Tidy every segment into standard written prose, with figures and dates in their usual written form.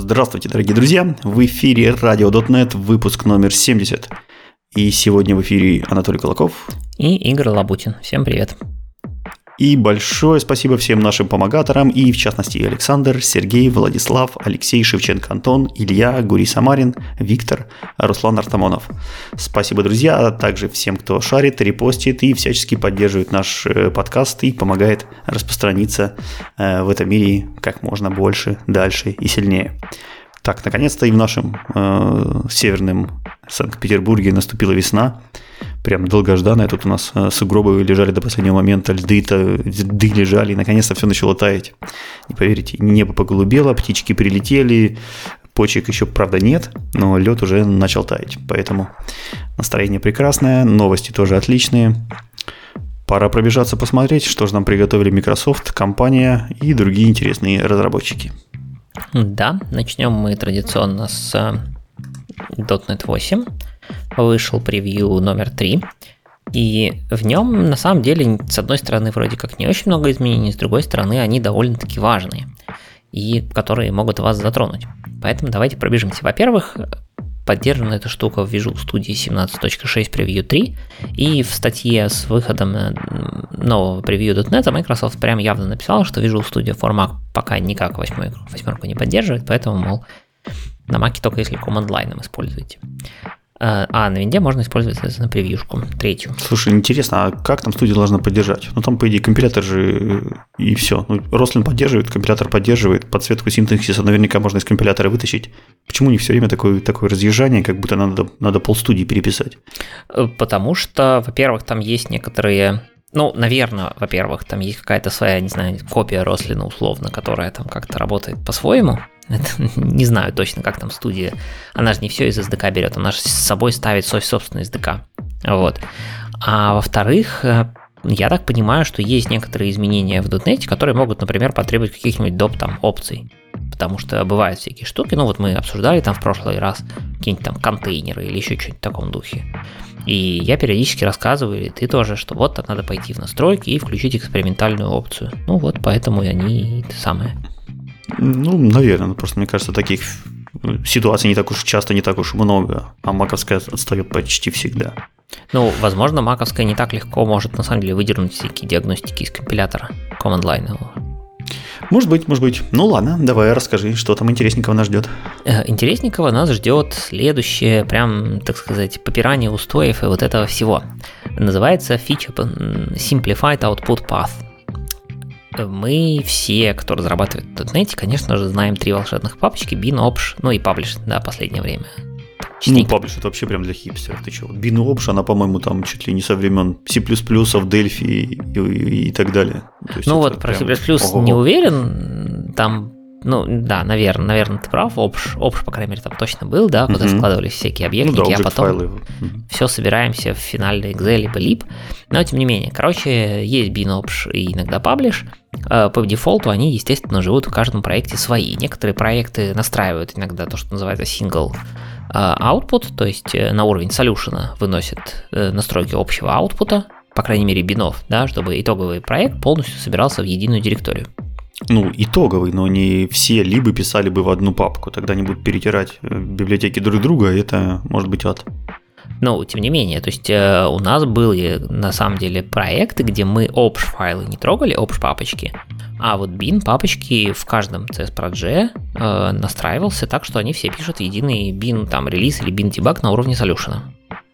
Здравствуйте, дорогие друзья! В эфире Radio.net, выпуск номер 70. И сегодня в эфире Анатолий Кулаков и Игорь Лабутин. Всем привет! И большое спасибо всем нашим помогаторам, и в частности Александр, Сергей, Владислав, Алексей Шевченко, Антон, Илья, Гурий Самарин, Виктор, Руслан Артамонов. Спасибо, друзья, а также всем, кто шарит, репостит и всячески поддерживает наш подкаст и помогает распространиться в этом мире как можно больше, дальше и сильнее. Так, наконец-то и в нашем северном Санкт-Петербурге наступила весна. Прям долгожданная. Тут у нас сугробы лежали до последнего момента, льды лежали, и наконец-то все начало таять. Не поверите, небо поголубело, птички прилетели, почек еще, правда, нет, но лед уже начал таять. Поэтому настроение прекрасное, новости тоже отличные. Пора пробежаться, посмотреть, что же нам приготовили Microsoft, компания и другие интересные разработчики. Да, начнем мы традиционно с .NET 8. Вышел превью номер 3, и в нем, на самом деле, с одной стороны, вроде как не очень много изменений, с другой стороны, они довольно-таки важные, и которые могут вас затронуть. Поэтому давайте пробежимся. Во-первых, поддержана эта штука в Visual Studio 17.6 превью 3, и в статье с выходом нового превью.net Microsoft прям явно написала, что Visual Studio for Mac пока никак восьмерку не поддерживает, поэтому, мол, на Mac только если команд-лайном используете. А на винде можно использовать, соответственно, превьюшку, третью. Слушай, интересно, а как там студия должна поддержать? Ну, там, по идее, компилятор же и все. Ну, Roslyn поддерживает, компилятор поддерживает, подсветку синтаксиса наверняка можно из компилятора вытащить. Почему у них все время такое разъезжание, как будто надо полстудии переписать? Потому что, во-первых, там есть некоторые... Ну, наверное, во-первых, там есть какая-то своя, не знаю, копия Roslyn условно, которая там как-то работает по-своему. Это, не знаю точно, как там студия. Она же не все из SDK берет, она же с собой ставит свой собственный SDK. Вот. А во-вторых, я так понимаю, что есть некоторые изменения в .NET, которые могут, например, потребовать каких-нибудь доп. Там опций. Потому что бывают всякие штуки, ну вот мы обсуждали там в прошлый раз какие-нибудь там контейнеры или еще что-нибудь в таком духе. И я периодически рассказываю, и ты тоже, что вот там надо пойти в настройки и включить экспериментальную опцию. Ну вот поэтому и они это самое. Ну, наверное, просто мне кажется, таких ситуаций не так уж много, а маковская отстает почти всегда. Ну, возможно, маковская не так легко может на самом деле выдернуть всякие диагностики из компилятора команд-лайнового. Может быть. Ну ладно, давай расскажи, что там интересненького нас ждет. Интересненького нас ждет следующее, прям, так сказать, попирание устоев и вот этого всего. Называется фича Simplified Output Path. Мы все, кто разрабатывает .NET, конечно же, знаем три волшебных папочки: bin, obj, ну и publish, да, последнее время. Частенько. Ну, publish это вообще прям для хипстеров. Ты чего? Bin Obj, она, по-моему, там чуть ли не со времен C++, Delphi и так далее. Ну вот, про C++ не уверен, там, ну да, наверное, ты прав, Obj, по крайней мере, там точно был, да, куда складывались всякие объектники, а потом все собираемся в финальный Excel либо lib, но тем не менее, короче, есть bin, Obj и иногда publish. По дефолту они, естественно, живут в каждом проекте свои. Некоторые проекты настраивают иногда то, что называется single output, то есть на уровень solution выносят настройки общего output, по крайней мере бинов, да, чтобы итоговый проект полностью собирался в единую директорию. Ну, итоговый, но не все либо писали бы в одну папку, тогда они будут перетирать библиотеки друг друга, и это может быть ад. Но, тем не менее, то есть у нас были, на самом деле, проекты, где мы obj-файлы не трогали, obj-папочки, а вот bin-папочки в каждом CSproject настраивался так, что они все пишут единый bin-релиз или bin-дебаг на уровне solution.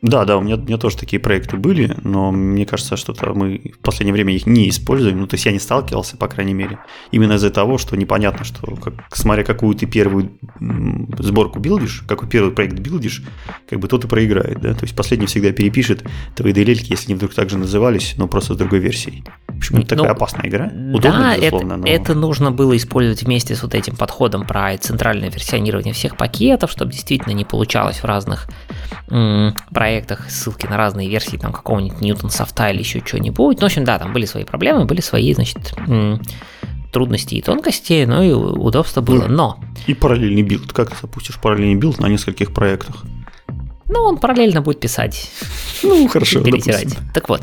Да, у меня тоже такие проекты были, но мне кажется, что-то мы в последнее время их не используем, ну, то есть я не сталкивался, по крайней мере, именно из-за того, что непонятно, что, смотря какую ты первую сборку билдишь, какой первый проект билдишь, как бы тот и проиграет, да, то есть последний всегда перепишет твои DLL-ки, если они вдруг так же назывались, но просто с другой версией. В общем, это такая опасная игра, удобная, да, безусловно. Это нужно было использовать вместе с вот этим подходом про центральное версионирование всех пакетов, чтобы действительно не получалось в разных проектах, ссылки на разные версии там какого-нибудь Newton софта или еще чего-нибудь. Ну, в общем, да, там были свои проблемы, были свои, значит, трудности и тонкости, но и удобство было, но... И параллельный билд. Как ты запустишь параллельный билд на нескольких проектах? Ну, он параллельно будет писать. Ну, хорошо, перетирать. Допустим. Так вот,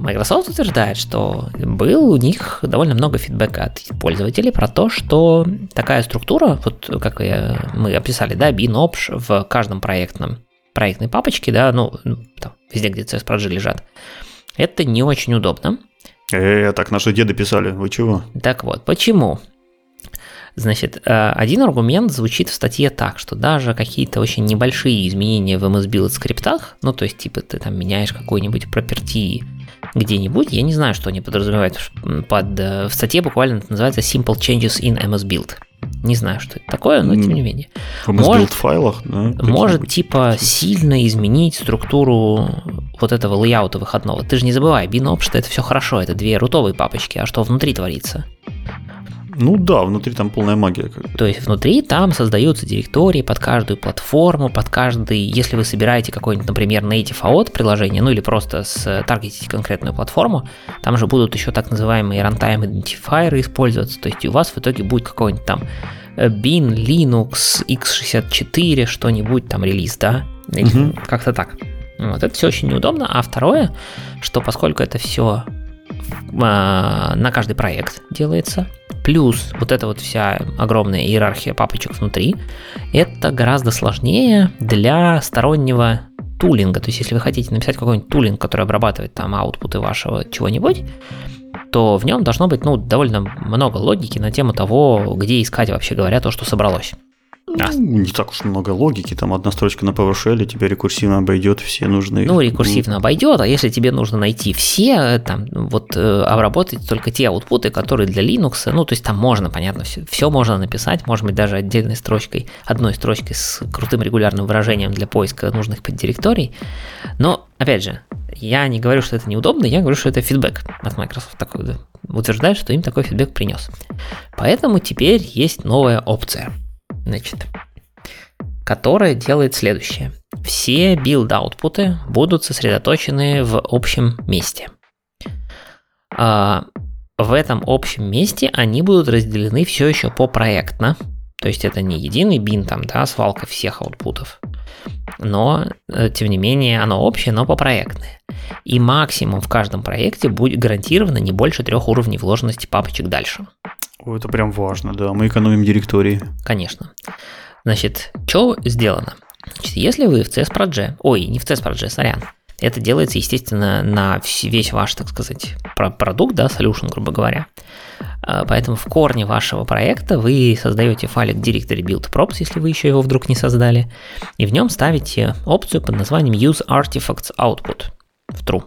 Microsoft утверждает, что был у них довольно много фидбэка от пользователей про то, что такая структура, вот как мы описали, да, binOpsh в каждом проектной папочке, да, ну, там, везде, где CSproject лежат, это не очень удобно. Так наши деды писали, вы чего? Так вот, почему? Значит, один аргумент звучит в статье так, что даже какие-то очень небольшие изменения в MS-Build скриптах, ну, то есть, типа, ты там меняешь какой-нибудь property где-нибудь, я не знаю, что они подразумевают под... В статье буквально это называется Simple Changes in MS-Build. Не знаю, что это такое, но тем не менее. В MS-Build файлах, да? Может, типа, сильно изменить структуру вот этого лейаута выходного. Ты же не забывай, binOpsh, что это все хорошо, это две рутовые папочки, а что внутри творится? Ну да, внутри там полная магия. То есть внутри там создаются директории под каждую платформу, под каждый... Если вы собираете какое-нибудь, например, native AOT приложение, ну или просто таргетите конкретную платформу, там же будут еще так называемые runtime идентифайеры использоваться, то есть у вас в итоге будет какой-нибудь там bin, Linux, x64, что-нибудь там релиз, да? Угу. Как-то так. Вот, это все очень неудобно. А второе, что поскольку это все на каждый проект делается, плюс вот эта вот вся огромная иерархия папочек внутри, это гораздо сложнее для стороннего тулинга. То есть, если вы хотите написать какой-нибудь тулинг, который обрабатывает там аутпуты вашего чего-нибудь, то в нем должно быть, ну, довольно много логики на тему того, где искать, вообще говоря, то, что собралось. Не так уж много логики, там одна строчка на PowerShell тебя рекурсивно обойдет все нужные. Ну, рекурсивно обойдет, а если тебе нужно найти все, там, вот, обработать только те аутпуты, которые для Linux, ну, то есть там можно, понятно, все можно написать, может быть, даже отдельной строчкой, одной строчкой с крутым регулярным выражением для поиска нужных поддиректорий, но, опять же, я не говорю, что это неудобно, я говорю, что это фидбэк от Microsoft такой, утверждает, что им такой фидбэк принес. Поэтому теперь есть новая опция. Значит, которая делает следующее. Все билд-аутпуты будут сосредоточены в общем месте. В этом общем месте они будут разделены все еще попроектно. То есть это не единый бин, там, да, свалка всех аутпутов. Но, тем не менее, оно общее, но попроектное. И максимум в каждом проекте будет гарантировано не больше 3 уровней вложенности папочек дальше. Это прям важно, да, мы экономим директории. Конечно. Значит, что сделано? Значит, если вы в CSproject, это делается, естественно, на весь ваш, так сказать, продукт, да, solution, грубо говоря. Поэтому в корне вашего проекта вы создаете файлик directory build props, если вы еще его вдруг не создали, и в нем ставите опцию под названием use artifacts output в true.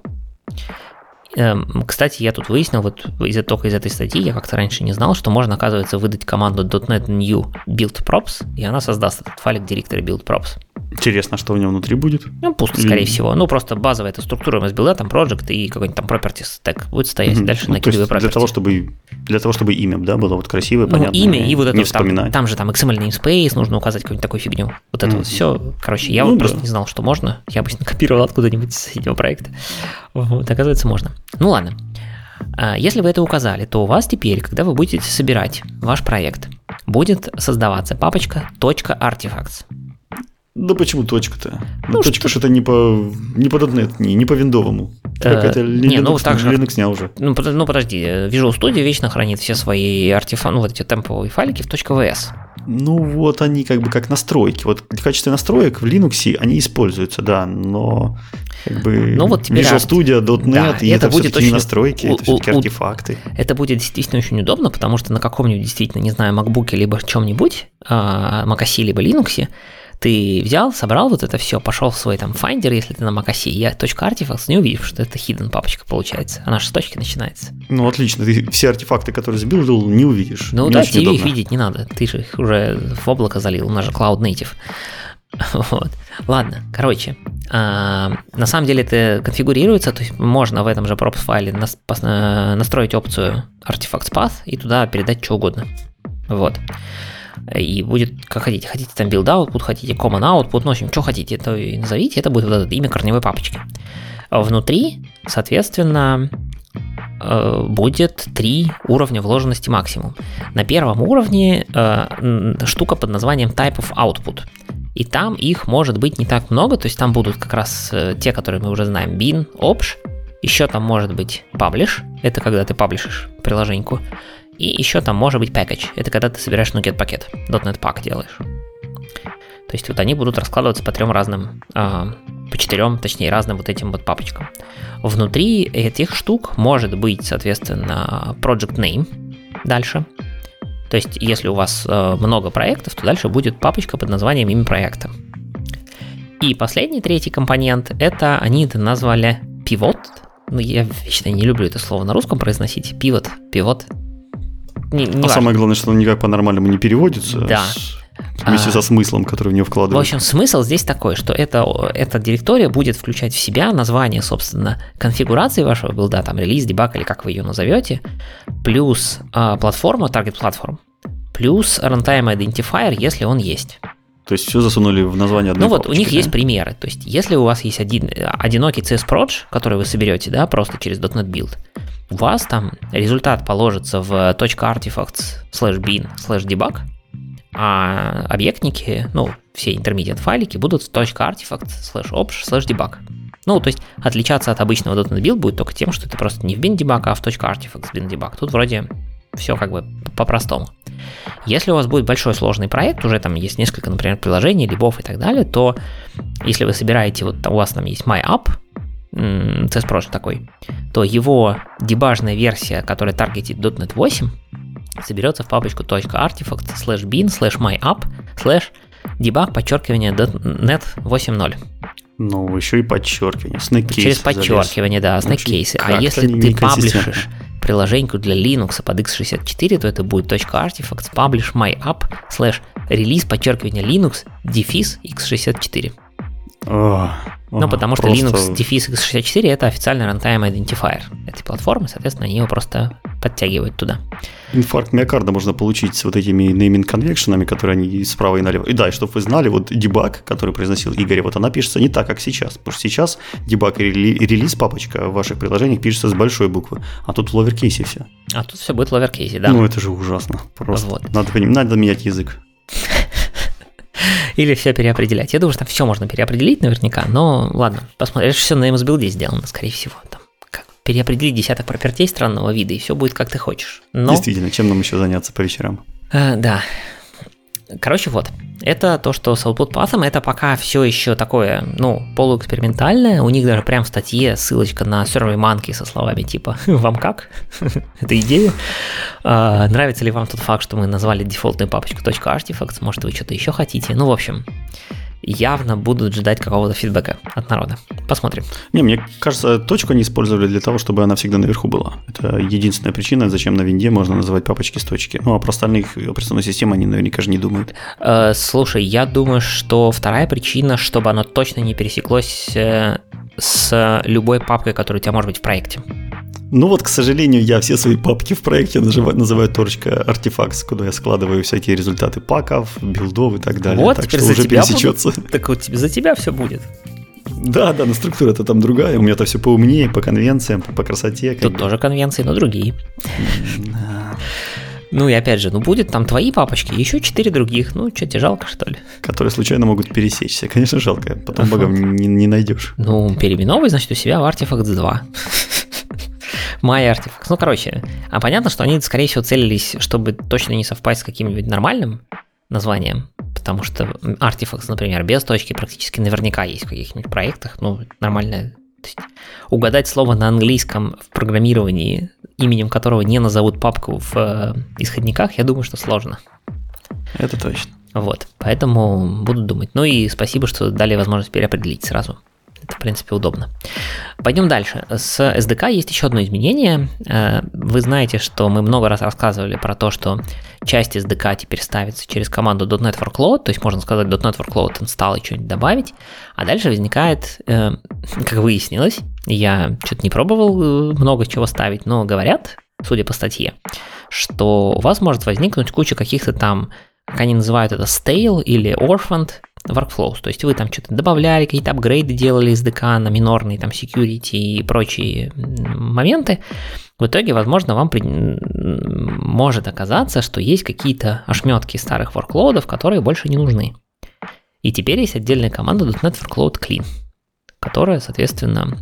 Кстати, я тут выяснил, вот только из этой статьи, я как-то раньше не знал, что можно, оказывается, выдать команду .NET new build props, и она создаст этот файлик directory build props. Интересно, что у него внутри будет? Ну, пусто, скорее всего. Ну, просто базовая эта структура MS-Build, там project и какой-нибудь там properties так будет стоять, дальше накидываю properties. Для того, чтобы имя, да, было вот красивое, понятное, имя и вот это там же там XML namespace, нужно указать какую-нибудь такую фигню. Вот это вот все. Короче, я просто не знал, что можно. Я обычно копировал откуда-нибудь с этого проекта. Вот, оказывается, можно. Ну, ладно. Если вы это указали, то у вас теперь, когда вы будете собирать ваш проект, будет создаваться папочка .artifacts. Да почему точка-то? Ну, точка что-то не по .NET, не по виндовому. Это Linux снял уже. Ну, подожди, Visual Studio вечно хранит все свои артефакты, ну, вот эти темповые файлики в .vs. Ну, вот они как бы как настройки. Вот в качестве настроек в Linux они используются, да, но как бы ну, вот Visual Studio, .NET, да, и это будет очень... не настройки, это все-таки артефакты. Это будет действительно очень удобно, потому что на каком-нибудь, действительно, не знаю, MacBook'е либо чем-нибудь, MacOS либо Linux'е, ты взял, собрал вот это все, пошел в свой там Finder, если ты на macOS, и .artifacts не увидишь, что это hidden папочка получается. Она же с точки начинается. Ну, отлично, ты все артефакты, которые сбилдил, не увидишь. Ну, да, тебе их видеть не надо, ты же их уже в облако залил, у нас же Cloud Native. Вот. Ладно, короче, на самом деле это конфигурируется, то есть можно в этом же props файле настроить опцию artifacts path и туда передать что угодно. Вот. И будет, как хотите, там build output, хотите common output, ну, в общем, что хотите, то и назовите, это будет вот это имя корневой папочки. Внутри, соответственно, будет 3 уровня вложенности максимум. На первом уровне штука под названием type of output. и там их может быть не так много, то есть там будут как раз те, которые мы уже знаем, bin, obj, еще там может быть publish, это когда ты паблишишь приложеньку, и еще там может быть package, это когда ты собираешь NuGet-пакет, .NET Pack делаешь. То есть вот они будут раскладываться по трем разным, по четырем, точнее, разным вот этим вот папочкам. Внутри этих штук может быть, соответственно, project name дальше. То есть, если у вас много проектов, то дальше будет папочка под названием имя проекта. И последний, третий компонент, это они это назвали pivot. Ну, я вечно не люблю это слово на русском произносить. Pivot, pivot. Не важно. Самое главное, что он никак по-нормальному не переводится. Да. Вместе со смыслом, который в нее вкладывается. В общем, смысл здесь такой, что эта директория будет включать в себя название, собственно, конфигурации вашего билда, там, релиз, дебаг, или как вы ее назовете, плюс платформа, target platform, плюс runtime identifier, если он есть. То есть все засунули в название одной папочки. Ну вот, у них есть примеры. То есть если у вас есть одинокий CSproj, который вы соберете, да, просто через .NET Build, у вас там результат положится в .artifacts/bin/debug, а объектники, ну, все интермедиат файлики будут с .artifact/obj/debug. Ну, то есть отличаться от обычного .NET Build будет только тем, что это просто не в bin debug, а в .artifacts bin debug. Тут вроде все как бы по-простому. Если у вас будет большой сложный проект, уже там есть несколько, например, приложений, либов и так далее, то если вы собираете, вот у вас там есть MyApp, CSproj такой, то его дебажная версия, которая таргетит .NET 8, соберется в папочку .artifact/bin/myapp/debug_net 8.0. Ну, еще и подчеркивание, snack-кейсы. Через подчеркивание, да, snack-кейсы. А если ты паблишишь приложеньку для Linux под x64, то это будет .artifact/publish/myapp/release_linux-x64. Ну, потому что Linux-x64 это официальный runtime identifier этой платформы, соответственно, они его просто подтягивают туда. Инфаркт миокарда можно получить с вот этими нейминг-конвекшенами, которые они справа и налево. И да, и чтобы вы знали, вот дебаг, который произносил Игорь, вот она пишется не так, как сейчас. Потому что сейчас дебаг и релиз папочка в ваших приложениях пишется с большой буквы, а тут в ловеркейсе все. А тут все будет в ловеркейсе, да. Ну, это же ужасно. Просто вот. Надо менять язык. Или все переопределять. Я думаю, что там все можно переопределить наверняка, но ладно, посмотрим. Это же все на MSBuild сделано, скорее всего. Там переопределить десяток пропертей странного вида, и все будет как ты хочешь. Но... Действительно, чем нам еще заняться по вечерам? Да. Короче, вот. Это то, что с Output Path, это пока все еще такое, ну, полуэкспериментальное. У них даже прям в статье ссылочка на SurveyMonkey со словами типа «Вам как?» Это идея. Нравится ли вам тот факт, что мы назвали дефолтную папочку .artifacts? Может, вы что-то еще хотите? Ну, в общем... явно будут ждать какого-то фидбэка от народа. Посмотрим. Не, мне кажется, точку они использовали для того, чтобы она всегда наверху была. Это единственная причина, зачем на винде можно называть папочки с точки. Ну, а про остальных операционных систем они наверняка же не думают. Слушай, я думаю, что вторая причина, чтобы оно точно не пересеклось с любой папкой, которая у тебя может быть в проекте. Ну вот, к сожалению, я все свои папки в проекте называю торочка артефакт, куда я складываю всякие результаты паков, билдов и так далее. Вот, так что уже пересечется. Так вот за тебя все будет. Да, но структура-то там другая. У меня-то все поумнее, по конвенциям, по красоте. Тут тоже конвенции, но другие. Ну и опять же, ну будет там твои папочки, еще 4 других, ну что, тебе жалко, что ли? Которые случайно могут пересечься, конечно, жалко, потом богом не найдешь. Ну, переименовывай, значит, у себя в Artifacts 2. MyArtifacts. Ну, короче, а понятно, что они, скорее всего, целились, чтобы точно не совпасть с каким-нибудь нормальным названием, потому что Artifacts, например, без точки практически наверняка есть в каких-нибудь проектах, ну, нормально. То есть угадать слово на английском в программировании, именем которого не назовут папку в исходниках, я думаю, что сложно. Это точно. Вот, поэтому буду думать. Ну и спасибо, что дали возможность переопределить сразу. Это, в принципе, удобно. Пойдем дальше. С SDK есть еще одно изменение. Вы знаете, что мы много раз рассказывали про то, что часть SDK теперь ставится через команду .NET Workload, то есть можно сказать .NET Workload install и что-нибудь добавить, а дальше возникает, как выяснилось, я что-то не пробовал много чего ставить, но говорят, судя по статье, что у вас может возникнуть куча каких-то там, как они называют это, stale или orphaned workflows, то есть вы там что-то добавляли, какие-то апгрейды делали из SDK на минорные там security и прочие моменты, в итоге, возможно, вам может оказаться, что есть какие-то ошметки старых ворклоудов, которые больше не нужны. И теперь есть отдельная команда .NET for Cloud Clean, которая, соответственно,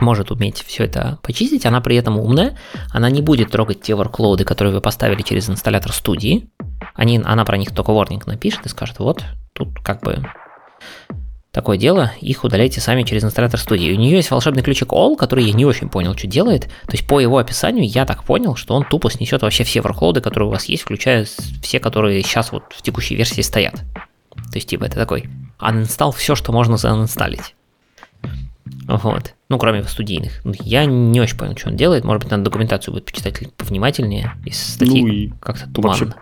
может уметь все это почистить. Она при этом умная, она не будет трогать те workload, которые вы поставили через инсталлятор студии. Она про них только warning напишет и скажет, вот, тут как бы такое дело, их удаляйте сами через инсталлятор студии. У нее есть волшебный ключик all, который я не очень понял, что делает. То есть по его описанию я так понял, что он тупо снесет вообще все workload, которые у вас есть, включая все, которые сейчас вот в текущей версии стоят. То есть типа это такой uninstall все, что можно заинсталлить. Вот. Ну, кроме студийных. Я не очень понял, что он делает. Может быть, надо документацию будет почитать повнимательнее. Из статьи как-то туманно.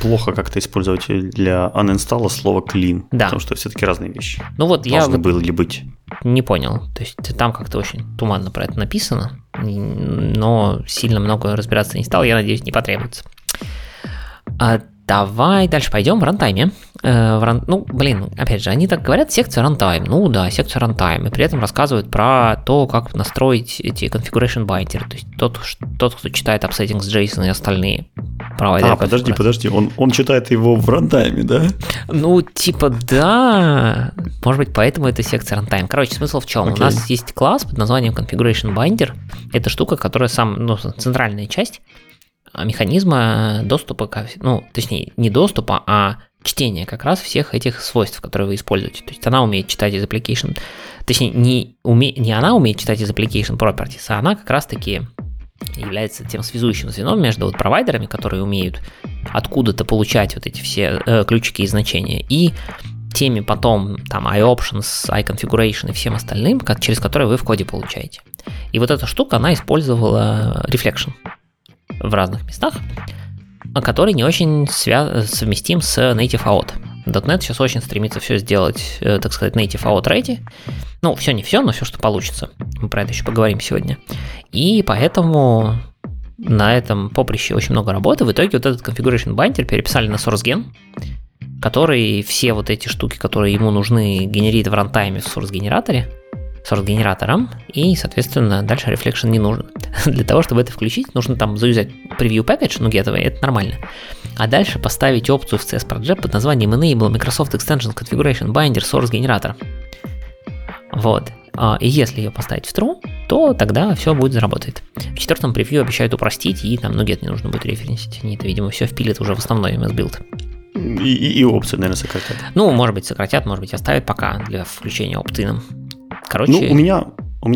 Плохо как-то использовать для uninstall слово clean. Да. Потому что все-таки разные вещи. Ну вот я было ли быть. Не понял. То есть там как-то очень туманно про это написано. Но сильно много разбираться не стал. Я надеюсь, не потребуется. Давай дальше пойдем в рантайме. Опять же, они так говорят, секция рантайм. Ну да, секция рантайм. И при этом рассказывают про то, как настроить эти configuration binder. То есть тот, кто читает upsettings с JSON и остальные провайдеры. Подожди, он читает его в рантайме, да? Ну, типа да. Может быть, поэтому это секция рантайм. Короче, смысл в чем? Okay. У нас есть класс под названием configuration binder. Это штука, которая центральная часть механизма доступа, точнее, не доступа, а чтения как раз всех этих свойств, которые вы используете. То есть она умеет читать из application, точнее, не она умеет читать из application properties, а она как раз-таки является тем связующим звеном между вот провайдерами, которые умеют откуда-то получать вот эти все ключики и значения, и теми потом, там, iOptions, iConfiguration и всем остальным, через которые вы в коде получаете. И вот эта штука, она использовала Reflection в разных местах, который не очень совместим с Native AOT. .NET сейчас очень стремится все сделать, так сказать, Native AOT ready. Ну, все не все, но все, что получится. Мы про это еще поговорим сегодня. И поэтому на этом поприще очень много работы. В итоге вот этот configuration binder переписали на SourceGen, который все вот эти штуки, которые ему нужны, генерит в рантайме в source-генератором, и, соответственно, дальше Reflection не нужен. Для того, чтобы это включить, нужно там заюзать preview package, getaway, это нормально. А дальше поставить опцию в CS Project под названием Enable Microsoft Extension Configuration Binder Source Generator. Вот. И если ее поставить в true, то тогда все будет заработать. В 4-м превью обещают упростить, и там get не нужно будет референсить. Они это, видимо, все впилят уже в основной MS-билд. И опцию, наверное, сократят. Ну, может быть, сократят, может быть, оставят пока для включения опцином. Короче... Ну, у меня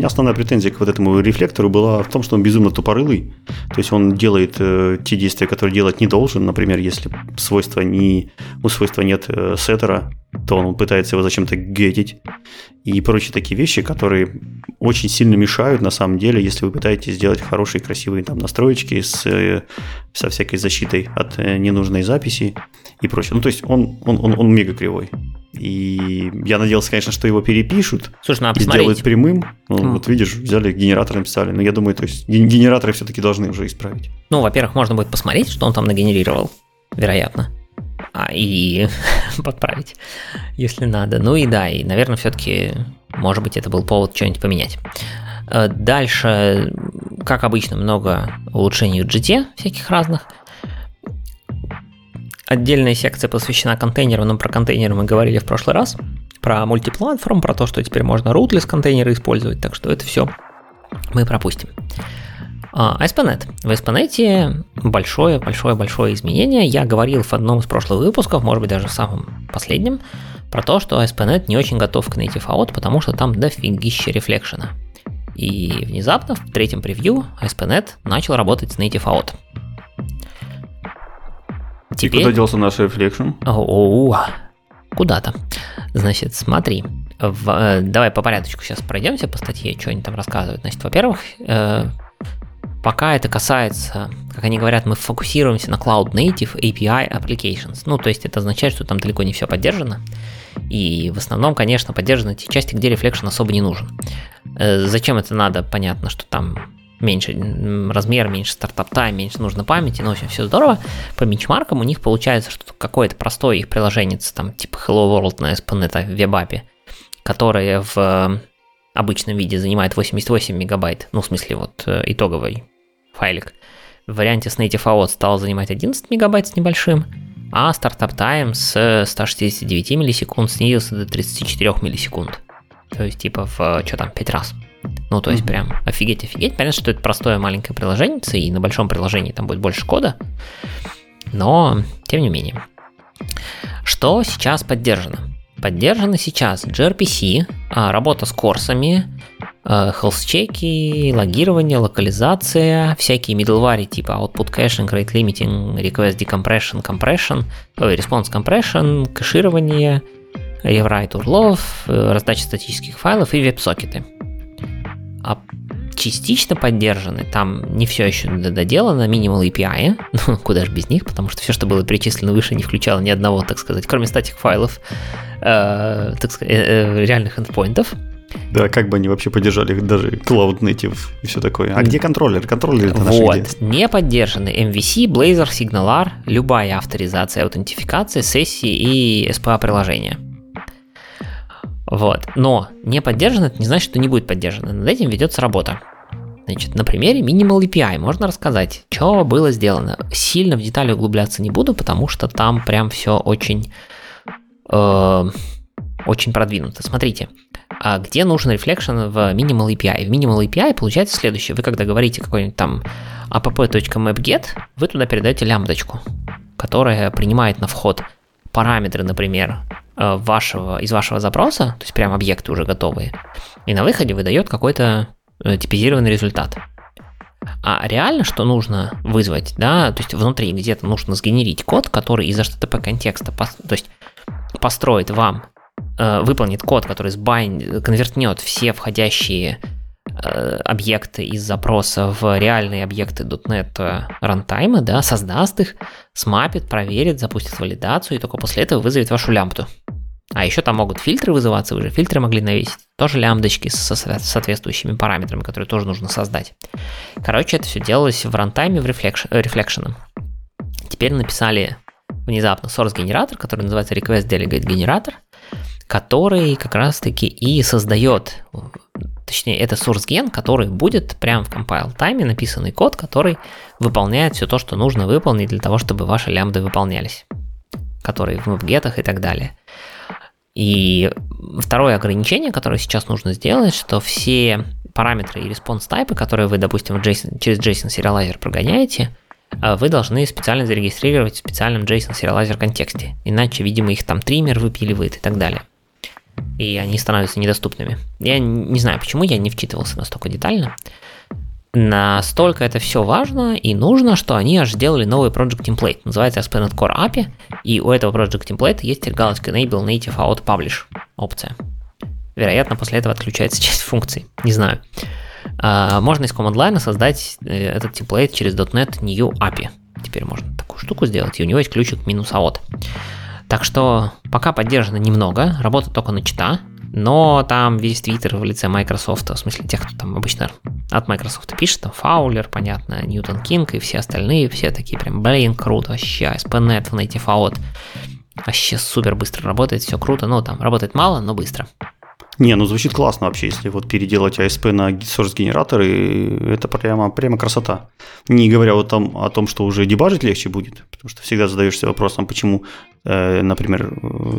основная претензия к вот этому рефлектору была в том, что он безумно тупорылый. То есть он делает те действия, которые делать не должен. Например, если у свойства нет сеттера, то он пытается его зачем-то гетить. И прочие такие вещи, которые очень сильно мешают, на самом деле, если вы пытаетесь сделать хорошие, красивые там настроечки со всякой защитой от ненужной записи и прочее. Ну, то есть он мега кривой. И я надеялся, конечно, что его перепишут. Слушай, надо посмотреть. Сделают прямым. Вот видишь, взяли генератор, написали. Но я думаю, то есть генераторы все-таки должны уже исправить. Ну, во-первых, можно будет посмотреть, что он там нагенерировал, вероятно. И подправить, если надо. Ну и да, и, наверное, все-таки, может быть, это был повод что-нибудь поменять. Дальше, как обычно, много улучшений в JIT всяких разных. Отдельная секция посвящена контейнерам, но про контейнеры мы говорили в прошлый раз, про мультиплатформ, про то, что теперь можно rootless контейнеры использовать, так что это все мы пропустим. ASP.NET. В ASP.NET большое-большое-большое изменение. Я говорил в одном из прошлых выпусков, может быть, даже в самом последнем, про то, что ASP.NET не очень готов к Native AOT, потому что там дофигища рефлекшена. И внезапно в 3-м превью ASP.NET начал работать с Native AOT. Теперь... И куда делся наш Reflection? Куда-то. Значит, смотри. Давай по порядочку сейчас пройдемся по статье, что они там рассказывают. Значит, во-первых, пока это касается, как они говорят, мы фокусируемся на Cloud Native API Applications. Ну, то есть это означает, что там далеко не все поддержано. И в основном, конечно, поддержаны те части, где Reflection особо не нужен. Зачем это надо? Понятно, что там... меньше размер, меньше стартап-тайм, меньше нужно памяти, ну, в общем, все здорово. По бенчмаркам у них получается, что какое-то простое их приложение, там, типа Hello World на ASP.NET WebAPI, которое в обычном виде занимает 88 мегабайт, ну, в смысле, вот, итоговый файлик. В варианте с Native AOT стало занимать 11 мегабайт с небольшим, а стартап-тайм с 169 миллисекунд снизился до 34 миллисекунд. То есть типа в, что там, 5 раз. Ну, то есть прям офигеть. Понятно, что это простое маленькое приложение, и на большом приложении там будет больше кода, но тем не менее. Что сейчас поддержано? Поддержаны сейчас gRPC, работа с корсами, health-чеки, логирование, локализация, всякие middleware типа output caching, rate limiting, request decompression, response compression, кэширование, rewrite урлов, раздача статических файлов и веб-сокеты. А частично поддержаны, там не все еще доделано, minimal API, ну куда же без них, потому что все, что было перечислено выше, не включало ни одного, так сказать, кроме статик файлов, так сказать, реальных эндпоинтов. Да, как бы они вообще поддержали даже Cloud Native и все такое. А где контроллер? Контроллеры-то наши где? Вот, не поддержаны MVC, Blazor, SignalR, любая авторизация, аутентификация, сессии и SPA-приложения. Вот, но не поддержано, это не значит, что не будет поддержано. Над этим ведется работа. Значит, на примере Minimal API можно рассказать, что было сделано. Сильно в детали углубляться не буду, потому что там прям все очень, очень продвинуто. Смотрите, где нужен рефлекшн в Minimal API? В Minimal API получается следующее. Вы когда говорите какой-нибудь там app.mapget, вы туда передаете лямбдочку, которая принимает на вход параметры, например, из вашего запроса, то есть прям объекты уже готовые, и на выходе выдает какой-то типизированный результат. А реально, что нужно вызвать, да, то есть внутри где-то нужно сгенерить код, который из HTTP контекста, то есть построит вам, выполнит код, который конвертнет все входящие объекты из запроса в реальные объекты .NET рантайма, да, создаст их, смапит, проверит, запустит валидацию, и только после этого вызовет вашу лямбду. А еще там могут фильтры вызываться, вы же фильтры могли навесить, тоже лямбдочки со соответствующими параметрами, которые тоже нужно создать. Короче, это все делалось в рантайме, в рефлекшене. Теперь написали внезапно source-генератор, который называется request delegate generator, который как раз-таки и создает, точнее, это source-ген, который будет прямо в compile-тайме написанный код, который выполняет все то, что нужно выполнить для того, чтобы ваши лямбды выполнялись, которые в мапгетах и так далее. И второе ограничение, которое сейчас нужно сделать, что все параметры и response-тайпы, которые вы, допустим, через JSON Serializer прогоняете, вы должны специально зарегистрировать в специальном JSON Serializer контексте, иначе, видимо, их там триммер выпиливает и так далее. И они становятся недоступными. Я не знаю, почему я не вчитывался настолько детально. Настолько это все важно и нужно, что они аж сделали новый Project Template. Называется ASP.NET Core API, и у этого Project Template есть галочка Enable Native Out Publish опция. Вероятно, после этого отключается часть функций. Не знаю. Можно из команд-лайна создать этот темплейт через .NET New API. Теперь можно такую штуку сделать, и у него есть ключик -out. Так что пока поддержано немного, работа только начата, но там весь Twitter в лице Microsoft, в смысле тех, кто там обычно от Microsoft пишет, там Фаулер, понятно, Ньютон Кинг и все остальные, все такие прям, блин, круто, вообще, ASP.NET в Native Out, вообще супер быстро работает, все круто, ну там работает мало, но быстро. Не, ну звучит классно вообще, если вот переделать ASP на source-генератор, это прямо красота. Не говоря вот там о том, что уже дебажить легче будет, потому что всегда задаешься вопросом, почему, например,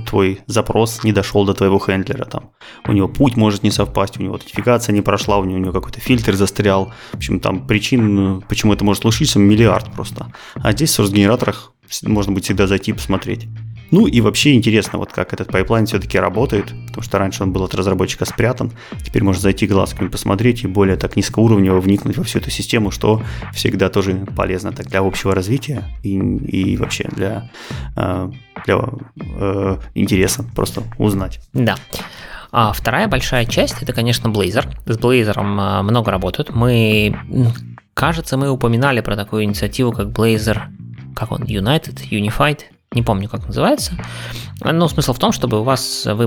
твой запрос не дошел до твоего хендлера, там, у него путь может не совпасть, у него аутентификация не прошла, у него какой-то фильтр застрял, в общем, там причин, почему это может случиться, миллиард просто. А здесь в source-генераторах можно будет всегда зайти и посмотреть. Ну и вообще интересно, вот как этот пайплайн все-таки работает, потому что раньше он был от разработчика спрятан, теперь можно зайти глазками посмотреть и более так низкоуровнево вникнуть во всю эту систему, что всегда тоже полезно так для общего развития и вообще для интереса просто узнать. Да. А вторая большая часть, это, конечно, Blazor. С Blazor много работают. Кажется, мы упоминали про такую инициативу, как Blazor, как он, Unified, не помню, как называется, но смысл в том, чтобы вы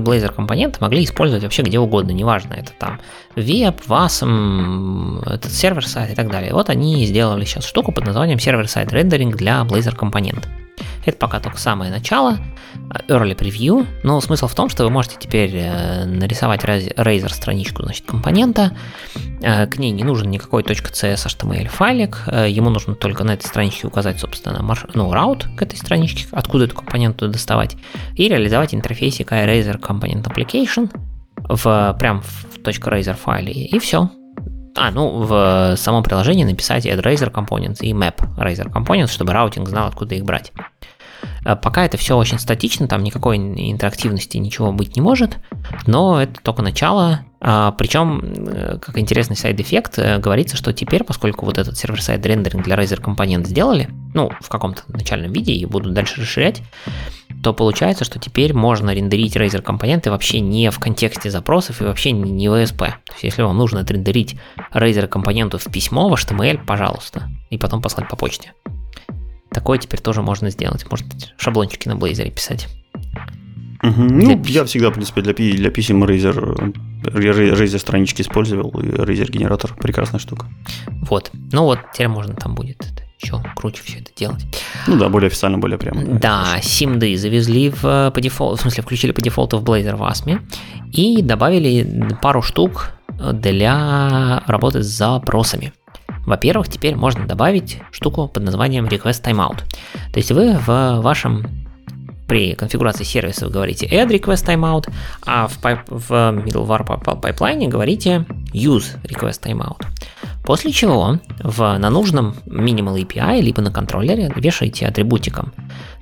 Blazor компоненты могли использовать вообще где угодно, неважно, это там веб, WASM, этот сервер-сайт и так далее. Вот они сделали сейчас штуку под названием сервер-сайт рендеринг для Blazor компонент. Это пока только самое начало, early preview, но смысл в том, что вы можете теперь нарисовать Razor страничку, значит, компонента, к ней не нужен никакой .cs HTML файлик, ему нужно только на этой страничке указать, собственно, route к этой страничке, откуда эту компоненту доставать, и реализовать интерфейсик iRazor Component Application прям в .razor файле, и все. В самом приложении написать add razor components и map razor components, чтобы раутинг знал, откуда их брать. Пока это все очень статично, там никакой интерактивности ничего быть не может, но это только начало. Причем, как интересный сайд-эффект, говорится, что теперь, поскольку вот этот сервер-сайд рендеринг для Razor Component сделали, в каком-то начальном виде, и будут дальше расширять, то получается, что теперь можно рендерить Razor компоненты вообще не в контексте запросов и вообще не в ESP. То есть, если вам нужно отрендерить Razor компоненту в письмо, в HTML, пожалуйста, и потом послать по почте. Такое теперь тоже можно сделать. Может, шаблончики на Blazor писать. Я всегда, в принципе, для писем Razor странички использовал, и Razor генератор прекрасная штука. Вот. Теперь можно там будет еще круче все это делать. Более официально, более прямо. Да, симды завезли включили по дефолту в Blazor в ASM и добавили пару штук для работы с запросами. Во-первых, теперь можно добавить штуку под названием request timeout. То есть вы при конфигурации сервиса вы говорите add request timeout, а в middleware пайплайне говорите use request timeout. После чего на нужном minimal API либо на контроллере вешаете атрибутиком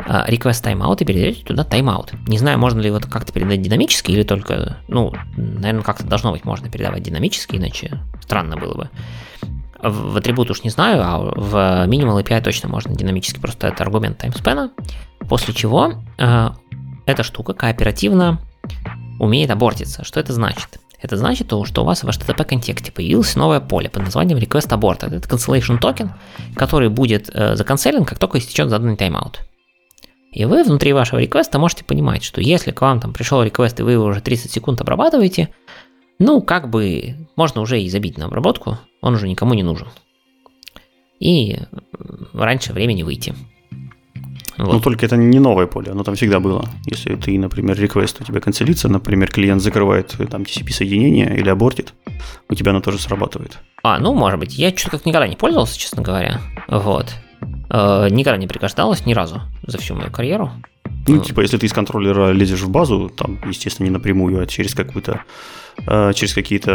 request timeout и передаете туда timeout. Не знаю, можно ли его как-то передать динамически или только, наверное, как-то должно быть можно передавать динамически, иначе странно было бы. В атрибут уж не знаю, а в Minimal API точно можно динамически, просто это аргумент таймспена, после чего эта штука кооперативно умеет абортиться. Что это значит? Это значит, что у вас в HTTP контексте появилось новое поле под названием request abort. Это cancellation токен, который будет заканцелен, как только истечет заданный тайм-аут. И вы внутри вашего реквеста можете понимать, что если к вам пришел реквест, и вы его уже 30 секунд обрабатываете, можно уже и забить на обработку, он уже никому не нужен. И раньше времени выйти. Только это не новое поле, оно там всегда было. Если ты, например, реквест у тебя канцелится, например, клиент закрывает TCP-соединение или абортит, у тебя оно тоже срабатывает. Может быть. Я что-то как никогда не пользовался, честно говоря. Никогда не пригождалось, ни разу за всю мою карьеру. Если ты из контроллера лезешь в базу, там, естественно, не напрямую, а через какие-то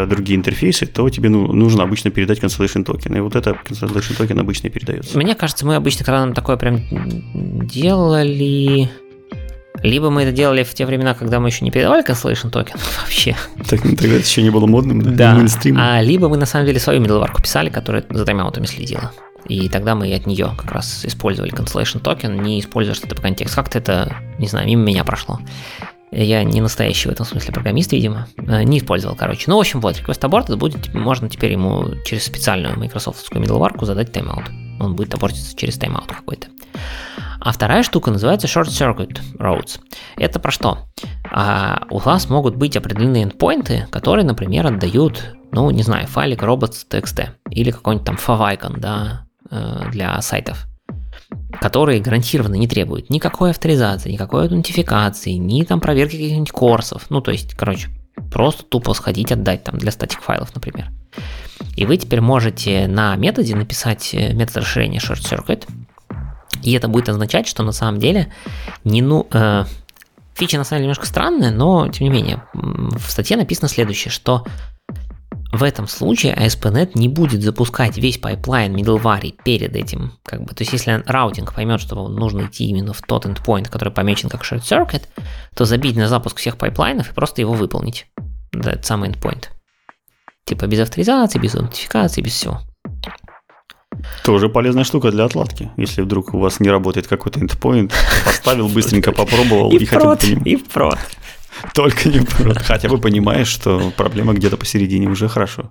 другие интерфейсы, то тебе нужно обычно передать cancellation токен. И вот это cancellation токен обычно и передается. Мне кажется, мы обычно, когда нам такое прям делали... Либо мы это делали в те времена, когда мы еще не передавали cancellation токен вообще. Тогда это еще не было модным, да? Либо мы, на самом деле, свою middleware писали, которая за тайм-аутами следила. И тогда мы от нее как раз использовали cancellation токен, не используя что-то по контексту. Как-то это, не знаю, мимо меня прошло. Я не настоящий в этом смысле программист, видимо. Не использовал, короче. Request abort будет, можно теперь ему через специальную майкрософтовскую middleware задать тайм-аут. Он будет абортиться через тайм-аут какой-то. А вторая штука называется Short Circuit Routes. Это про что? У вас могут быть определенные эндпоинты, которые, например, отдают, файлик robots.txt или какой-нибудь там favicon, для сайтов, которые гарантированно не требуют никакой авторизации, никакой аутентификации, ни проверки каких-нибудь корсов, просто тупо сходить отдать для статик файлов, например. И вы теперь можете на методе написать метод расширения short circuit, и это будет означать, что на самом деле фича на самом деле немножко странная, но тем не менее в статье написано следующее, что в этом случае ASP.NET не будет запускать весь пайплайн middleware перед этим. То есть, если раутинг поймет, что нужно идти именно в тот endpoint, который помечен как short circuit, то забить на запуск всех пайплайнов и просто его выполнить. Этот самый endpoint. Без авторизации, без аутентификации, без всего. Тоже полезная штука для отладки. Если вдруг у вас не работает какой-то endpoint, поставил, быстренько попробовал и хотел бы... И впрочем. Только не впрочем. Хотя бы понимаешь, что проблема где-то посередине, уже хорошо.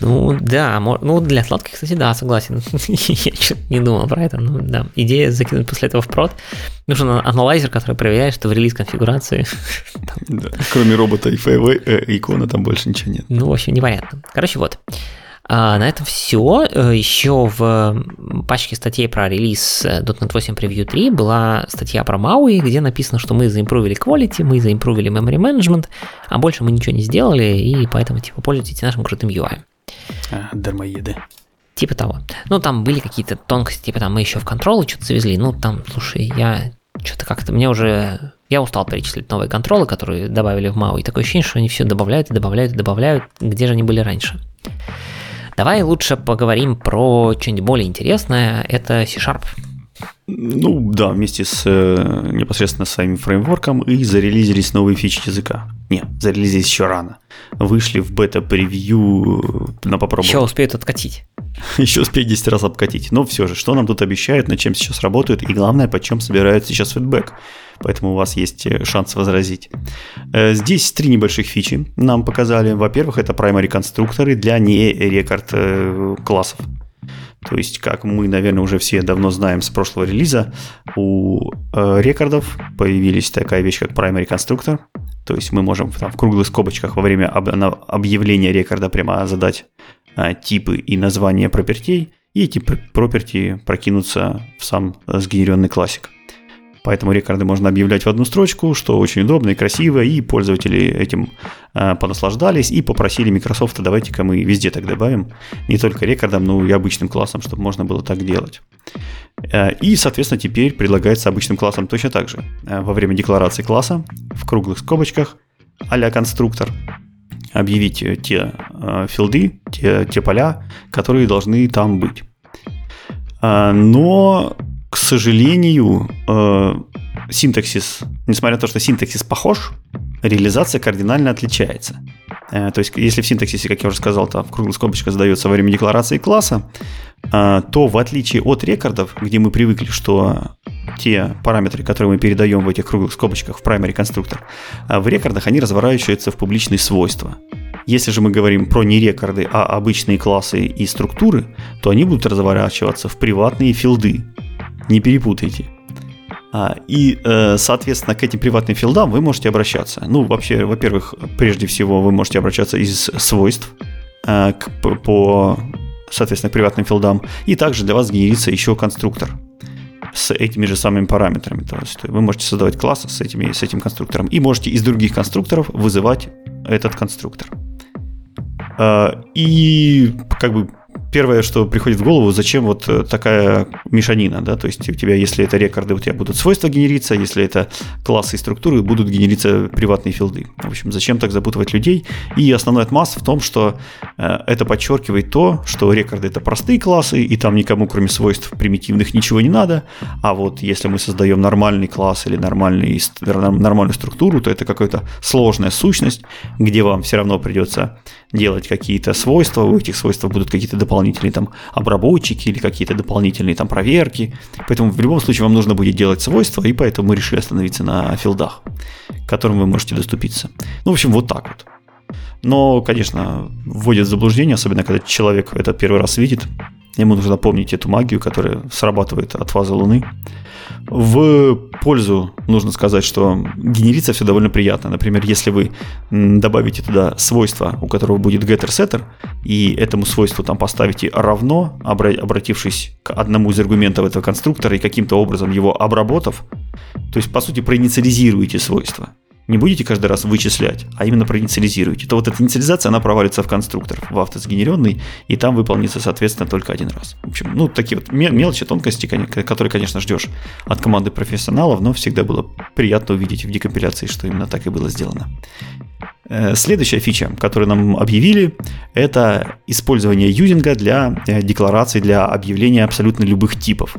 Для отладки, кстати, да, согласен. Я что-то не думал про это, да. Идея закинуть после этого в прод. Нужен аналайзер, который проверяет, что в релиз конфигурации... Кроме робота и файловой иконы там больше ничего нет. Вообще непонятно. На этом все. Еще в пачке статей про релиз .NET 8 Preview 3 была статья про MAUI, где написано, что мы заимпровили quality, мы заимпровили memory management, а больше мы ничего не сделали, и поэтому типа пользуйтесь нашим крутым UI. Дармоеды. Типа того. Ну, там были какие-то тонкости, типа там мы еще в контролы что-то завезли. Ну, там, слушай, я что-то как-то, мне уже, я устал перечислить новые контролы, которые добавили в MAUI. Такое ощущение, что они все добавляют и добавляют и добавляют, где же они были раньше. Давай лучше поговорим про что-нибудь более интересное, это C-Sharp. Ну да, вместе с непосредственно самим фреймворком и зарелизились новые фичи языка. Не, зарелизились еще рано. Вышли в бета-превью на попробовать. Еще успеют откатить. Еще успеют 10 раз обкатить. Но все же, что нам тут обещают, над чем сейчас работают и главное, по чем собирают сейчас фидбэк. Поэтому у вас есть шанс возразить. Здесь три небольших фичи нам показали. Во-первых, это primary конструкторы для не record классов. То есть, как мы, наверное, уже все давно знаем с прошлого релиза, у рекордов появилась такая вещь, как primary constructor. То есть, мы можем там, в круглых скобочках во время объявления рекорда прямо задать типы и названия пропертей, и эти проперти прокинутся в сам сгенеренный классик. Поэтому рекорды можно объявлять в одну строчку, что очень удобно и красиво, и пользователи этим понаслаждались и попросили Microsoft, давайте-ка мы везде так добавим, не только рекордам, но и обычным классам, чтобы можно было так делать. И, соответственно, теперь предлагается обычным классам точно так же. Во время декларации класса в круглых скобочках а-ля конструктор объявить те филды, те поля, которые должны там быть. Но... К сожалению, синтаксис, несмотря на то, что синтаксис похож, реализация кардинально отличается. То есть, если в синтаксисе, как я уже сказал, там круглая скобочка задается во время декларации класса, то в отличие от рекордов, где мы привыкли, что те параметры, которые мы передаем в этих круглых скобочках в primary конструктор, в рекордах они разворачиваются в публичные свойства. Если же мы говорим про не рекорды, а обычные классы и структуры, то они будут разворачиваться в приватные филды. Не перепутайте. И, соответственно, к этим приватным филдам вы можете обращаться. Ну, вообще, во-первых, прежде всего вы можете обращаться из свойств по, соответственно, к приватным филдам. И также для вас генерится еще конструктор с этими же самыми параметрами. То есть вы можете создавать класс с этим конструктором. И можете из других конструкторов вызывать этот конструктор. И как бы... Первое, что приходит в голову, зачем вот такая мешанина, да, то есть у тебя, если это рекорды, у тебя будут свойства генериться, если это классы и структуры, будут генериться приватные филды. В общем, зачем так запутывать людей? И основной отмаз в том, что это подчеркивает то, что рекорды – это простые классы, и там никому, кроме свойств примитивных, ничего не надо, а вот если мы создаем нормальный класс или нормальную структуру, то это какая-то сложная сущность, где вам все равно придется делать какие-то свойства, у этих свойств будут какие-то дополнительные там обработчики или какие-то дополнительные там проверки, поэтому в любом случае вам нужно будет делать свойства, и поэтому мы решили остановиться на филдах, к которым вы можете доступиться. Ну, в общем, вот так вот. Но, конечно, вводит в заблуждение, особенно когда человек это первый раз видит, ему нужно помнить эту магию, которая срабатывает от фазы Луны. В пользу нужно сказать, что генерится все довольно приятно. Например, если вы добавите туда свойство, у которого будет getter-setter, и этому свойству там поставите равно, обратившись к одному из аргументов этого конструктора и каким-то образом его обработав, то есть, по сути, проинициализируете свойство. Не будете каждый раз вычислять, а именно проинициализируете. То вот эта инициализация, она провалится в конструктор, в автосгенеренный, и там выполнится, соответственно, только один раз. В общем, ну, такие вот мелочи, тонкости, которые, конечно, ждешь от команды профессионалов, но всегда было приятно увидеть в декомпиляции, что именно так и было сделано. Следующая фича, которую нам объявили, это использование юзинга для декларации, для объявления абсолютно любых типов.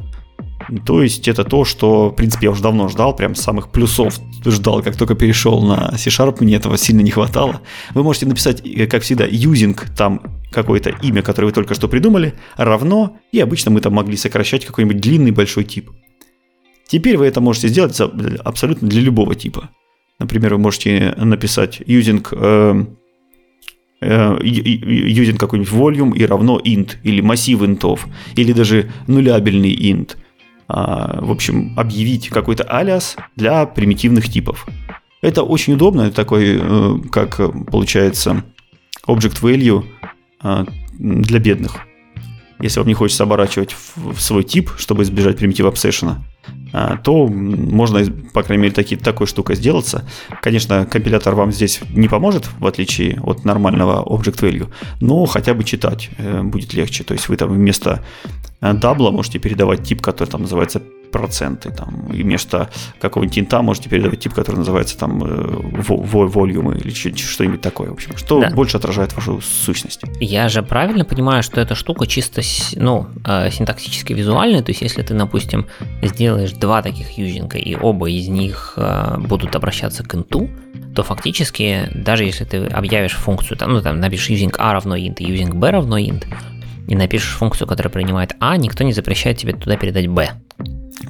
То есть это то, что, в принципе, я уже давно ждал, прям самых плюсов ждал, как только перешел на C-Sharp, мне этого сильно не хватало. Вы можете написать, как всегда, using, там какое-то имя, которое вы только что придумали, равно, и обычно мы там могли сокращать какой-нибудь длинный большой тип. Теперь вы это можете сделать абсолютно для любого типа. Например, вы можете написать using какой-нибудь volume и равно int, или массив интов, или даже нулябельный int. В общем, объявить какой-то алиас для примитивных типов. Это очень удобно, такой, как получается, object value для бедных. Если вам не хочется оборачивать в свой тип, чтобы избежать примитив обсессиона, то можно, по крайней мере, такой штукой сделаться. Конечно, компилятор вам здесь не поможет, в отличие от нормального Object Value, но хотя бы читать будет легче. То есть вы там вместо дабла можете передавать тип, который там называется проценты, там, и вместо какого-нибудь инта можете передавать тип, который называется там волюмы или что-нибудь такое, в общем, что больше отражает вашу сущность. Я же правильно понимаю, что эта штука чисто синтаксически визуальная, то есть если ты, допустим, сделаешь два таких юзинга, и оба из них будут обращаться к инту, то фактически, даже если ты объявишь функцию, там, ну, там напишешь юзинг a равно int и юзинг b равно int, и напишешь функцию, которая принимает a, никто не запрещает тебе туда передать b.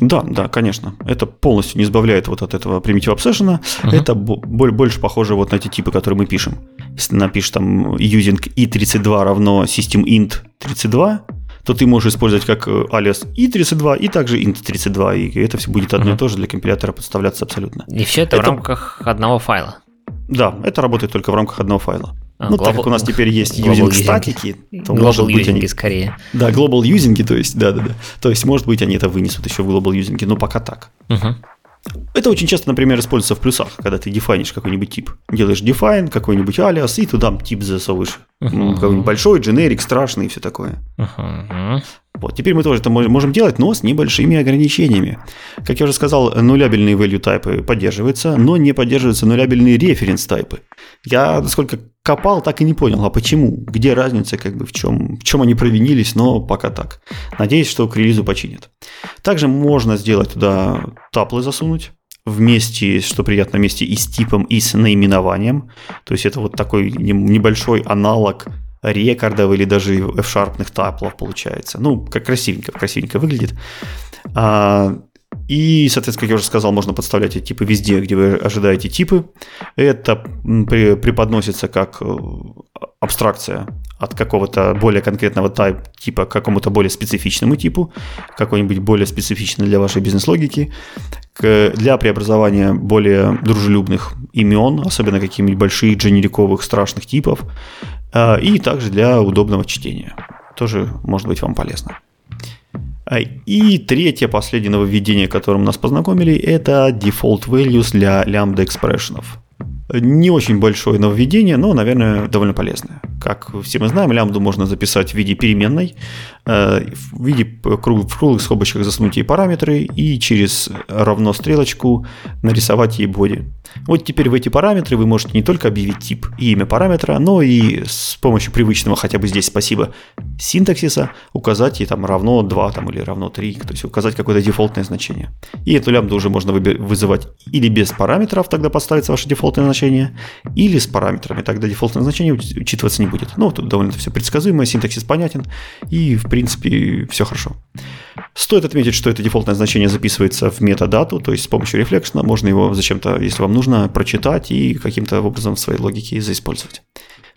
Да, конечно. Это полностью не избавляет вот от этого примитива обсессиона. Uh-huh. Это больше похоже вот на те типы, которые мы пишем. Если напишешь там using i32 равно systemint32, то ты можешь использовать как alias i32 и также int32. И это все будет одно и то же для компилятора подставляться абсолютно. И все это в рамках одного файла? Да, это работает только в рамках одного файла. Так как у нас теперь есть юзинг-статики, то может быть они... скорее. Да, глобал юзинги, то есть, да. То есть, может быть, они это вынесут еще в глобал юзинги, но пока так. Uh-huh. Это очень часто, например, используется в плюсах, когда ты дефайнишь какой-нибудь тип. Делаешь define, какой-нибудь алиас, и туда тип засовываешь. Uh-huh. Какой-нибудь большой, дженерик, страшный и все такое. Uh-huh. Вот, теперь мы тоже это можем делать, но с небольшими ограничениями. Как я уже сказал, нулябельные value type поддерживаются, но не поддерживаются нулябельные reference type. Я, насколько копал, так и не понял, а почему, где разница, как бы в чем они провинились, но пока так. Надеюсь, что к релизу починят. Также можно сделать туда таплы засунуть, вместе, что приятно, вместе и с типом, и с наименованием. То есть это вот такой небольшой аналог рекордов или даже F-шарпных таплов получается. Ну, как красивенько выглядит. И, соответственно, как я уже сказал, можно подставлять эти типы везде, где вы ожидаете типы. Это преподносится как абстракция от какого-то более конкретного типа к какому-то более специфичному типу, какой-нибудь более специфичный для вашей бизнес-логики, для преобразования более дружелюбных имен, особенно каких-нибудь больших дженериковых страшных типов, и также для удобного чтения. Тоже может быть вам полезно. И третье, последнее нововведение, которым нас познакомили, это default values для lambda expressions. Не очень большое нововведение, но, наверное, довольно полезное. Как все мы знаем, лямбду можно записать в виде переменной, в виде круглых скобочек засунуть ей параметры и через равно стрелочку нарисовать ей body. Вот теперь в эти параметры вы можете не только объявить тип и имя параметра, но и с помощью привычного, хотя бы здесь спасибо, синтаксиса указать ей там равно 2 там, или равно 3, то есть указать какое-то дефолтное значение. И эту лямбду уже можно вызывать или без параметров, тогда подставится ваше дефолтное значение, или с параметрами, тогда дефолтное значение учитываться не будет. Но тут довольно все предсказуемо, синтаксис понятен, и в принципе все хорошо. Стоит отметить, что это дефолтное значение записывается в метадату, то есть с помощью рефлекшена можно его зачем-то, если вам нужно, прочитать и каким-то образом в своей логике заиспользовать.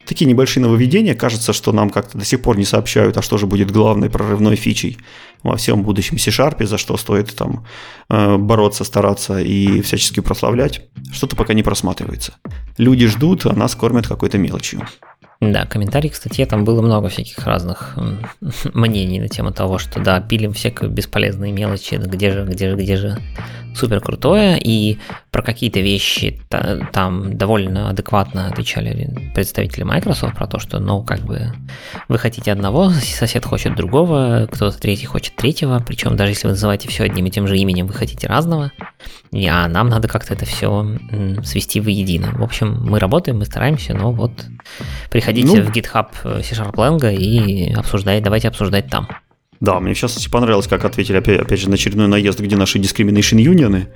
Такие небольшие нововведения. Кажется, что нам как-то до сих пор не сообщают, а что же будет главной прорывной фичей во всем будущем C-Sharp, за что стоит там бороться, стараться и всячески прославлять. Что-то пока не просматривается. Люди ждут, а нас кормят какой-то мелочью. Да, комментарий к статье, там было много всяких разных мнений на тему того, что да, пилим всякие бесполезные мелочи, где же супер крутое, и про какие-то вещи там довольно адекватно отвечали представители Microsoft про то, что ну как бы вы хотите одного, сосед хочет другого, кто-то третий хочет третьего, причем даже если вы называете все одним и тем же именем, вы хотите разного, а нам надо как-то это все свести воедино. В общем, мы работаем, мы стараемся, но вот приходите в GitHub C# Lang и давайте обсуждать там. Да, мне сейчас понравилось, как ответили опять же на очередной наезд, где наши discrimination юнионы,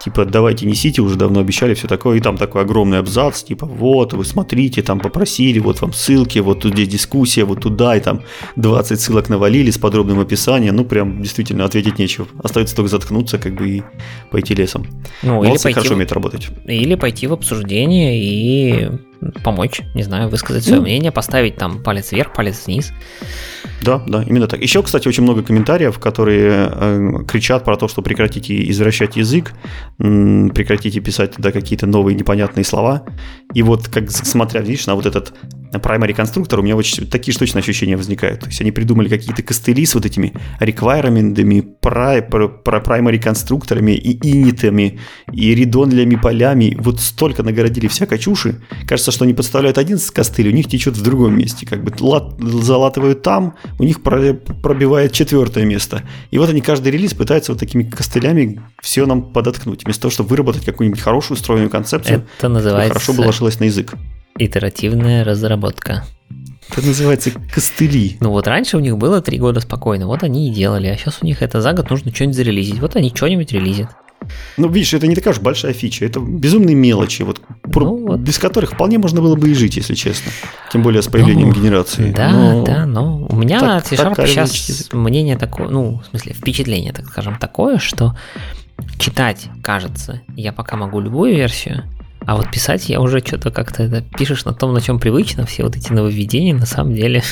типа давайте несите, уже давно обещали, все такое, и там такой огромный абзац, типа вот, вы смотрите, там попросили, вот вам ссылки, вот тут здесь дискуссия, вот туда, и там 20 ссылок навалили с подробным описанием, ну прям действительно ответить нечего, остается только заткнуться как бы и пойти лесом. Ну, или пойти хорошо умеет работать. Или пойти в обсуждение и помочь, не знаю, высказать свое мнение, поставить там палец вверх, палец вниз. Да, именно так. Еще, кстати, очень много комментариев, которые кричат про то, что прекратите извращать язык, прекратите писать туда какие-то новые непонятные слова. И вот, как смотря, видишь, на вот этот Primary Constructor, у меня вот такие штучные ощущения возникают. То есть они придумали какие-то костыли с вот этими реквайрементами, primary конструкторами и инитами, и редонлями, полями. Вот столько нагородили всякой чуши. Кажется, что они подставляют один костыль, у них течет в другом месте. Как бы залатывают там, у них пробивает 4-е место. И вот они каждый релиз пытаются вот такими костылями все нам подоткнуть, вместо того, чтобы выработать какую-нибудь хорошую устроенную концепцию, это называется... хорошо бы ложилась на язык. Итеративная разработка. Это называется костыли. Ну вот раньше у них было 3 года спокойно, вот они и делали, а сейчас у них это за год нужно что-нибудь зарелизить, вот они что-нибудь релизят. Ну видишь, это не такая уж большая фича, это безумные мелочи, вот, без которых вполне можно было бы и жить, если честно. Тем более с появлением генерации. Да, но у меня так, C-Sharp сейчас мнение такое, ну в смысле впечатление, так скажем, такое, что читать, кажется, я пока могу любую версию, а вот писать я уже что-то как-то это пишешь на том, на чем привычно, все вот эти нововведения, на самом деле,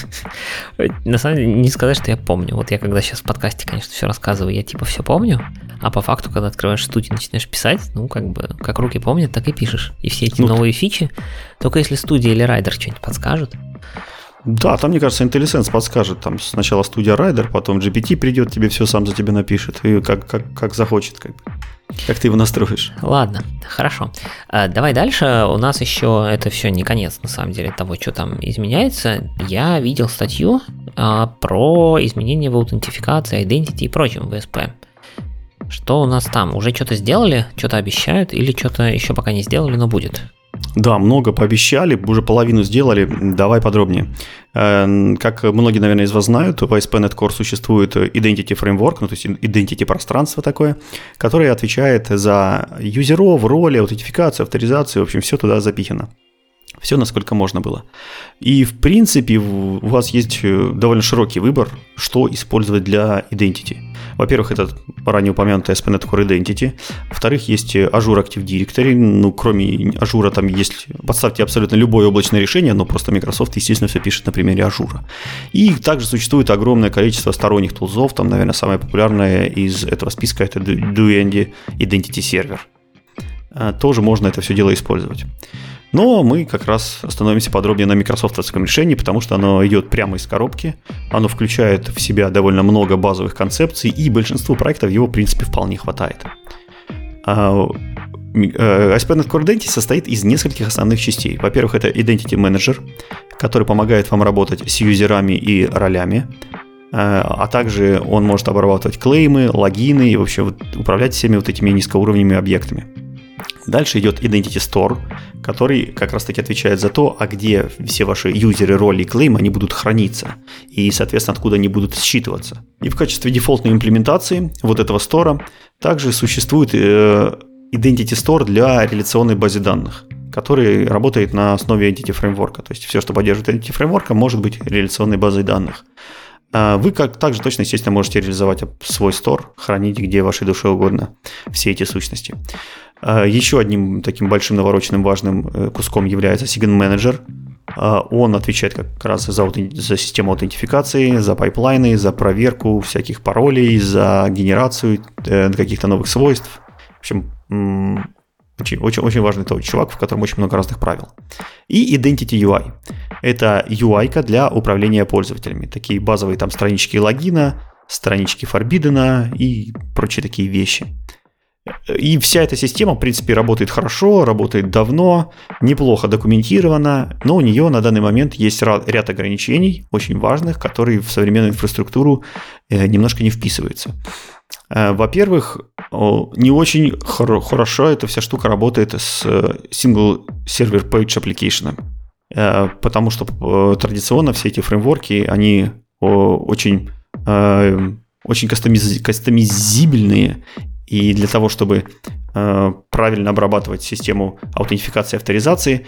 не сказать, что я помню. Вот я когда сейчас в подкасте, конечно, все рассказываю, я типа все помню, а по факту, когда открываешь студию и начинаешь писать, ну, как бы, как руки помнят, так и пишешь. И все эти новые фичи, только если студия или райдер что-нибудь подскажут. Да, там, мне кажется, IntelliSense подскажет. Там сначала студия райдер, потом GPT придет, тебе все сам за тебя напишет, и как захочет, как бы. Как ты его настроишь? Ладно, хорошо. Давай дальше. У нас еще это все не конец, на самом деле, того, что там изменяется. Я видел статью про изменения в аутентификации, identity и прочем в ESP. Что у нас там? Уже что-то сделали, что-то обещают или что-то еще пока не сделали, но будет? Да, много пообещали, уже половину сделали, давай подробнее. Как многие, наверное, из вас знают, в ASP.NET Core существует Identity Framework, ну, то есть Identity пространство такое, которое отвечает за юзеров, роли, аутентификацию, авторизацию, в общем, все туда запихано. Все, насколько можно было. И, в принципе, у вас есть довольно широкий выбор, что использовать для Identity. Во-первых, это ранее упомянутый ASP.NET Core Identity. Во-вторых, есть Azure Active Directory. Ну, кроме Azure там есть... Подставьте абсолютно любое облачное решение, но просто Microsoft, естественно, все пишет на примере Azure. И также существует огромное количество сторонних тулзов. Там, наверное, самое популярное из этого списка – это Duende Identity Server. Тоже можно это все дело использовать. Но мы как раз остановимся подробнее на микрософтовском решении, потому что оно идет прямо из коробки, оно включает в себя довольно много базовых концепций, и большинству проектов его, в принципе, вполне хватает. ASP.NET Core Identity состоит из нескольких основных частей. Во-первых, это Identity Manager, который помогает вам работать с юзерами и ролями, а также он может обрабатывать клеймы, логины и вообще управлять всеми вот этими низкоуровневыми объектами. Дальше идет Identity Store, который как раз-таки отвечает за то, а где все ваши юзеры, роли и клеймы, они будут храниться, и, соответственно, откуда они будут считываться. И в качестве дефолтной имплементации вот этого стора также существует Identity Store для реляционной базы данных, который работает на основе Entity Framework. То есть все, что поддерживает Entity Framework, может быть реляционной базой данных. Вы также точно, естественно, можете реализовать свой стор, хранить где вашей душе угодно все эти сущности. Еще одним таким большим навороченным важным куском является Sign Manager. Он отвечает как раз за систему аутентификации, за пайплайны, за проверку всяких паролей, за генерацию каких-то новых свойств. В общем, очень важный тот чувак, в котором очень много разных правил. И Identity UI. Это UI-ка для управления пользователями. Такие базовые там странички логина, странички Forbidden и прочие такие вещи. И вся эта система, в принципе, работает хорошо, работает давно, неплохо документирована, но у нее на данный момент есть ряд ограничений, очень важных, которые в современную инфраструктуру немножко не вписываются. Во-первых, не очень хорошо эта вся штука работает с Single Server Page Application, потому что традиционно все эти фреймворки, они очень кастомизибельные, и для того, чтобы правильно обрабатывать систему аутентификации и авторизации,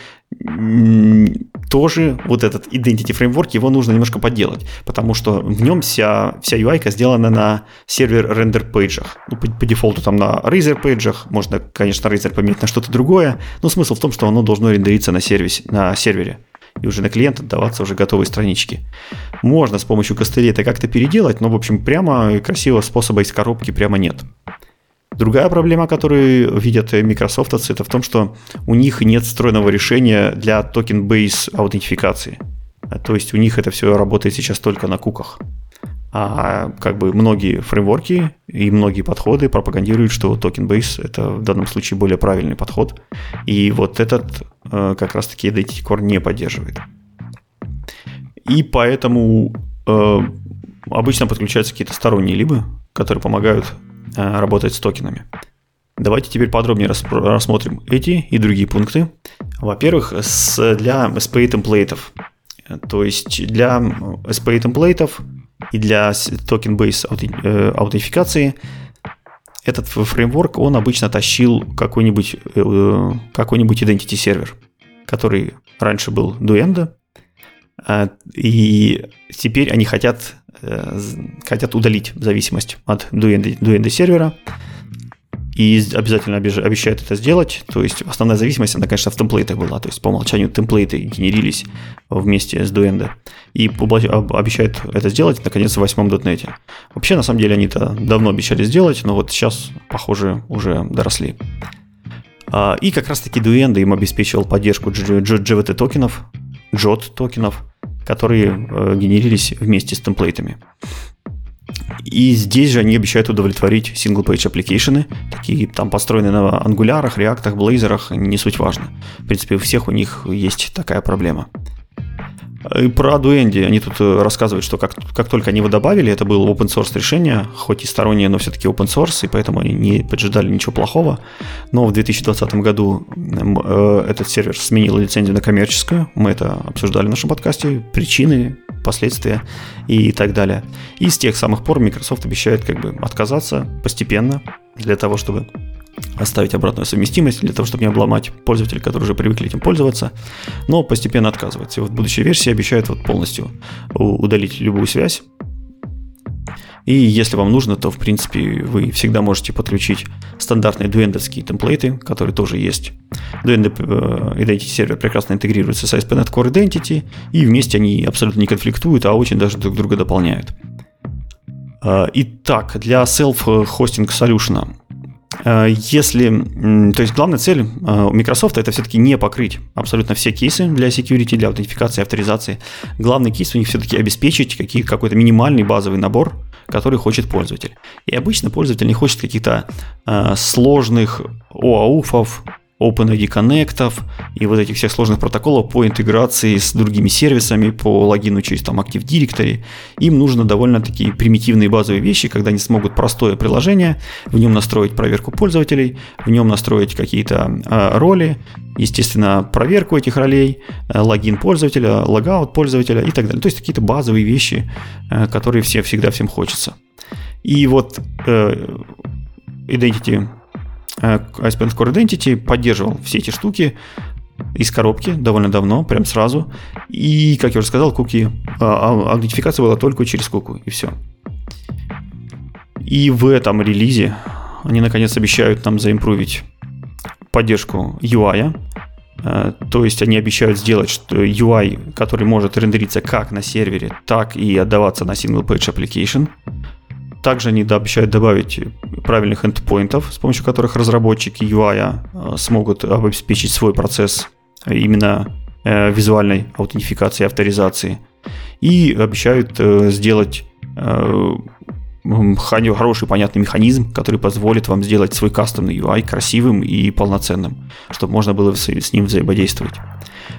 тоже вот этот Identity Framework, его нужно немножко подделать, потому что в нем вся UI-ка сделана на сервер-рендер-пейджах. Ну, по дефолту там на Razor-пейджах, можно, конечно, Razor поменять на что-то другое, но смысл в том, что оно должно рендериться на сервере и уже на клиент отдаваться уже готовые странички. Можно с помощью костылей это как-то переделать, но, в общем, прямо красивого способа из коробки прямо нет. Другая проблема, которую видят микрософтовцы, это в том, что у них нет встроенного решения для токен-бейс аутентификации. То есть у них это все работает сейчас только на куках. А как бы многие фреймворки и многие подходы пропагандируют, что токен-бейс — это в данном случае более правильный подход. И вот этот как раз-таки Identity Core не поддерживает. И поэтому обычно подключаются какие-то сторонние либы, которые помогают работать с токенами. Давайте теперь подробнее рассмотрим эти и другие пункты. Во-первых, для SPA-темплейтов. То есть для SPA-темплейтов и для токен-based аутентификации этот фреймворк, он обычно тащил какой-нибудь identity сервер, который раньше был Duendo, и теперь они хотят удалить зависимость от Duendo сервера и обязательно обещают это сделать. То есть основная зависимость, она, конечно, в темплейтах была. То есть по умолчанию темплейты генерились вместе с Duendo. И обещают это сделать, наконец, в 8-м .NET. Вообще, на самом деле, они это давно обещали сделать, но вот сейчас, похоже, уже доросли. И как раз-таки Duendo им обеспечивал поддержку JOT-токенов, которые генерились вместе с темплейтами. И здесь же они обещают удовлетворить single-page application, такие там построенные на Angular, React, Blazor, не суть важно. В принципе, у всех у них есть такая проблема. И про Duendo они тут рассказывают, что как только они его добавили, это было open source решение, хоть и стороннее, но все-таки open source, и поэтому они не поджидали ничего плохого. Но в 2020 году этот сервер сменил лицензию на коммерческую, мы это обсуждали в нашем подкасте, причины, последствия и так далее. И с тех самых пор Microsoft обещает как бы отказаться постепенно для того, чтобы оставить обратную совместимость, для того, чтобы не обломать пользователей, которые уже привыкли этим пользоваться, но постепенно отказывается. И вот в будущей версии обещают вот полностью удалить любую связь. И если вам нужно, то, в принципе, вы всегда можете подключить стандартные дуэндовские темплейты, которые тоже есть. Duendo Identity сервер прекрасно интегрируется с ASP.NET Core Identity, и вместе они абсолютно не конфликтуют, а очень даже друг друга дополняют. Итак, для self-hosting solution. То есть главная цель Microsoft — это все-таки не покрыть абсолютно все кейсы для security, для аутентификации, авторизации. Главный кейс у них все-таки обеспечить какой-то минимальный базовый набор, который хочет пользователь. И обычно пользователь не хочет каких-то сложных OAuth-ов, OpenID Connect-ов и вот этих всех сложных протоколов по интеграции с другими сервисами, по логину через там Active Directory. Им нужно довольно-таки примитивные базовые вещи, когда они смогут простое приложение, в нем настроить проверку пользователей, в нем настроить какие-то роли, естественно, проверку этих ролей, логин пользователя, логаут пользователя и так далее. То есть какие-то базовые вещи, которые всегда всем хочется. И вот ASP.NET Core Identity поддерживал все эти штуки из коробки довольно давно, прям сразу. И, как я уже сказал, куки, аутентификация была только через куку, и все. И в этом релизе они, наконец, обещают нам заимпровить поддержку UI. То есть они обещают сделать что UI, который может рендериться как на сервере, так и отдаваться на Single Page Application. Также они обещают добавить правильных эндпоинтов, с помощью которых разработчики UI смогут обеспечить свой процесс именно визуальной аутентификации и авторизации. И обещают сделать хороший, понятный механизм, который позволит вам сделать свой кастомный UI красивым и полноценным, чтобы можно было с ним взаимодействовать.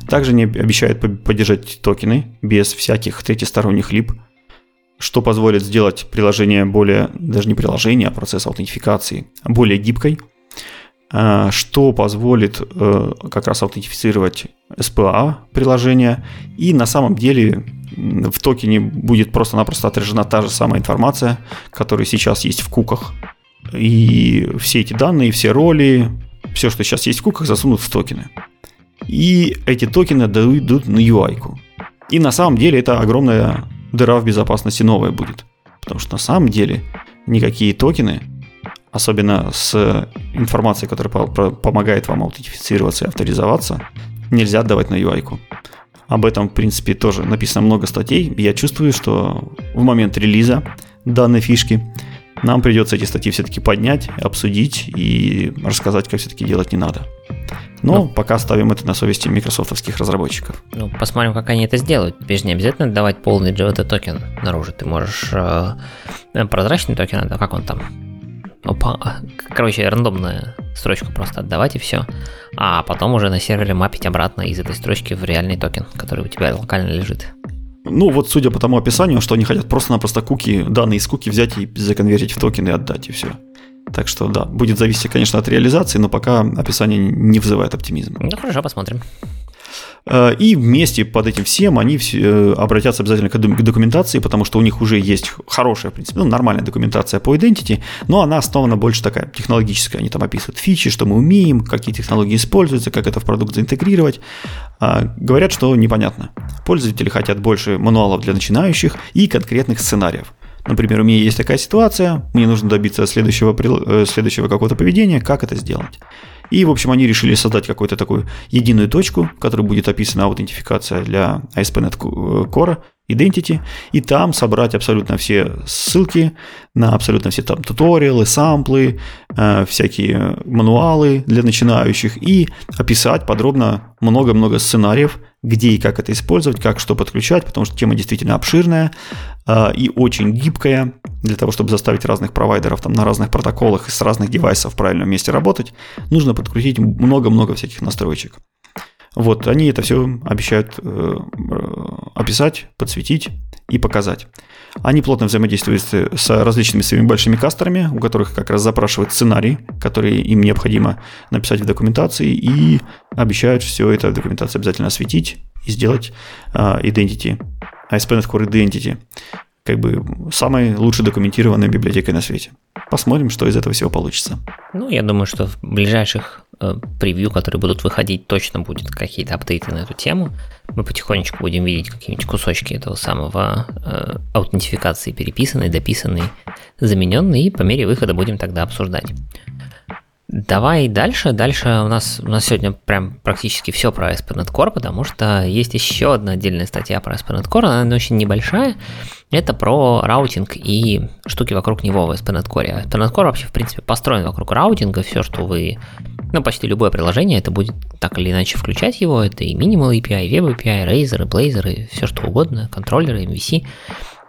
Также они обещают поддержать токены без всяких третьесторонних лип, что позволит сделать приложение более, даже не приложение, а процесс аутентификации более гибкой, что позволит как раз аутентифицировать SPA-приложение, и на самом деле в токене будет просто-напросто отражена та же самая информация, которая сейчас есть в куках, и все эти данные, все роли, все, что сейчас есть в куках, засунут в токены. И эти токены идут на UI-ку. И на самом деле это огромная дыра в безопасности новая будет. Потому что на самом деле никакие токены, особенно с информацией, которая помогает вам аутентифицироваться и авторизоваться, нельзя отдавать на UI-ку. Об этом, в принципе, тоже написано много статей. Я чувствую, что в момент релиза данной фишки нам придется эти статьи все-таки поднять, обсудить и рассказать, как все-таки делать не надо. Но пока ставим это на совести микрософтовских разработчиков. Ну, посмотрим, как они это сделают. Тебе же не обязательно давать полный JWT токен наружу. Ты можешь прозрачный токен, да, как он там? Короче, рандомную строчку просто отдавать и все. А потом уже на сервере мапить обратно из этой строчки в реальный токен, который у тебя локально лежит. Ну вот, судя по тому описанию, что они хотят просто-напросто куки, данные из куки взять и законвертить в токен и отдать, и все. Так что да, будет зависеть, конечно, от реализации, но пока описание не вызывает оптимизма. Ну хорошо, посмотрим. И вместе под этим всем они обратятся обязательно к документации, потому что у них уже есть хорошая, в принципе, ну, нормальная документация по Identity, но она основана больше такая технологическая. Они там описывают фичи, что мы умеем, какие технологии используются, как это в продукт заинтегрировать. Говорят, что непонятно. Пользователи хотят больше мануалов для начинающих и конкретных сценариев. Например, у меня есть такая ситуация, мне нужно добиться следующего какого-то поведения, как это сделать? И, в общем, они решили создать какую-то такую единую точку, в которой будет описана аутентификация для ASP.NET Core Identity, и там собрать абсолютно все ссылки на абсолютно все там туториалы, самплы, всякие мануалы для начинающих, и описать подробно много-много сценариев, где и как это использовать, как что подключать, потому что тема действительно обширная и очень гибкая для того, чтобы заставить разных провайдеров там, на разных протоколах и с разных девайсов в правильном месте работать, нужно подкрутить много-много всяких настроечек. Вот, они это все обещают описать, подсветить и показать. Они плотно взаимодействуют с различными своими большими кастерами, у которых как раз запрашивают сценарий, которые им необходимо написать в документации, и обещают все это в документации обязательно осветить и сделать Identity, ASP.NET Core Identity, как бы самой лучше документированной библиотекой на свете. Посмотрим, что из этого всего получится. Ну, я думаю, что в ближайших превью, которые будут выходить, точно будут какие-то апдейты на эту тему. Мы потихонечку будем видеть какие-нибудь кусочки этого самого аутентификации, переписанные, дописанные, замененные, и по мере выхода будем тогда обсуждать. Давай дальше. Дальше у нас сегодня прям практически все про ASP.NET Core, потому что есть еще одна отдельная статья про ASP.NET Core, она очень небольшая. Это про раутинг и штуки вокруг него в ASP.NET Core. ASP.NET Core вообще, в принципе, построен вокруг раутинга. Все, что вы... Ну, почти любое приложение, это будет так или иначе включать его. Это и Minimal API, и Web API, и Razor, и Blazor, и все что угодно, контроллеры, MVC.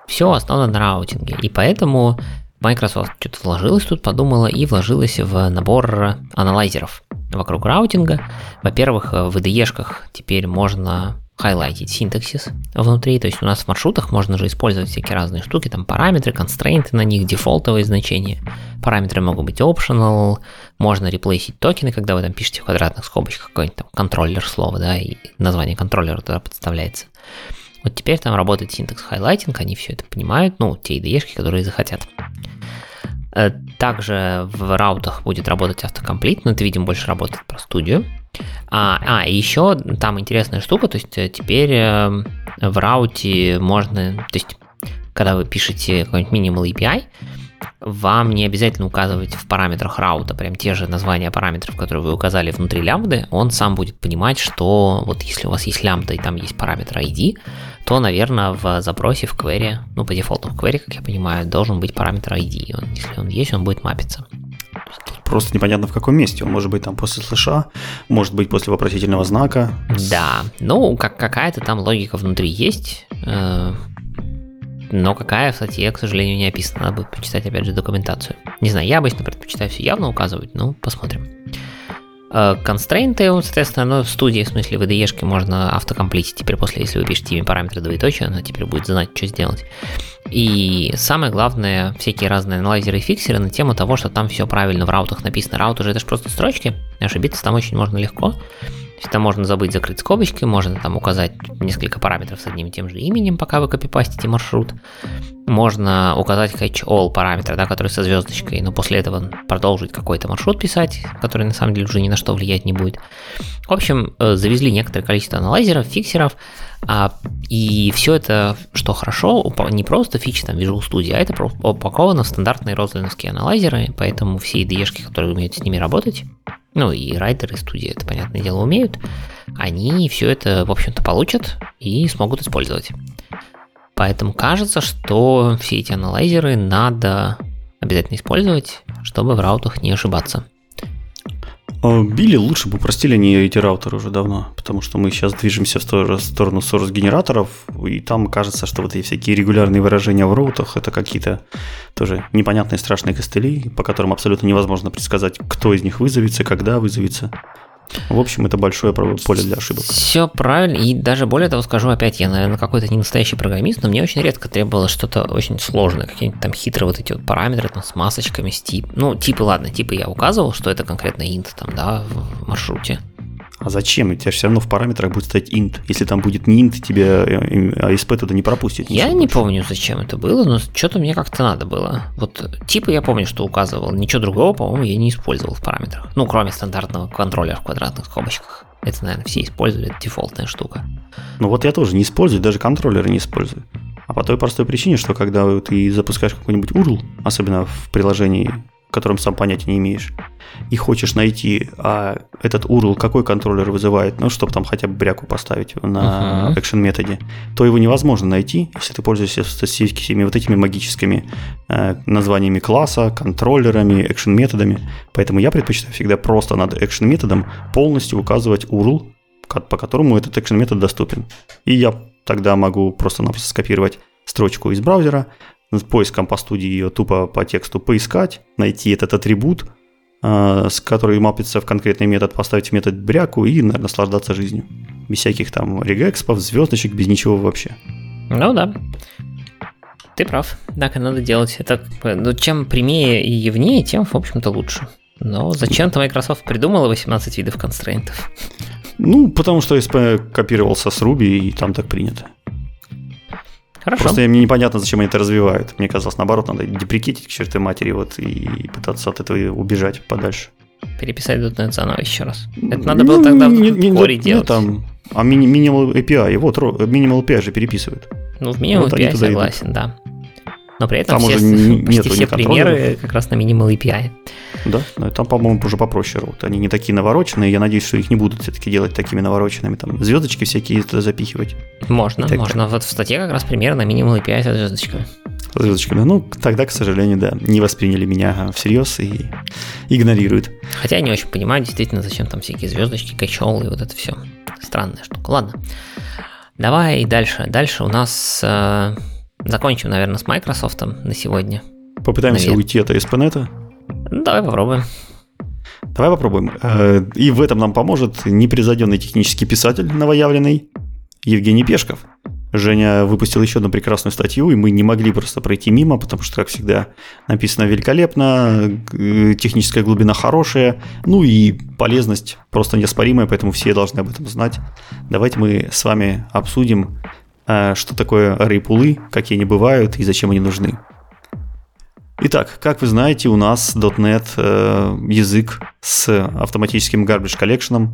Все основано на раутинге. И поэтому... Microsoft что-то вложилась тут, подумала, и вложилась в набор аналайзеров вокруг раутинга. Во-первых, в IDE-шках теперь можно хайлайтить синтаксис внутри, то есть у нас в маршрутах можно же использовать всякие разные штуки, там параметры, констрейнты на них, дефолтовые значения. Параметры могут быть optional, можно реплейсить токены, когда вы там пишете в квадратных скобочках какой-нибудь там контроллер слово, да, и название контроллера туда подставляется. Вот теперь там работает синтакс хайлайтинг, они все это понимают, ну, те IDE-шки, которые захотят. Также в раутах будет работать автокомплит, но это, видимо, больше работает про студию. И еще там интересная штука, то есть теперь в рауте можно, то есть когда вы пишете какой-нибудь Minimal API, вам не обязательно указывать в параметрах раута прям те же названия параметров, которые вы указали внутри лямбды, он сам будет понимать, что вот если у вас есть лямбда и там есть параметр ID, то, наверное, в запросе в query, ну, по дефолту в query, как я понимаю, должен быть параметр ID. Если он есть, он будет мапиться. Просто непонятно в каком месте. Он может быть там после слэша, может быть после вопросительного знака. Да, ну, какая-то там логика внутри есть, но какая в статье, к сожалению, не описана. Надо будет почитать, опять же, документацию. Не знаю, я обычно предпочитаю все явно указывать, но посмотрим. Констрейнты, соответственно, в студии, в смысле в IDE-шке можно автокомплитить. Теперь после, если вы пишете ими параметры двоеточия, она теперь будет знать, что сделать. И самое главное, всякие разные аналайзеры и фиксеры на тему того, что там все правильно в раутах написано. Раут уже это же просто строчки, ошибиться там очень можно легко. То есть там можно забыть закрыть скобочки, можно там указать несколько параметров с одним и тем же именем, пока вы копипастите маршрут. Можно указать catch all параметры, да, который со звездочкой, но после этого продолжить какой-то маршрут писать, который на самом деле уже ни на что влиять не будет. В общем, завезли некоторое количество аналайзеров, фиксеров, и все это, что хорошо, не просто фичи там Visual Studio, а это упаковано в стандартные розлиновские аналайзеры, поэтому все IDE-шки, которые умеют с ними работать, ну и райтеры, и студии, это, понятное дело, умеют, они все это, в общем-то, получат и смогут использовать. Поэтому кажется, что все эти аналайзеры надо обязательно использовать, чтобы в раутах не ошибаться. Били лучше бы упростили они эти раутеры уже давно, потому что мы сейчас движемся в сторону source-генераторов, и там кажется, что вот эти всякие регулярные выражения в роутах — это какие-то тоже непонятные страшные костыли, по которым абсолютно невозможно предсказать, кто из них вызовется, когда вызовется. В общем, это большое поле для ошибок. Все правильно, и даже более того скажу, опять я, наверное, какой-то не настоящий программист, но мне очень редко требовалось что-то очень сложное, какие-нибудь там хитрые вот эти вот параметры там, с масочками, с типом. Ну, типы я указывал, что это конкретно int там, да, в маршруте. А зачем? У тебя же все равно в параметрах будет стоять int. Если там будет не int, тебе ASP туда не пропустит. Я не помню, зачем это было, но что-то мне как-то надо было. Вот типы я помню, что указывал. Ничего другого, по-моему, я не использовал в параметрах. Ну, кроме стандартного контроллера в квадратных скобочках. Это, наверное, все используют, это дефолтная штука. Ну вот я тоже не использую, даже контроллеры не использую. А по той простой причине, что когда ты запускаешь какой-нибудь URL, особенно в приложении, которым сам понятия не имеешь, и хочешь найти, этот URL какой контроллер вызывает, ну, чтобы там хотя бы бряку поставить на action методе, то его невозможно найти, если ты пользуешься всеми вот этими магическими названиями класса, контроллерами, action методами. Поэтому я предпочитаю всегда просто над action методом полностью указывать URL, по которому этот action метод доступен. И я тогда могу просто-напросто скопировать строчку из браузера, с поиском по студии ее тупо по тексту поискать, найти этот атрибут, с которым мапится в конкретный метод, поставить в метод бряку и наслаждаться жизнью. Без всяких там регэкспов, звездочек, без ничего вообще. Ну да. Ты прав. Так и надо делать. Это, ну, чем прямее и явнее, тем, в общем-то, лучше. Но зачем-то Microsoft придумала 18 видов констрейнтов. Ну, потому что ASP копировался с Ruby, и там так принято. Хорошо. Просто мне непонятно, зачем они это развивают. Мне казалось, наоборот, надо деприкетить к чертой матери вот, и пытаться от этого убежать подальше. Переписать .NET заново еще раз. Это надо было тогда в коре делать. Там, Minimal API, вот Minimal API же переписывают. Ну, в Minimal вот API согласен, идут. Да. Но при этом там все, почти все примеры как раз на Minimal API. Да, но там, по-моему, уже попроще роут. Они не такие навороченные, я надеюсь, что их не будут все-таки делать такими навороченными, там звездочки всякие запихивать. Можно. Вот в статье как раз пример на Minimal API со звездочками. Ну, тогда, к сожалению, да, не восприняли меня всерьез и игнорируют. Хотя я не очень понимаю, действительно, зачем там всякие звездочки, качелы и вот это все. Странная штука. Ладно, давай дальше. Дальше у нас... Закончим, наверное, с Microsoft на сегодня. Попытаемся уйти от ASP.NET. Давай попробуем. И в этом нам поможет непревзойденный технический писатель новоявленный Евгений Пешков. Женя выпустил еще одну прекрасную статью, и мы не могли просто пройти мимо, потому что, как всегда, написано великолепно, техническая глубина хорошая, ну и полезность просто неоспоримая, поэтому все должны об этом знать. Давайте мы с вами обсудим, что такое аррей-пулы, какие они бывают и зачем они нужны. Итак, как вы знаете, у нас .NET язык с автоматическим garbage collection,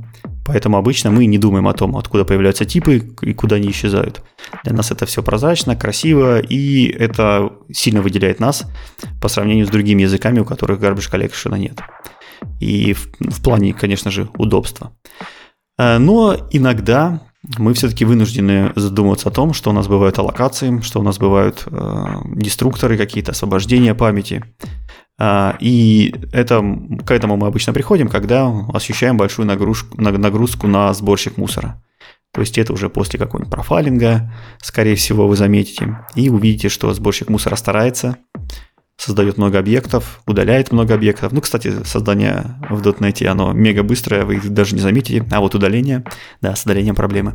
поэтому обычно мы не думаем о том, откуда появляются типы и куда они исчезают. Для нас это все прозрачно, красиво, и это сильно выделяет нас по сравнению с другими языками, у которых garbage collection нет. И в плане, конечно же, удобства. Но иногда... мы все-таки вынуждены задумываться о том, что у нас бывают аллокации, что у нас бывают деструкторы, какие-то освобождения памяти. И к этому мы обычно приходим, когда ощущаем большую нагрузку на сборщик мусора. То есть это уже после какого-нибудь профайлинга, скорее всего, вы заметите, и увидите, что сборщик мусора старается, создает много объектов, удаляет много объектов. Ну, кстати, создание в .NET, оно мега быстрое, вы их даже не заметите. А вот удаление, да, с удалением проблемы.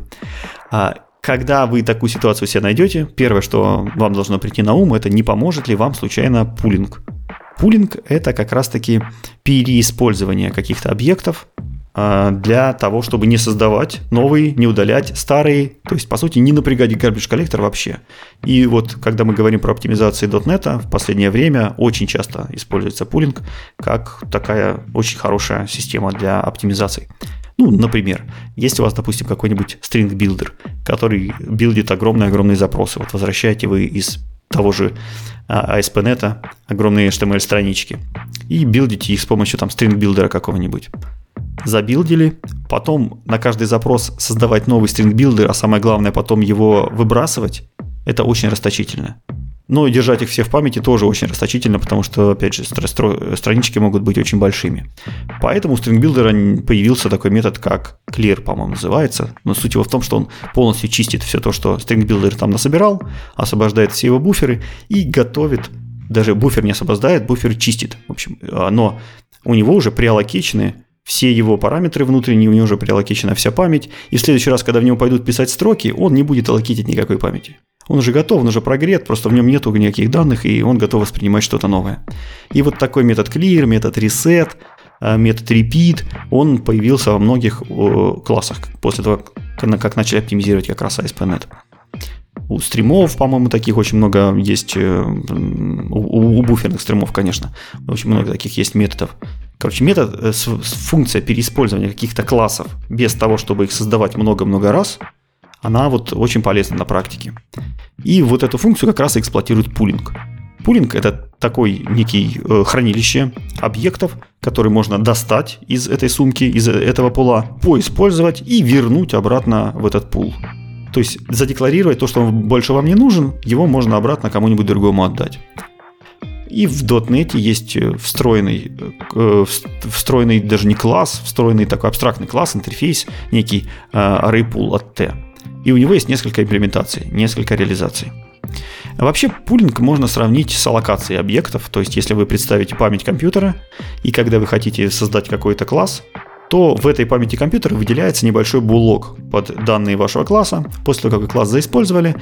Когда вы такую ситуацию себе найдете, первое, что вам должно прийти на ум, это не поможет ли вам случайно пулинг. Пулинг – это как раз-таки переиспользование каких-то объектов для того, чтобы не создавать новые, не удалять старые, то есть, по сути, не напрягать garbage collector вообще. И вот, когда мы говорим про оптимизацию .NET, в последнее время очень часто используется пулинг как такая очень хорошая система для оптимизации. Ну, например, если у вас, допустим, какой-нибудь string builder, который билдит огромные-огромные запросы, вот возвращаете вы из того же ASP.NET огромные HTML-странички и билдите их с помощью там string builder какого-нибудь. Забилдили, потом на каждый запрос создавать новый string builder, а самое главное потом его выбрасывать, это очень расточительно. Но держать их все в памяти тоже очень расточительно, потому что, опять же, странички могут быть очень большими. Поэтому у StringBuilder появился такой метод, как clear, по-моему, называется. Но суть его в том, что он полностью чистит все то, что StringBuilder там насобирал, освобождает все его буферы и готовит. Даже буфер не освобождает, буфер чистит. В общем, но у него уже преаллокечены все его параметры внутренние, у него уже преаллокечена вся память. И в следующий раз, когда в него пойдут писать строки, он не будет аллокетить никакой памяти. Он уже готов, он уже прогрет, просто в нем нету никаких данных, и он готов воспринимать что-то новое. И вот такой метод clear, метод reset, метод repeat, он появился во многих классах после того, как начали оптимизировать как раз ASP.NET. У стримов, по-моему, таких очень много есть, у буферных стримов, конечно, очень много таких есть методов. Короче, метод, функция переиспользования каких-то классов без того, чтобы их создавать много-много раз, она вот очень полезна на практике. И вот эту функцию как раз эксплуатирует пулинг. Пулинг – это такой некий хранилище объектов, которые можно достать из этой сумки, из этого пула, поиспользовать и вернуть обратно в этот пул. То есть задекларировать то, что больше вам не нужен, его можно обратно кому-нибудь другому отдать. И в .NET есть встроенный даже не класс, встроенный такой абстрактный класс, интерфейс, некий ArrayPool от T. И у него есть несколько имплементаций, несколько реализаций. Вообще пулинг можно сравнить с аллокацией объектов. То есть если вы представите память компьютера, и когда вы хотите создать какой-то класс, то в этой памяти компьютера выделяется небольшой булок под данные вашего класса. После того, как вы класс заиспользовали,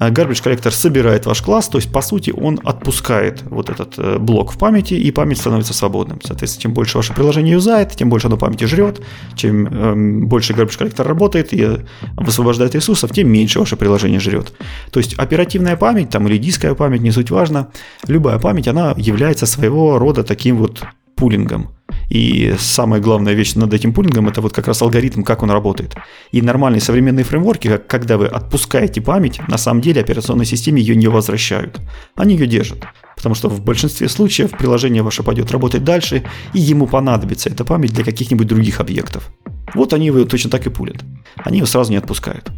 Garbage Collector собирает ваш класс, то есть, по сути, он отпускает вот этот блок в памяти, и память становится свободным. Соответственно, чем больше ваше приложение юзает, тем больше оно памяти жрет, чем больше Garbage Collector работает и высвобождает ресурсов, тем меньше ваше приложение жрет. То есть, оперативная память там, или дисковая память, не суть важно, любая память, она является своего рода таким вот пулингом. И самая главная вещь над этим пулингом – это вот как раз алгоритм, как он работает. И нормальные современные фреймворки, когда вы отпускаете память, на самом деле операционной системе ее не возвращают. Они ее держат, потому что в большинстве случаев приложение ваше пойдет работать дальше, и ему понадобится эта память для каких-нибудь других объектов. Вот они его точно так и пулят. Они его сразу не отпускают.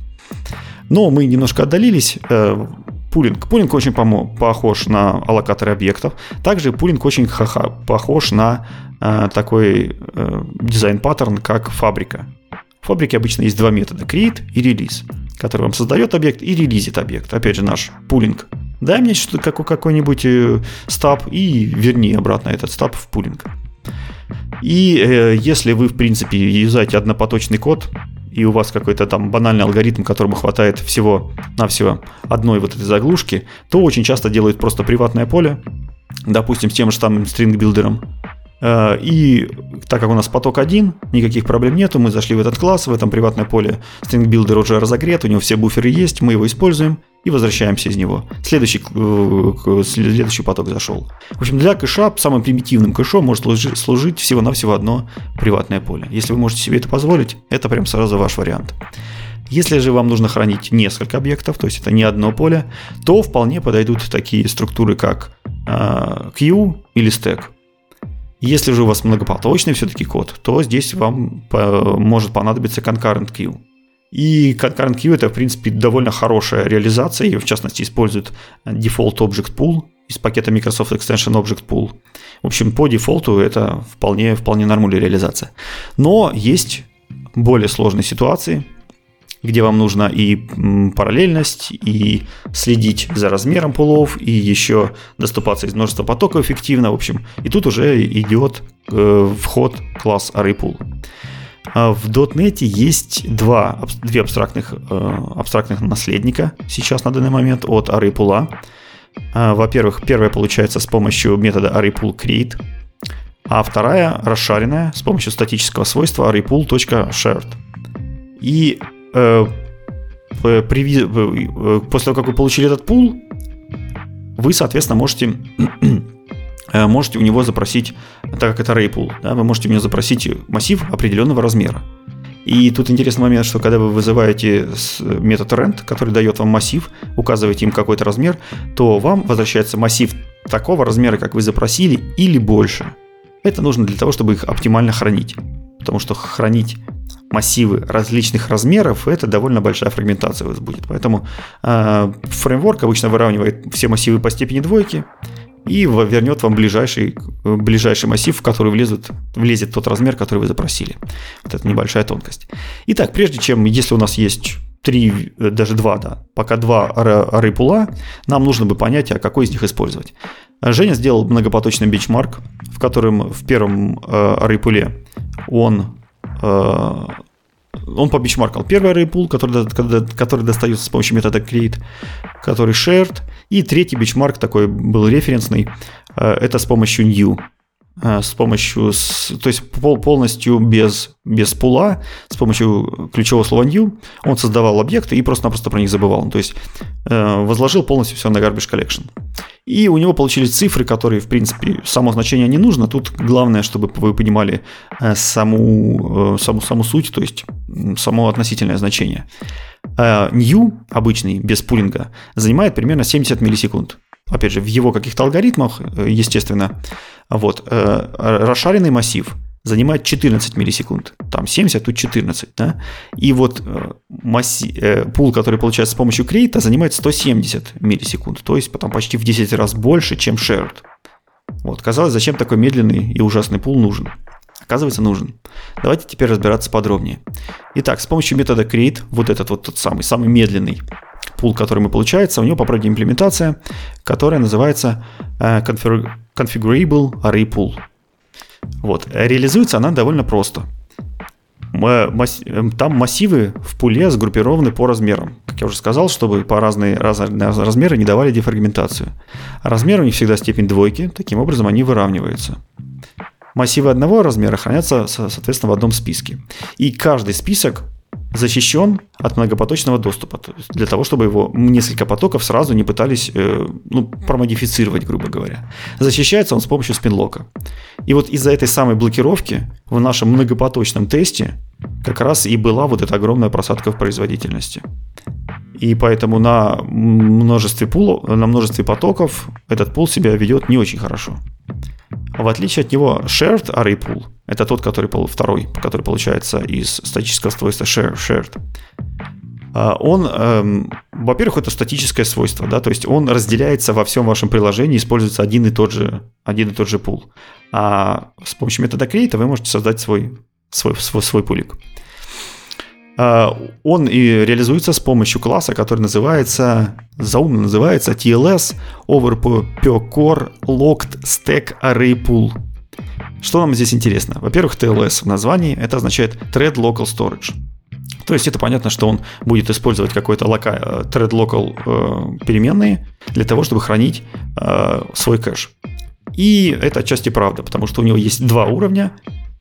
Но мы немножко отдалились. Пулинг. Пулинг очень похож на аллокаторы объектов. Также пулинг очень похож на такой дизайн-паттерн, как фабрика. В фабрике обычно есть два метода: create и release, который вам создает объект и релизит объект. Опять же, наш пулинг. Дай мне какой-нибудь стаб и верни обратно этот стаб в пулинг. И если вы, в принципе, юзаете однопоточный код, и у вас какой-то там банальный алгоритм, которому хватает всего-навсего одной вот этой заглушки, то очень часто делают просто приватное поле, допустим, с тем же там StringBuilder'ом. И так как у нас поток один, никаких проблем нету, мы зашли в этот класс, в этом приватное поле StringBuilder уже разогрет, у него все буферы есть, мы его используем и возвращаемся из него. Следующий поток зашел. В общем, для кэша самым примитивным кэшом может служить всего-навсего одно приватное поле. Если вы можете себе это позволить, это прям сразу ваш вариант. Если же вам нужно хранить несколько объектов, то есть это не одно поле, то вполне подойдут такие структуры, как queue или stack. Если же у вас многопоточный все-таки код, то здесь вам может понадобиться concurrent queue. И concurrent queue – это, в принципе, довольно хорошая реализация. Ее, в частности, использует default object pool из пакета Microsoft Extension Object Pool. В общем, по дефолту это вполне нормальная реализация. Но есть более сложные ситуации, где вам нужна и параллельность, и следить за размером пулов, и еще доступаться из множества потоков эффективно. В общем, и тут уже идет вход класс ArrayPool. В .NET есть две абстрактных наследника сейчас на данный момент от ArrayPool. Во-первых, первая получается с помощью метода ArrayPoolCreate, а вторая расшаренная с помощью статического свойства ArrayPool.shared. И после того, как вы получили этот пул, вы, соответственно, можете у него запросить, так как это ArrayPool, да, вы можете у него запросить массив определенного размера. И тут интересный момент, что когда вы вызываете метод rend, который дает вам массив, указываете им какой-то размер, то вам возвращается массив такого размера, как вы запросили, или больше. Это нужно для того, чтобы их оптимально хранить. Потому что хранить массивы различных размеров, это довольно большая фрагментация у вас будет. Поэтому фреймворк обычно выравнивает все массивы по степени двойки и вернет вам ближайший массив, в который влезет тот размер, который вы запросили. Вот это небольшая тонкость. Итак, прежде чем, если у нас есть два аррей-пула, нам нужно бы понять, а какой из них использовать. Женя сделал многопоточный бичмарк, в котором в первом аррей-пуле он побичмаркал первый аррей-пул, который достается с помощью метода create, который shared, и третий бичмарк такой был референсный, это с помощью new. То есть полностью без пула, с помощью ключевого слова new он создавал объекты и просто-напросто про них забывал. То есть возложил полностью все на garbage collection. И у него получились цифры, которые, в принципе, само значение не нужно. Тут главное, чтобы вы понимали саму суть, то есть само относительное значение. New, обычный, без пулинга, занимает примерно 70 миллисекунд. Опять же, в его каких-то алгоритмах, естественно, расшаренный массив занимает 14 миллисекунд. Там 70, тут 14. Да? И вот пул, который получается с помощью create, занимает 170 миллисекунд. То есть потом почти в 10 раз больше, чем shared. Вот, казалось, зачем такой медленный и ужасный пул нужен? Оказывается, нужен. Давайте теперь разбираться подробнее. Итак, с помощью метода create, вот этот вот тот самый медленный пул, который мы получается, у него по правде имплементация, которая называется Configurable Array Pool. Вот. Реализуется она довольно просто. Там массивы в пуле сгруппированы по размерам. Как я уже сказал, чтобы по разные размеры не давали дефрагментацию. Размер у них всегда степень двойки, таким образом они выравниваются. Массивы одного размера хранятся, соответственно, в одном списке. И каждый список защищен от многопоточного доступа, для того, чтобы его несколько потоков сразу не пытались промодифицировать, грубо говоря. Защищается он с помощью спинлока. И вот из-за этой самой блокировки в нашем многопоточном тесте как раз и была вот эта огромная просадка в производительности. И поэтому на множестве потоков этот пул себя ведет не очень хорошо. В отличие от него, shared array pool, это тот, который получается из статического свойства shared, он, во-первых, это статическое свойство, да, то есть он разделяется во всем вашем приложении, используется один и тот же пул. А с помощью метода create вы можете создать свой пулик. Он и реализуется с помощью класса, который заумно называется TLS Overpure Locked Stack Array Pool. Что нам здесь интересно? Во-первых, TLS в названии, это означает Thread Local Storage. То есть это понятно, что он будет использовать какой-то Thread Local переменные для того, чтобы хранить свой кэш. И это отчасти правда, потому что у него есть два уровня.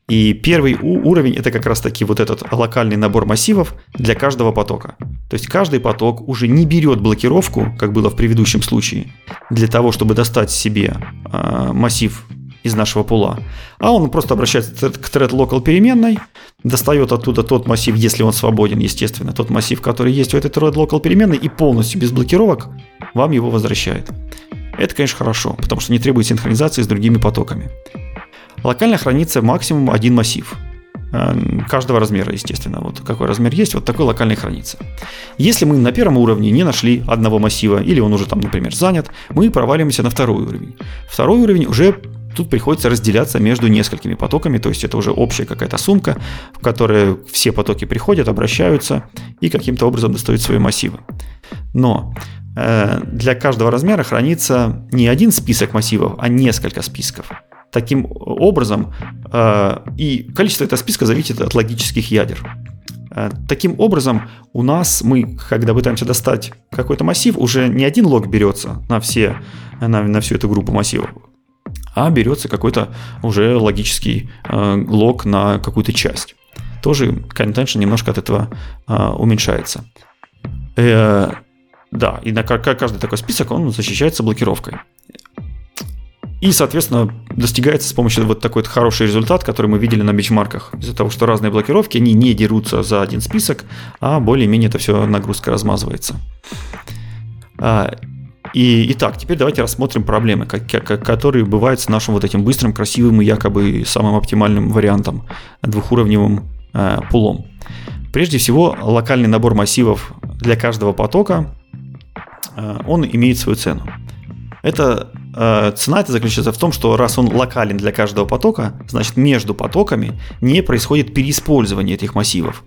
И первый уровень – это как раз-таки вот этот локальный набор массивов для каждого потока. То есть каждый поток уже не берет блокировку, как было в предыдущем случае, для того, чтобы достать себе массив из нашего пула, а он просто обращается к thread local переменной, достает оттуда тот массив, если он свободен, естественно, тот массив, который есть у этой thread local переменной, и полностью без блокировок вам его возвращает. Это, конечно, хорошо, потому что не требует синхронизации с другими потоками. Локально хранится максимум один массив каждого размера, естественно. Вот какой размер есть, вот такой локальный хранится. Если мы на первом уровне не нашли одного массива, или он уже там, например, занят, мы проваливаемся на второй уровень. Второй уровень уже тут приходится разделяться между несколькими потоками, то есть это уже общая какая-то сумка, в которой все потоки приходят, обращаются и каким-то образом достают свои массивы. Но для каждого размера хранится не один список массивов, а несколько списков. Таким образом, и количество этого списка зависит от логических ядер. Таким образом, мы, когда пытаемся достать какой-то массив, уже не один лог берется на всю эту группу массивов, а берется какой-то уже логический лог на какую-то часть. Тоже контеншн немножко от этого уменьшается. Да, и на каждый такой список он защищается блокировкой. И, соответственно, достигается с помощью вот такой хороший результат, который мы видели на бичмарках. Из-за того, что разные блокировки, они не дерутся за один список, а более-менее это все нагрузка размазывается. Итак, теперь давайте рассмотрим проблемы, которые бывают с нашим вот этим быстрым, красивым и якобы самым оптимальным вариантом двухуровневым пулом. Прежде всего, локальный набор массивов для каждого потока, он имеет свою цену. Цена это заключается в том, что раз он локален для каждого потока, значит между потоками не происходит переиспользование этих массивов.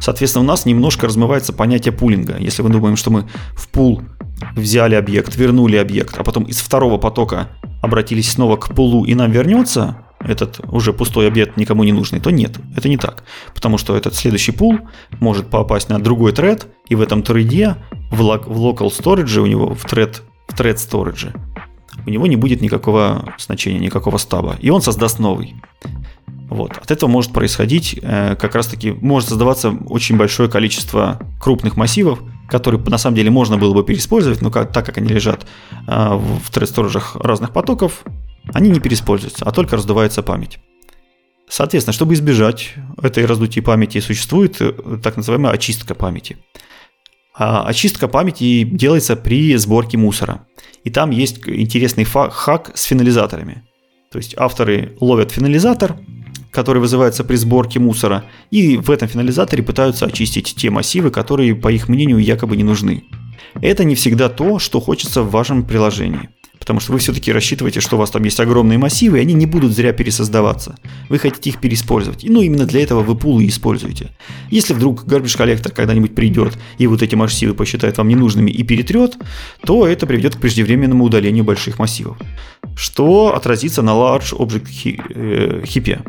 Соответственно, у нас немножко размывается понятие пулинга. Если мы думаем, что мы в пул взяли объект, вернули объект, а потом из второго потока обратились снова к пулу и нам вернется этот уже пустой объект, никому не нужный, то нет, это не так. Потому что этот следующий пул может попасть на другой тред, и в этом треде, в local storage у него, в thread storage, у него не будет никакого значения, никакого стаба, и он создаст новый. Вот. От этого может происходить, как раз таки, может создаваться очень большое количество крупных массивов, которые на самом деле можно было бы переиспользовать, но так как они лежат в thread-сторожах разных потоков, они не переиспользуются, а только раздувается память. Соответственно, чтобы избежать этой раздутия памяти, существует так называемая очистка памяти. А очистка памяти делается при сборке мусора. И там есть интересный хак с финализаторами. То есть авторы ловят финализатор, который вызывается при сборке мусора, и в этом финализаторе пытаются очистить те массивы, которые, по их мнению, якобы не нужны. Это не всегда то, что хочется в вашем приложении, потому что вы все-таки рассчитываете, что у вас там есть огромные массивы, и они не будут зря пересоздаваться. Вы хотите их переиспользовать, но именно для этого вы пулы используете. Если вдруг garbage collector когда-нибудь придет и вот эти массивы посчитает вам ненужными и перетрет, то это приведет к преждевременному удалению больших массивов, что отразится на large object heap.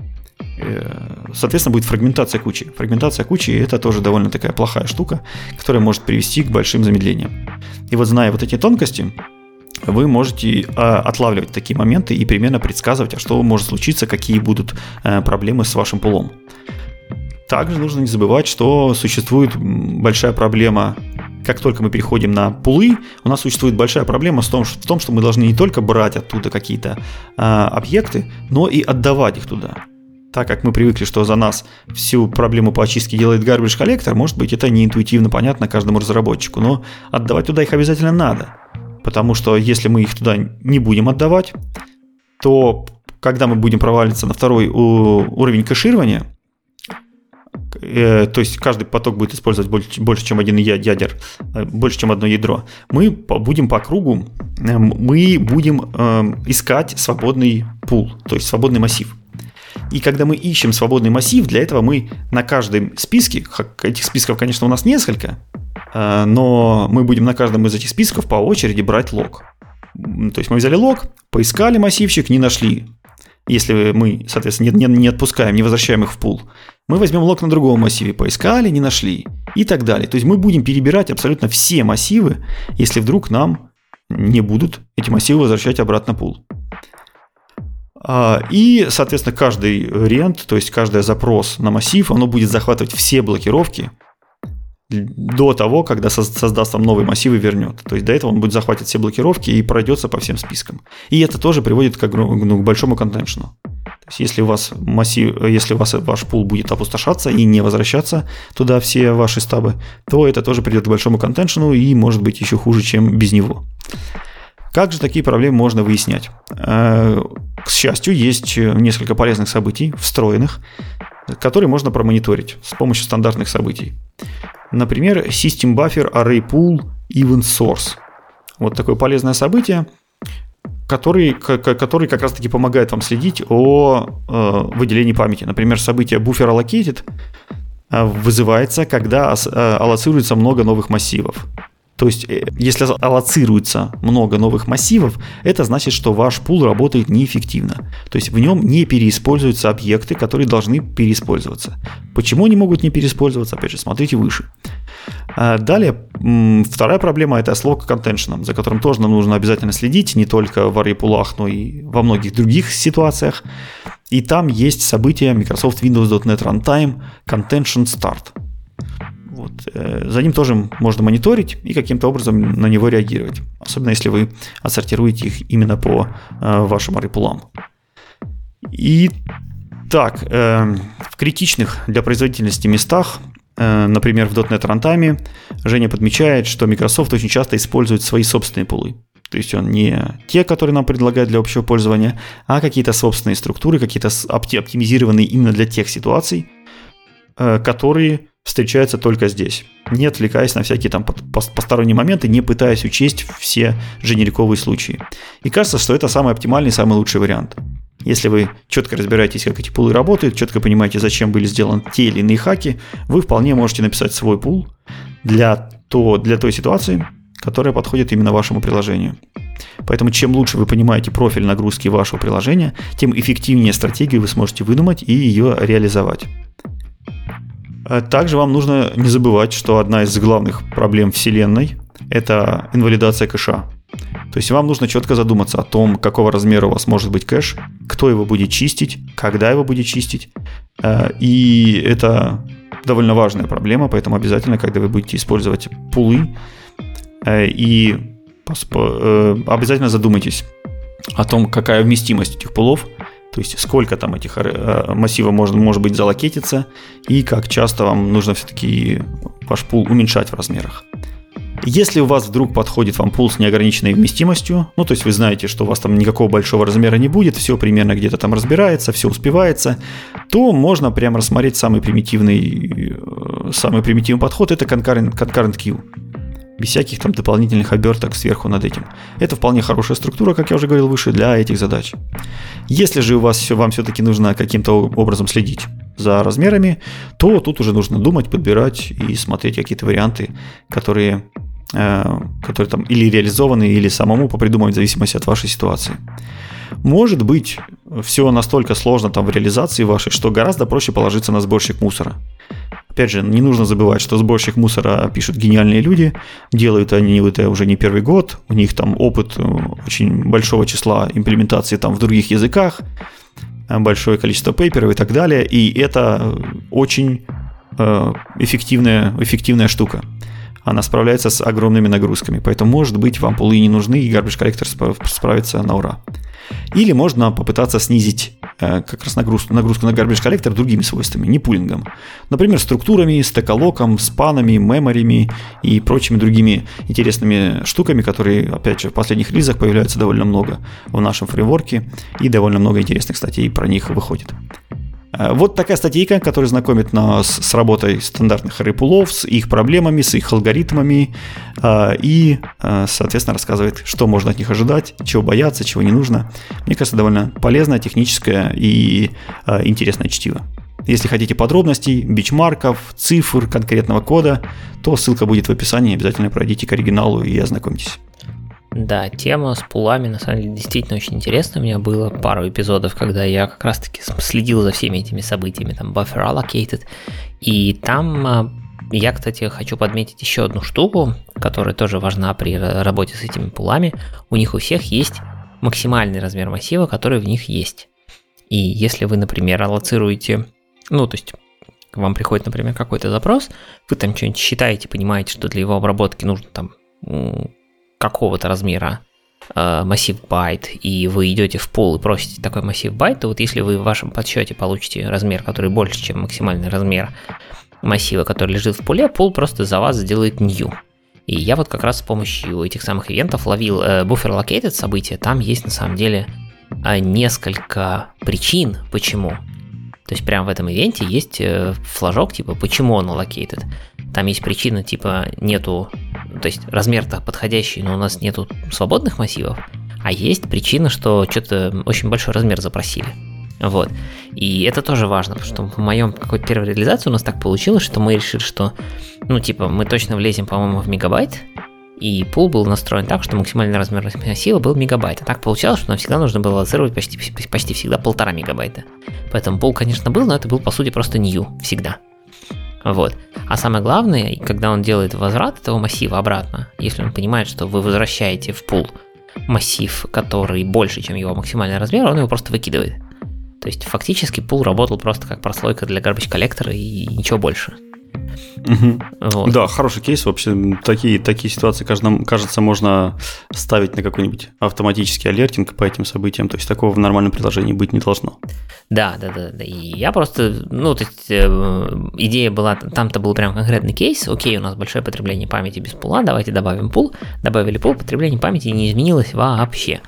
Соответственно, будет фрагментация кучи. Фрагментация кучи — это тоже довольно такая плохая штука, которая может привести к большим замедлениям. И вот зная вот эти тонкости, вы можете отлавливать такие моменты и примерно предсказывать, а что может случиться, какие будут проблемы с вашим пулом. Также нужно не забывать, что существует большая проблема, как только мы переходим на пулы, у нас существует большая проблема в том, что мы должны не только брать оттуда какие-то объекты, но и отдавать их туда. Так как мы привыкли, что за нас всю проблему по очистке делает garbage collector, может быть, это не интуитивно понятно каждому разработчику, но отдавать туда их обязательно надо, потому что если мы их туда не будем отдавать, то когда мы будем проваливаться на второй уровень кэширования, то есть каждый поток будет использовать больше, чем один ядер, больше, чем одно ядро, мы будем по кругу, мы будем искать свободный пул, то есть свободный массив. И когда мы ищем свободный массив, для этого мы на каждом списке, этих списков, конечно, у нас несколько, но мы будем на каждом из этих списков по очереди брать лог. То есть мы взяли лог, поискали массивчик, не нашли. Если мы, соответственно, не отпускаем, не возвращаем их в пул, мы возьмем лог на другом массиве, поискали, не нашли и так далее. То есть мы будем перебирать абсолютно все массивы, если вдруг нам не будут эти массивы возвращать обратно в пул. И, соответственно, каждый рент, то есть каждый запрос на массив, оно будет захватывать все блокировки до того, когда создаст там новый массив и вернет. То есть до этого он будет захватить все блокировки и пройдется по всем спискам. И это тоже приводит к большому контеншну. То есть если у вас массив, если у вас ваш пул будет опустошаться и не возвращаться туда все ваши стабы, то это тоже придет к большому контеншну и может быть еще хуже, чем без него. Как же такие проблемы можно выяснять? К счастью, есть несколько полезных событий, встроенных, которые можно промониторить с помощью стандартных событий. Например, System Buffer Array Pool Event Source. Вот такое полезное событие, который как раз-таки помогает вам следить о выделении памяти. Например, событие Buffer Allocated вызывается, когда аллоцируется много новых массивов. То есть, если аллоцируется много новых массивов, это значит, что ваш пул работает неэффективно. То есть, в нем не переиспользуются объекты, которые должны переиспользоваться. Почему они могут не переиспользоваться? Опять же, смотрите выше. Далее, вторая проблема – это с лог контеншеном, за которым тоже нам нужно обязательно следить, не только в аррей-пулах, но и во многих других ситуациях. И там есть событие Microsoft Windows.NET Runtime Contention Start. Вот. За ним тоже можно мониторить и каким-то образом на него реагировать, особенно если вы отсортируете их именно по вашим аррей-пулам. И так, в критичных для производительности местах, например, в .NET Runtime, Женя подмечает, что Microsoft очень часто использует свои собственные пулы. То есть он не те, которые нам предлагают для общего пользования, а какие-то собственные структуры, какие-то оптимизированные именно для тех ситуаций, которые встречается только здесь, не отвлекаясь на всякие там посторонние моменты, не пытаясь учесть все дженериковые случаи. И кажется, что это самый оптимальный, самый лучший вариант. Если вы четко разбираетесь, как эти пулы работают, четко понимаете, зачем были сделаны те или иные хаки, вы вполне можете написать свой пул для той ситуации, которая подходит именно вашему приложению. Поэтому чем лучше вы понимаете профиль нагрузки вашего приложения, тем эффективнее стратегию вы сможете выдумать и ее реализовать. Также вам нужно не забывать, что одна из главных проблем вселенной – это инвалидация кэша. То есть вам нужно четко задуматься о том, какого размера у вас может быть кэш, кто его будет чистить, когда его будет чистить. И это довольно важная проблема, поэтому обязательно, когда вы будете использовать пулы, и обязательно задумайтесь о том, какая вместимость этих пулов, то есть сколько там этих массивов может быть залокетиться и как часто вам нужно все-таки ваш пул уменьшать в размерах. Если у вас вдруг подходит вам пул с неограниченной вместимостью, ну то есть вы знаете, что у вас там никакого большого размера не будет, все примерно где-то там разбирается, все успевается, то можно прям рассмотреть самый примитивный подход – это concurrent queue. Без всяких там дополнительных оберток сверху над этим. Это вполне хорошая структура, как я уже говорил выше, для этих задач. Если же вам все-таки нужно каким-то образом следить за размерами, то тут уже нужно думать, подбирать и смотреть какие-то варианты, которые там или реализованы, или самому попридумывать в зависимости от вашей ситуации. Может быть, все настолько сложно там в реализации вашей, что гораздо проще положиться на сборщик мусора. Опять же, не нужно забывать, что сборщик мусора пишут гениальные люди, делают они это уже не первый год, у них там опыт очень большого числа имплементаций там в других языках, большое количество пейперов и так далее, и это очень эффективная штука. Она справляется с огромными нагрузками, поэтому, может быть, вам пулы не нужны, и Garbage Collector справится на ура. Или можно попытаться снизить как раз нагрузку на Garbage Collector другими свойствами, не пулингом. Например, структурами, стекалоком, спанами, мемориями и прочими другими интересными штуками, которые, опять же, в последних релизах появляются довольно много в нашем фреймворке, и довольно много интересных статей про них выходит. Вот такая статейка, которая знакомит нас с работой стандартных аррей-пулов, с их проблемами, с их алгоритмами и, соответственно, рассказывает, что можно от них ожидать, чего бояться, чего не нужно. Мне кажется, довольно полезное, техническое и интересное чтиво. Если хотите подробностей, бичмарков, цифр, конкретного кода, то ссылка будет в описании, обязательно пройдите к оригиналу и ознакомьтесь. Да, тема с пулами на самом деле действительно очень интересна. У меня было пару эпизодов, когда я как раз-таки следил за всеми этими событиями, там buffer allocated, и там я, кстати, хочу подметить еще одну штуку, которая тоже важна при работе с этими пулами. У них у всех есть максимальный размер массива, который в них есть. И если вы, например, аллоцируете, ну то есть к вам приходит, например, какой-то запрос, вы там что-нибудь считаете, понимаете, что для его обработки нужно там какого-то размера массив байт, и вы идете в пул и просите такой массив байт, то вот если вы в вашем подсчете получите размер, который больше, чем максимальный размер массива, который лежит в пуле, пул просто за вас сделает new. И я вот как раз с помощью этих самых ивентов ловил buffer allocated события, там есть на самом деле несколько причин, почему. То есть прямо в этом ивенте есть флажок, типа, почему он allocated. Там есть причина, типа, нету, то есть размер-то подходящий, но у нас нету свободных массивов, а есть причина, что что-то очень большой размер запросили. Вот. И это тоже важно, потому что в моем какой-то первой реализации у нас так получилось, что мы решили, что, ну, типа, мы точно влезем, по-моему, в мегабайт, и пул был настроен так, что максимальный размер массива был мегабайт. А так получалось, что нам всегда нужно было аллоцировать почти всегда 1,5 мегабайта. Поэтому пул, конечно, был, но это был, по сути, просто new всегда. Вот. А самое главное, когда он делает возврат этого массива обратно, если он понимает, что вы возвращаете в пул массив, который больше, чем его максимальный размер, он его просто выкидывает. То есть фактически пул работал просто как прослойка для garbage коллектора и ничего больше. Угу. Вот. Да, хороший кейс. Вообще, такие ситуации, кажется, можно ставить на какой-нибудь автоматический алертинг по этим событиям. То есть такого в нормальном приложении быть не должно. Да. И я просто, то есть идея была, там-то был прям конкретный кейс. Окей, у нас большое потребление памяти без пула, давайте добавим пул. Добавили пул, потребление памяти не изменилось вообще.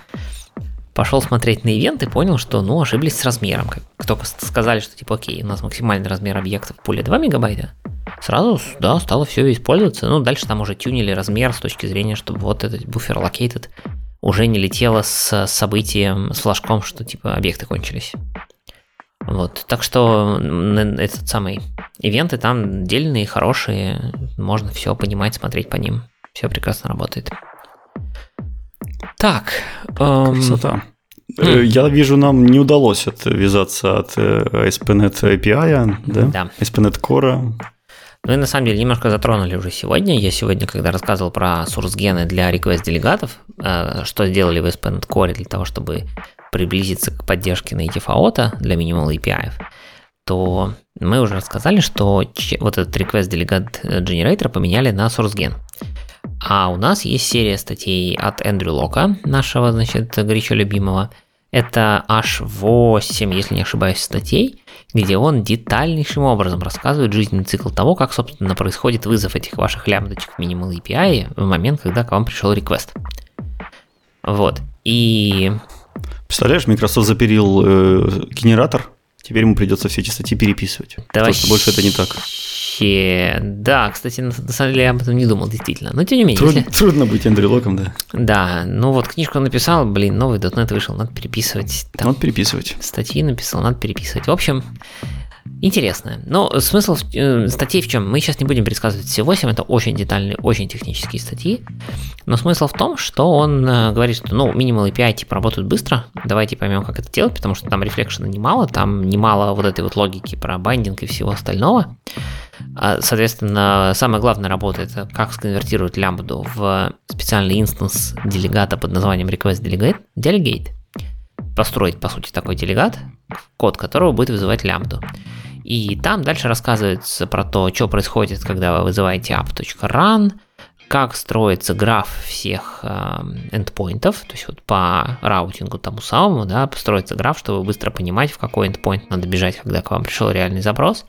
Пошел смотреть на ивент и понял, что, ошиблись с размером. Как только сказали, что, окей, у нас максимальный размер объекта в пуле 2 мегабайта, сразу, да, стало все использоваться. Ну, дальше там уже тюнили размер с точки зрения, чтобы вот этот буфер allocated уже не летело с событием, с флажком, что типа объекты кончились. Вот, так что этот самый ивенты там дельные, хорошие, можно все понимать, смотреть по ним, все прекрасно работает. Так, красота. Я вижу, нам не удалось отвязаться от ASP.NET API, да? Да. ASP.NET Core. Ну и на самом деле немножко затронули уже сегодня. Я сегодня, когда рассказывал про сурсгены для request-делегатов, что сделали в ASP.NET Core для того, чтобы приблизиться к поддержке native AOT для minimal API, то мы уже рассказали, что вот этот request-делегат generator поменяли на сурсген. А у нас есть серия статей от Эндрю Лока, нашего, значит, горячо любимого. Это аж 8, если не ошибаюсь, статей, где он детальнейшим образом рассказывает жизненный цикл того, как, собственно, происходит вызов этих ваших лямбдочек Minimal API в момент, когда к вам пришел request. Вот. И... Представляешь, Microsoft запилил генератор, теперь ему придется все эти статьи переписывать. Да, потому что больше это не так. Да, кстати, на самом деле я об этом не думал, действительно. Но тем не менее. Трудно быть Эндрю Локом, да. Да, ну вот книжку он написал, блин, новый .NET вышел, надо переписывать. Там надо переписывать. Статьи написал, надо переписывать. В общем, интересно. Но смысл статей в чем? Мы сейчас не будем пересказывать все 8, это очень детальные, очень технические статьи. Но смысл в том, что он говорит, что ну, Minimal API типа работают быстро, давайте поймем, как это делать, потому что там рефлекшена немало, там немало вот этой вот логики про бандинг и всего остального. Соответственно, самая главная работа — это как сконвертировать лямбду в специальный инстанс делегата под названием request delegate, построить, по сути, такой делегат, код которого будет вызывать лямбду. И там дальше рассказывается про то, что происходит, когда вы вызываете app.run, как строится граф всех эндпоинтов, то есть вот по раутингу тому самому, да, строится граф, чтобы быстро понимать, в какой эндпоинт надо бежать, когда к вам пришел реальный запрос.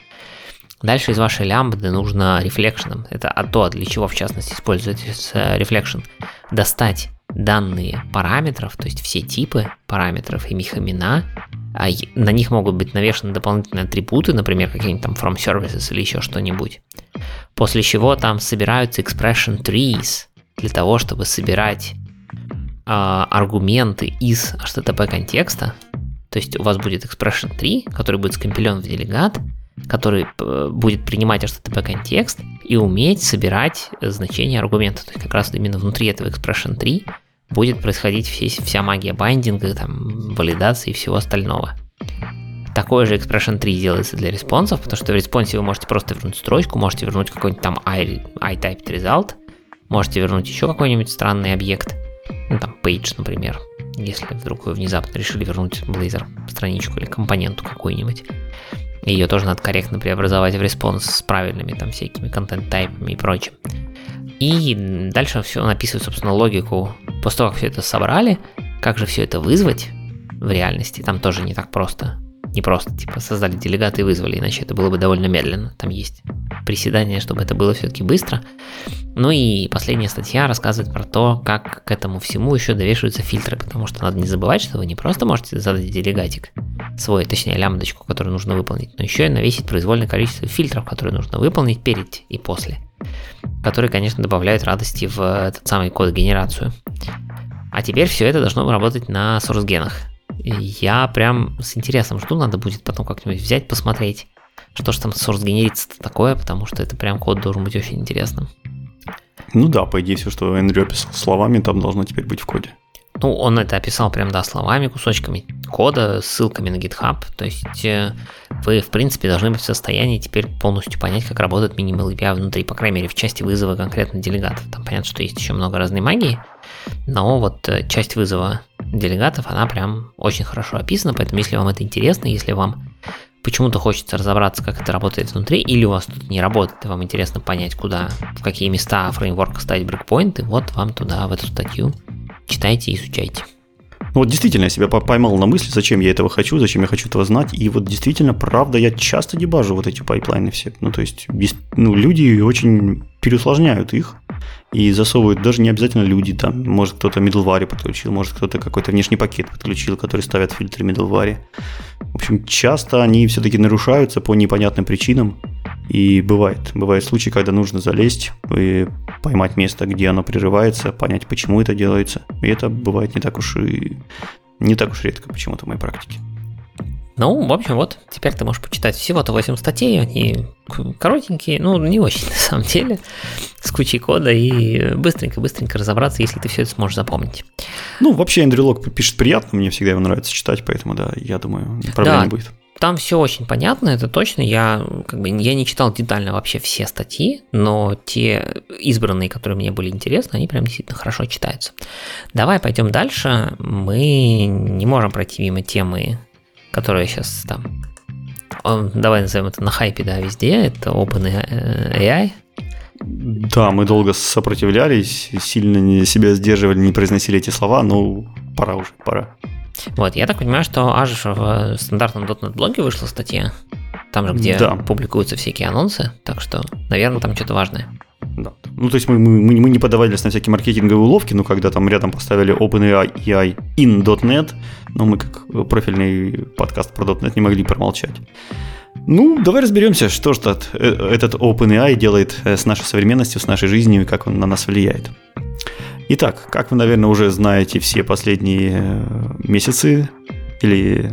Дальше из вашей лямбды нужно рефлекшеном, это то, для чего в частности используется рефлекшн, достать данные параметров, то есть все типы параметров и их имена, на них могут быть навешаны дополнительные атрибуты, например, какие-нибудь там from services или еще что-нибудь. После чего там собираются expression trees для того, чтобы собирать аргументы из HTTP контекста, то есть у вас будет expression tree, который будет скомпилен в делегат, который будет принимать HTTP-контекст и уметь собирать значения аргумента. То есть как раз именно внутри этого expression tree будет происходить вся магия бандинга, там, валидации и всего остального. Такое же expression tree делается для респонсов, потому что в респонсе вы можете просто вернуть строчку, можете вернуть какой-нибудь там I-typed result, можете вернуть еще какой-нибудь странный объект, ну там page, например, если вдруг вы внезапно решили вернуть Blazor страничку или компоненту какую-нибудь. Ее тоже надо корректно преобразовать в респонс с правильными там всякими контент-тайпами и прочим. И дальше все написывает, собственно, логику. После того, как все это собрали, как же все это вызвать в реальности, там тоже не так просто. Не просто, типа, создали делегаты и вызвали, иначе это было бы довольно медленно. Там есть приседания, чтобы это было все-таки быстро. Ну и последняя статья рассказывает про то, как к этому всему еще довешиваются фильтры, потому что надо не забывать, что вы не просто можете задать делегатик свой, точнее лямбдочку, которую нужно выполнить, но еще и навесить произвольное количество фильтров, которые нужно выполнить перед и после, которые, конечно, добавляют радости в этот самый код-генерацию. А теперь все это должно работать на сорсгенах. Я прям с интересом жду, надо будет потом как-нибудь взять, посмотреть, что же там сорсгенерится-то такое, потому что это прям код должен быть очень интересным. Ну да, по идее, все, что Эндрю описал словами, там должно теперь быть в коде. Ну, он это описал прям, да, словами, кусочками кода, ссылками на GitHub, то есть вы, в принципе, должны быть в состоянии теперь полностью понять, как работает Minimal API внутри, по крайней мере, в части вызова конкретно делегатов. Там понятно, что есть еще много разной магии, но вот часть вызова делегатов, она прям очень хорошо описана, поэтому если вам это интересно, если вам почему-то хочется разобраться, как это работает внутри, или у вас тут не работает, и вам интересно понять, куда, в какие места фреймворка ставить брейкпоинты, вот вам туда, в эту статью, читайте и изучайте. Ну вот действительно, я себя поймал на мысли, зачем я этого хочу, зачем я хочу этого знать, и вот действительно, правда, я часто дебажу вот эти пайплайны все, ну то есть люди очень переусложняют их, и засовывают даже не обязательно люди, там, может кто-то middleware подключил, может кто-то какой-то внешний пакет подключил, который ставят фильтры middleware. В общем, часто они все-таки нарушаются по непонятным причинам, И бывают случаи, когда нужно залезть и поймать место, где оно прерывается, понять, почему это делается. И это бывает не так уж редко почему-то в моей практике. Ну, в общем, вот, теперь ты можешь почитать всего-то 8 статей, они коротенькие, ну, не очень на самом деле, с кучей кода, и быстренько разобраться, если ты все это сможешь запомнить. Ну, вообще, Эндрю Лок пишет приятно, мне всегда его нравится читать, поэтому, да, я думаю, проблем не будет. Там все очень понятно, это точно. Я не читал детально вообще все статьи, но те избранные, которые мне были интересны, они прям действительно хорошо читаются. Давай пойдем дальше. Мы не можем пройти мимо темы, которая сейчас там, давай назовем это на хайпе, да, везде, это OpenAI. Да, мы долго сопротивлялись, сильно себя сдерживали, не произносили эти слова, но пора уже. Вот, я так понимаю, что аж в стандартном .NET блоге вышла статья, там же, где публикуются всякие анонсы, так что, наверное, там что-то важное. Да. Ну, то есть мы не поддавались на всякие маркетинговые уловки, но когда там рядом поставили OpenAI in .NET, но мы как профильный подкаст про .NET не могли промолчать. Ну, давай разберемся, что же этот OpenAI делает с нашей современностью, с нашей жизнью и как он на нас влияет. Итак, как вы, наверное, уже знаете, все последние месяцы или,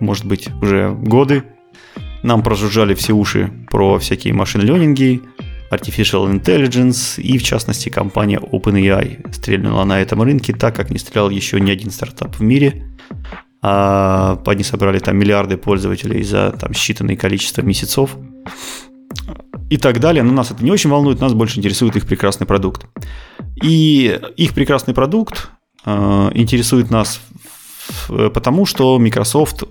может быть, уже годы, нам прожужжали все уши про всякие машин-ленинги, Artificial Intelligence, и, в частности, компания OpenAI стрельнула на этом рынке так, как не стрелял еще ни один стартап в мире. Они собрали там миллиарды пользователей за там считанное количество месяцев и так далее. Но нас это не очень волнует, нас больше интересует их прекрасный продукт. И их прекрасный продукт интересует нас потому, что Microsoft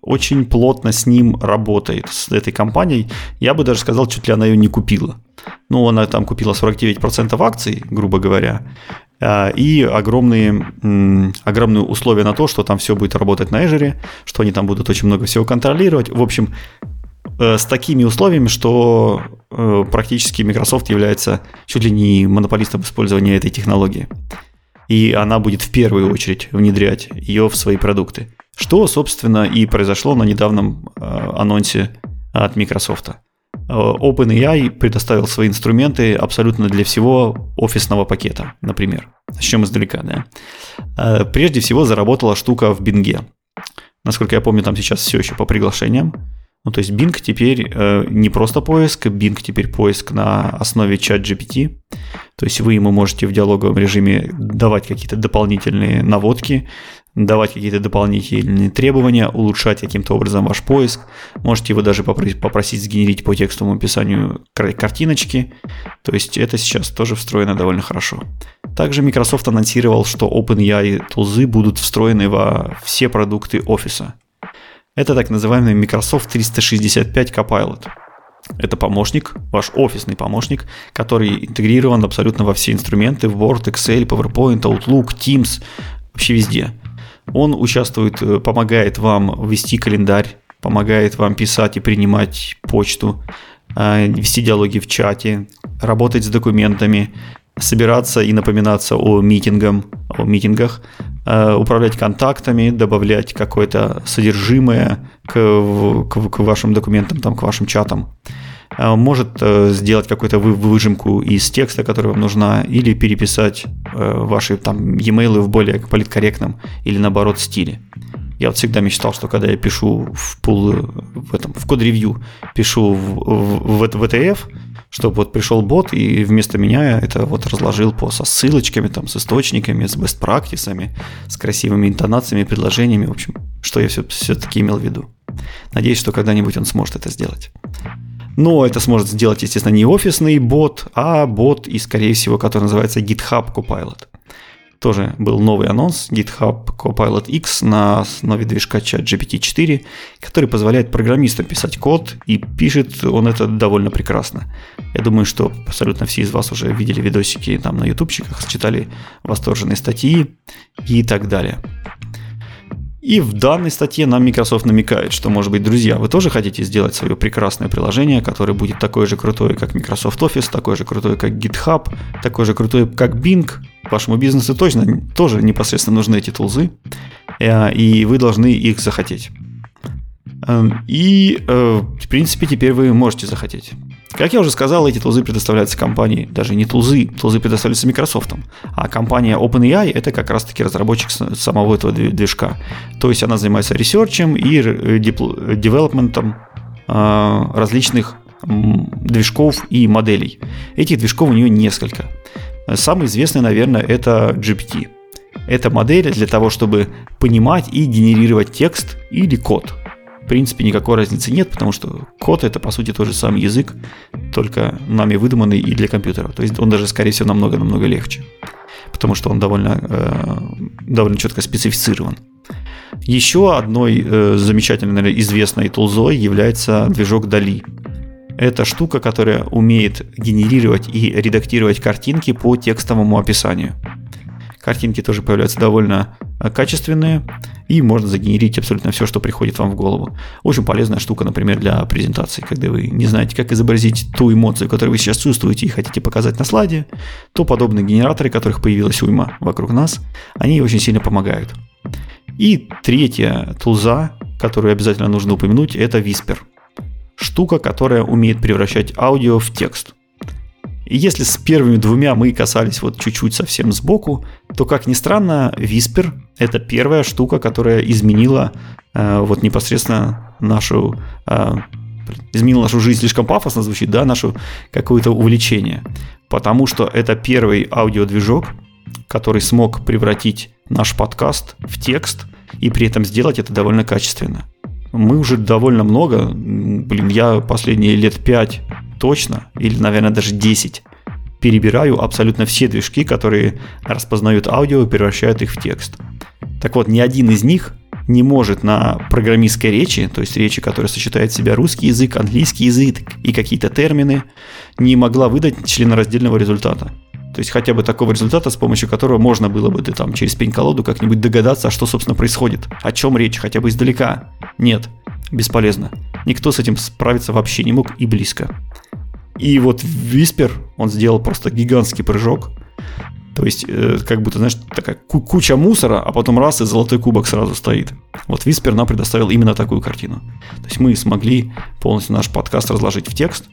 очень плотно с ним работает, с этой компанией. Я бы даже сказал, чуть ли она ее не купила. Ну, она там купила 49% акций, грубо говоря, и огромные условия на то, что там все будет работать на Azure, что они там будут очень много всего контролировать. В общем, с такими условиями, что практически Microsoft является чуть ли не монополистом использования этой технологии. И она будет в первую очередь внедрять ее в свои продукты. Что, собственно, и произошло на недавнем анонсе от Microsoft. OpenAI предоставил свои инструменты абсолютно для всего офисного пакета, например. Начнем издалека, да. Прежде всего заработала штука в Bing. Насколько я помню, там сейчас все еще по приглашениям. Ну, то есть Bing теперь не просто поиск, Bing теперь поиск на основе ChatGPT. То есть вы ему можете в диалоговом режиме давать какие-то дополнительные наводки, давать какие-то дополнительные требования, улучшать каким-то образом ваш поиск. Можете его даже попросить сгенерить по текстовому описанию картиночки. То есть это сейчас тоже встроено довольно хорошо. Также Microsoft анонсировал, что OpenAI тулзы будут встроены во все продукты офиса. Это так называемый Microsoft 365 Copilot. Это помощник, ваш офисный помощник, который интегрирован абсолютно во все инструменты, в Word, Excel, PowerPoint, Outlook, Teams, вообще везде. Он участвует, помогает вам вести календарь, помогает вам писать и принимать почту, вести диалоги в чате, работать с документами, собираться и напоминаться о митингах, управлять контактами, добавлять какое-то содержимое к вашим документам, там, к вашим чатам. Может сделать какую-то выжимку из текста, которая вам нужна, или переписать ваши там e-mailы в более политкорректном или наоборот стиле. Я вот всегда мечтал, что когда я пишу в код-ревью, пишу в ETF, чтобы вот пришел бот и вместо меня это вот разложил со ссылочками, там, с источниками, с бест-практисами, с красивыми интонациями, предложениями, в общем, что я все-таки имел в виду. Надеюсь, что когда-нибудь он сможет это сделать. Но это сможет сделать, естественно, не офисный бот, а бот, и, скорее всего, который называется GitHub Copilot. Тоже был новый анонс GitHub Copilot X на основе движка ChatGPT-4, который позволяет программистам писать код, и пишет он это довольно прекрасно. Я думаю, что абсолютно все из вас уже видели видосики там на ютубчиках, читали восторженные статьи и так далее. И в данной статье нам Microsoft намекает, что, может быть, друзья, вы тоже хотите сделать свое прекрасное приложение, которое будет такое же крутое, как Microsoft Office, такое же крутое, как GitHub, такое же крутое, как Bing. Вашему бизнесу точно тоже непосредственно нужны эти тулзы, и вы должны их захотеть. И, в принципе, теперь вы можете захотеть. Как я уже сказал, эти тулзы предоставляются компанией, даже не тулзы, тулзы предоставляются Microsoft, а компания OpenAI – это как раз-таки разработчик самого этого движка. То есть она занимается ресерчем и девелопментом различных движков и моделей. Этих движков у нее несколько. Самый известный, наверное, это GPT. Это модель для того, чтобы понимать и генерировать текст или код. В принципе, никакой разницы нет, потому что код — это, по сути, тот же самый язык, только нами выдуманный и для компьютера. То есть он даже, скорее всего, намного-намного легче, потому что он довольно четко специфицирован. Еще одной замечательной, наверное, известной тулзой является движок DALL-E. Это штука, которая умеет генерировать и редактировать картинки по текстовому описанию. Картинки тоже появляются довольно качественные, и можно загенерить абсолютно все, что приходит вам в голову. Очень полезная штука, например, для презентации, когда вы не знаете, как изобразить ту эмоцию, которую вы сейчас чувствуете и хотите показать на слайде, то подобные генераторы, которых появилась уйма вокруг нас, они очень сильно помогают. И третья тулза, которую обязательно нужно упомянуть, это Whisper. Штука, которая умеет превращать аудио в текст. И если с первыми двумя мы касались вот чуть-чуть совсем сбоку, то, как ни странно, Whisper – это первая штука, которая изменила вот непосредственно нашу, изменила нашу жизнь, слишком пафосно звучит, да, нашу какое-то увлечение. Потому что это первый аудиодвижок, который смог превратить наш подкаст в текст и при этом сделать это довольно качественно. Мы уже довольно много, я последние лет 5 точно, или, наверное, даже 10, перебираю абсолютно все движки, которые распознают аудио и превращают их в текст. Так вот, ни один из них не может на программистской речи, то есть речи, которая сочетает в себя русский язык, английский язык и какие-то термины, не могла выдать членораздельного результата. То есть хотя бы такого результата, с помощью которого можно было бы там, через пень-колоду как-нибудь догадаться, что, собственно, происходит, о чем речь, хотя бы издалека. Нет, бесполезно. Никто с этим справиться вообще не мог и близко. И вот Whisper, он сделал просто гигантский прыжок. То есть, как будто, знаешь, такая куча мусора, а потом раз, и золотой кубок сразу стоит. Вот Whisper нам предоставил именно такую картину. То есть мы смогли полностью наш подкаст разложить в текст.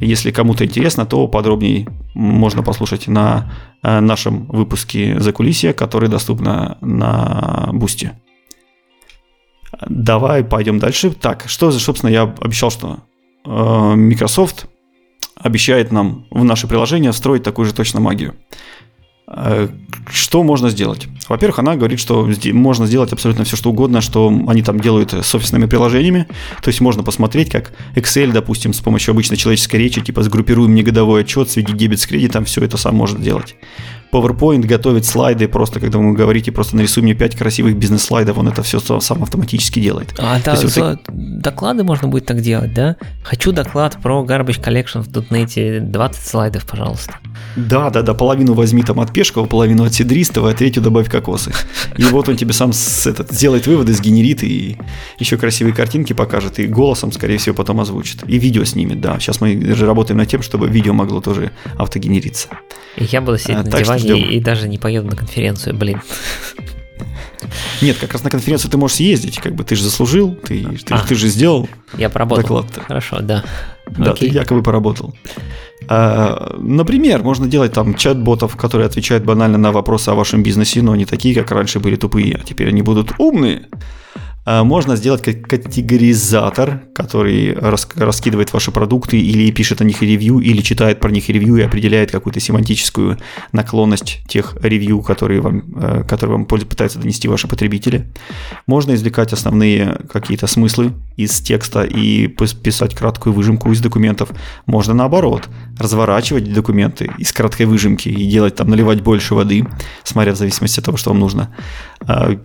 Если кому-то интересно, то подробнее можно послушать на нашем выпуске «Закулисье», который доступно на Boosty. Давай пойдем дальше. Так, что, собственно, я обещал, что Microsoft обещает нам в наше приложение встроить такую же точно магию. Что можно сделать? Во-первых, она говорит, что можно сделать абсолютно все, что угодно, что они там делают с офисными приложениями. То есть можно посмотреть, как Excel, допустим, с помощью обычной человеческой речи, типа сгруппируем негодовой отчет, сведи дебет с кредитом, все это сам может делать. PowerPoint готовит слайды, просто когда вы говорите, просто нарисуй мне 5 красивых бизнес-слайдов, он это все сам автоматически делает. А да, доклады можно будет так делать, да? Хочу доклад про Garbage Collection в .NET, 20 слайдов, пожалуйста. Да, половину возьми там от Пешкова, половину от Сидристова, а третью добавь кокосы. И вот он тебе сам сделает выводы, сгенерит и еще красивые картинки покажет, и голосом, скорее всего, потом озвучит. И видео снимет, да. Сейчас мы работаем над тем, чтобы видео могло тоже автогенериться. Я буду сидеть на диване и даже не поеду на конференцию, блин. Нет, как раз на конференцию ты можешь съездить, как бы ты же заслужил, ты же сделал доклад. Я поработал. Доклад-то. Хорошо, да. Да, окей. Ты якобы поработал. Например, можно делать там чат-ботов, которые отвечают банально на вопросы о вашем бизнесе, но не такие, как раньше были тупые, а теперь они будут умные. Можно сделать категоризатор, который раскидывает ваши продукты или пишет о них ревью, или читает про них ревью и определяет какую-то семантическую наклонность тех ревью, которые вам пытаются донести ваши потребители. Можно извлекать основные какие-то смыслы из текста и писать краткую выжимку из документов. Можно наоборот, разворачивать документы из краткой выжимки и делать там, наливать больше воды, смотря в зависимости от того, что вам нужно.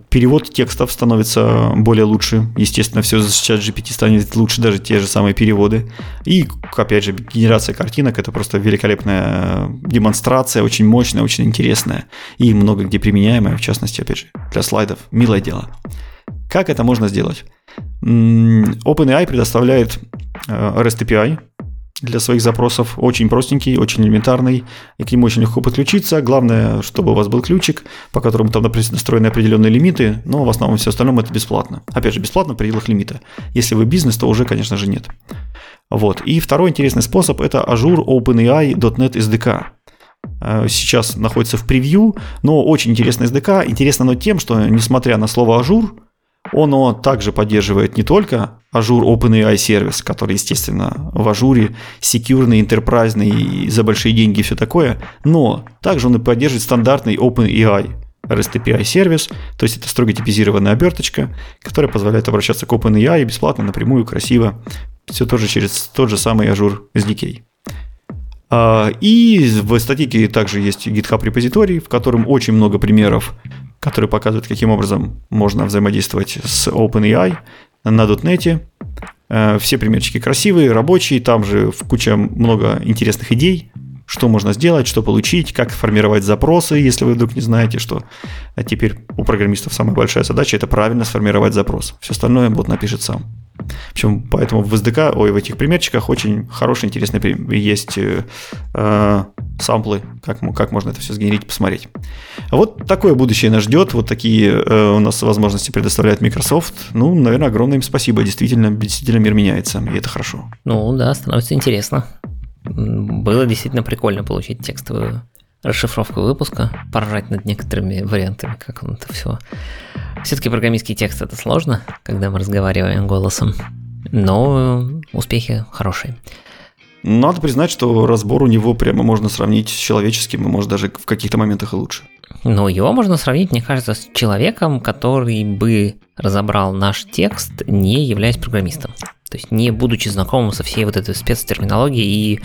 Перевод текстов становится более лучше. Естественно, все за чат GPT станет лучше, даже те же самые переводы. И, опять же, генерация картинок – это просто великолепная демонстрация, очень мощная, очень интересная и много где применяемая, в частности, опять же, для слайдов. Милое дело. Как это можно сделать? OpenAI предоставляет REST API, для своих запросов, очень простенький, очень элементарный, и к нему очень легко подключиться. Главное, чтобы у вас был ключик, по которому там настроены определенные лимиты, но в основном все остальное это бесплатно. Опять же, бесплатно в пределах лимита. Если вы бизнес, то уже, конечно же, нет. Вот. И второй интересный способ – это Azure OpenAI.NET SDK. Сейчас находится в превью, но очень интересный SDK. Интересно оно тем, что, несмотря на слово Azure, оно также поддерживает не только Azure OpenAI сервис, который, естественно, в Ажуре секьюрный, интерпрайзный, за большие деньги и все такое, но также он и поддерживает стандартный OpenAI REST API сервис, то есть это строго типизированная оберточка, которая позволяет обращаться к OpenAI бесплатно, напрямую, красиво, все тоже через тот же самый Azure SDK. И в статике также есть GitHub репозиторий, в котором очень много примеров, которые показывают, каким образом можно взаимодействовать с OpenAI на .NET. Все примерчики красивые, рабочие, там же куча много интересных идей, что можно сделать, что получить, как формировать запросы, если вы вдруг не знаете, что теперь у программистов самая большая задача – это правильно сформировать запрос. Все остальное бот напишет сам. В общем, поэтому в SDK, в этих примерчиках очень хорошие, интересные есть самплы, как можно это все сгенерить, посмотреть. Вот такое будущее нас ждет, вот такие у нас возможности предоставляет Microsoft. Ну, наверное, огромное им спасибо, действительно мир меняется, и это хорошо. Ну да, становится интересно. Было действительно прикольно получить текстовую расшифровку выпуска, поржать над некоторыми вариантами, как он это все. Все-таки программистский текст это сложно, когда мы разговариваем голосом, но успехи хорошие. Надо признать, что разбор у него прямо можно сравнить с человеческим, и может даже в каких-то моментах и лучше. Но его можно сравнить, мне кажется, с человеком, который бы разобрал наш текст, не являясь программистом. То есть не будучи знакомым со всей вот этой спецтерминологией и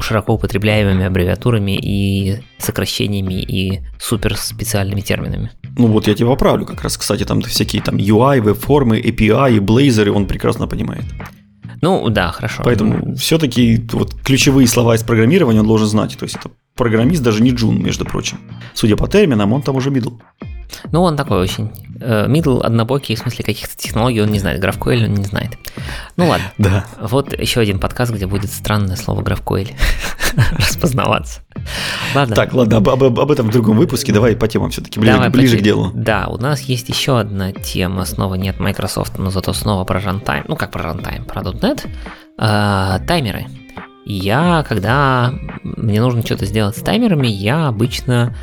широко употребляемыми аббревиатурами и сокращениями и суперспециальными терминами. Ну вот я тебя поправлю как раз, кстати, там всякие там UI, веб-формы, API, блейзеры, он прекрасно понимает. Ну да, хорошо. Поэтому все-таки вот ключевые слова из программирования он должен знать, то есть это программист даже не джун, между прочим. Судя по терминам, он там уже middle. Ну, он такой очень. Middle однобокий, в смысле каких-то технологий он не знает. GraphQL он не знает. Ну ладно. Да. Вот еще один подкаст, где будет странное слово GraphQL распознаваться. Ладно. Так, ладно, об этом в другом выпуске. Давай по темам все-таки ближе к делу. Да, у нас есть еще одна тема. Снова не от Microsoft, но зато снова про рантайм. Ну, как про рантайм, про .NET. Таймеры. Я, когда мне нужно что-то сделать с таймерами, я обычно...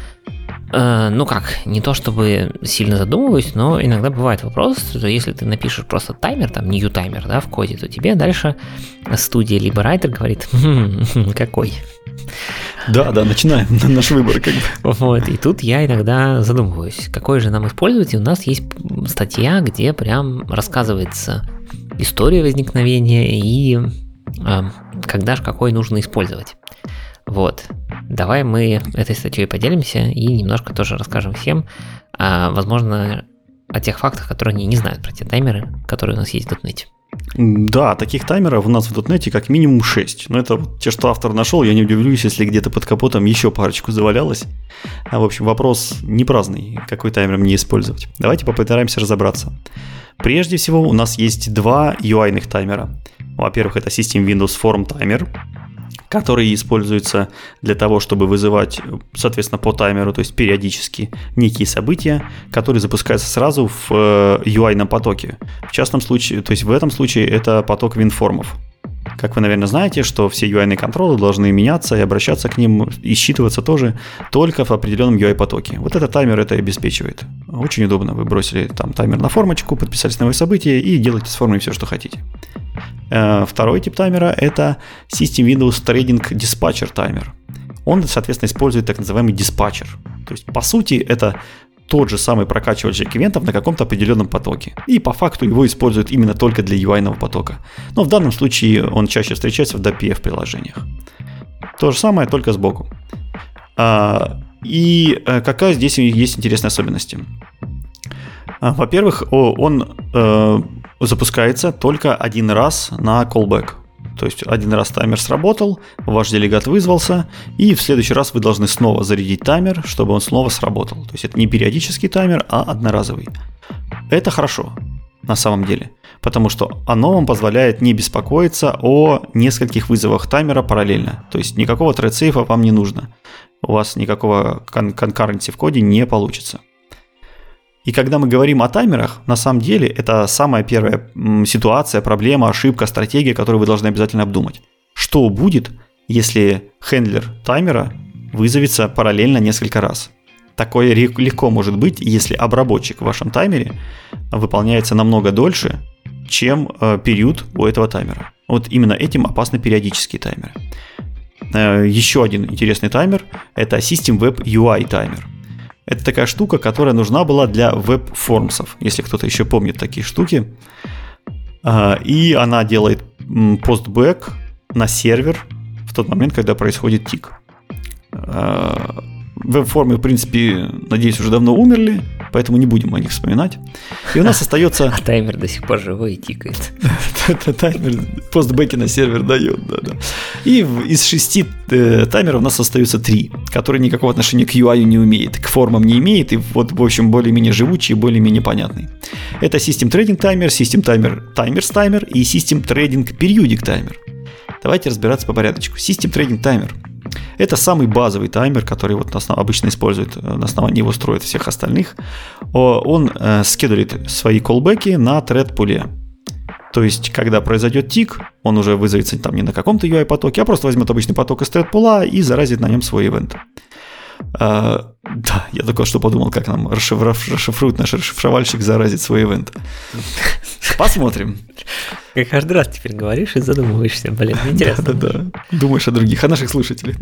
ну как, не то чтобы сильно задумываюсь, но иногда бывает вопрос, что если ты напишешь просто таймер, там new таймер, да, в коде, то тебе дальше студия либо райтер говорит, какой. Да, начинаем наш выбор. Как бы. Вот, и тут я иногда задумываюсь, какой же нам использовать, и у нас есть статья, где прям рассказывается история возникновения и когда же какой нужно использовать. Вот, давай мы этой статьей поделимся и немножко тоже расскажем всем, возможно, о тех фактах, которые они не знают про те таймеры, которые у нас есть в .NET. Да, таких таймеров у нас в .NET как минимум 6. Но это вот те, что автор нашел, я не удивлюсь, если где-то под капотом еще парочку завалялось. В общем, вопрос не праздный, какой таймер мне использовать. Давайте попытаемся разобраться. Прежде всего, у нас есть два UI-ных таймера. Во-первых, это System Windows Form Timer, которые используются для того, чтобы вызывать, соответственно, по таймеру, то есть периодически, некие события, которые запускаются сразу в UI-ном потоке. В частном случае, то есть в этом случае это поток WinForm'ов. Как вы, наверное, знаете, что все UI-ные контролы должны меняться и обращаться к ним, и считываться тоже только в определенном UI-потоке. Вот этот таймер это обеспечивает. Очень удобно. Вы бросили там таймер на формочку, подписались на новое событие и делаете с формой все, что хотите. Второй тип таймера – это System Windows Trading Dispatcher Timer. Он, соответственно, использует так называемый диспатчер. То есть, по сути, это тот же самый прокачиватель ивентов на каком-то определенном потоке. И по факту его используют именно только для UI-ного потока. Но в данном случае он чаще встречается в DPF приложениях. То же самое, только сбоку. И какая здесь есть интересная особенность? Во-первых, он запускается только один раз на callback. То есть один раз таймер сработал, ваш делегат вызвался, и в следующий раз вы должны снова зарядить таймер, чтобы он снова сработал. То есть это не периодический таймер, а одноразовый. Это хорошо, на самом деле. потому что оно вам позволяет не беспокоиться о нескольких вызовах таймера параллельно. То есть никакого thread-сейфа вам не нужно. У вас никакого concurrency в коде не получится. И когда мы говорим о таймерах, на самом деле это самая первая ситуация, проблема, ошибка, стратегия, которую вы должны обязательно обдумать. Что будет, если хендлер таймера вызовется параллельно несколько раз? Такое легко может быть, если обработчик в вашем таймере выполняется намного дольше, чем период у этого таймера. Вот именно этим опасны периодические таймеры. Еще один интересный таймер – это System Web UI таймер. Это такая штука, которая нужна была для веб-формсов, если кто-то еще помнит такие штуки. И она делает постбэк на сервер в тот момент, когда происходит тик. Веб-формы, в принципе, надеюсь, уже давно умерли, поэтому не будем о них вспоминать. И у нас остается... А таймер до сих пор живой и тикает. Таймер постбэки на сервер дает, да. И из 6 таймеров у нас остаются 3, которые никакого отношения к UI не имеют, к формам не имеют, и вот, в общем, более-менее живучие, более-менее понятные. Это System Trading Timer, System Timer Timers Timer и System Trading Periodic Timer. Давайте разбираться по порядочку. System Trading Timer. Это самый базовый таймер, который вот обычно используют, на основании его строят всех остальных. Он скедулит свои колбеки на тред-пуле. То есть, когда произойдет тик, он уже вызовется там не на каком-то UI-потоке, а просто возьмет обычный поток из тред-пула и заразит на нем свой ивент. Да, я только что подумал, как нам расшифрует наш расшифровальщик заразит свой ивент. Посмотрим. Как каждый раз теперь говоришь и задумываешься, блин, интересно. Да. Думаешь о других, о наших слушателях.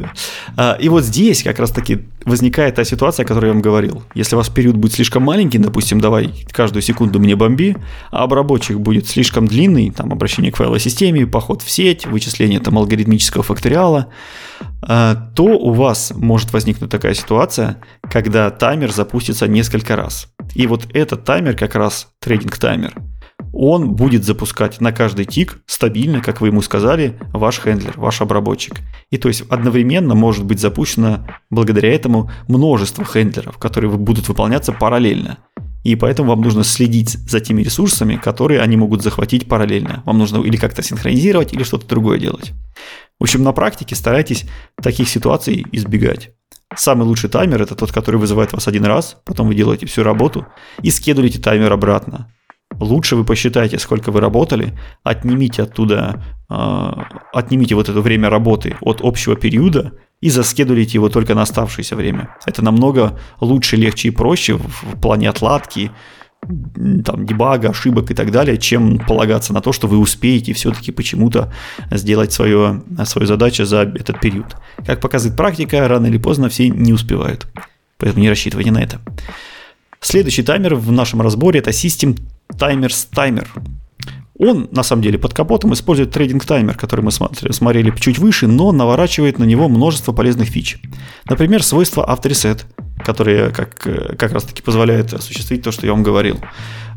Да. И вот здесь как раз-таки возникает та ситуация, о которой я вам говорил. Если у вас период будет слишком маленький, допустим, давай каждую секунду мне бомби, а обработчик будет слишком длинный, там обращение к файловой системе, поход в сеть, вычисление там алгоритмического факториала, то у вас может возникнуть такая ситуация, когда таймер запустится несколько раз. И вот этот таймер как раз трейдинг-таймер. Он будет запускать на каждый тик стабильно, как вы ему сказали, ваш хендлер, ваш обработчик. И то есть одновременно может быть запущено благодаря этому множество хендлеров, которые будут выполняться параллельно. И поэтому вам нужно следить за теми ресурсами, которые они могут захватить параллельно. Вам нужно или как-то синхронизировать, или что-то другое делать. В общем, на практике старайтесь таких ситуаций избегать. Самый лучший таймер – это тот, который вызывает вас один раз, потом вы делаете всю работу и скедулите таймер обратно. Лучше вы посчитайте, сколько вы работали, отнимите оттуда, отнимите вот это время работы от общего периода и заскедулите его только на оставшееся время. Это намного лучше, легче и проще в плане отладки, там, дебага, ошибок и так далее, чем полагаться на то, что вы успеете все-таки почему-то сделать свою задачу за этот период. Как показывает практика, рано или поздно все не успевают, поэтому не рассчитывайте на это. Следующий таймер в нашем разборе – это System Timers Timer. Он, на самом деле, под капотом использует трейдинг-таймер, который мы смотрели чуть выше, но наворачивает на него множество полезных фич. Например, свойство AutoReset, которое как раз-таки позволяет осуществить то, что я вам говорил,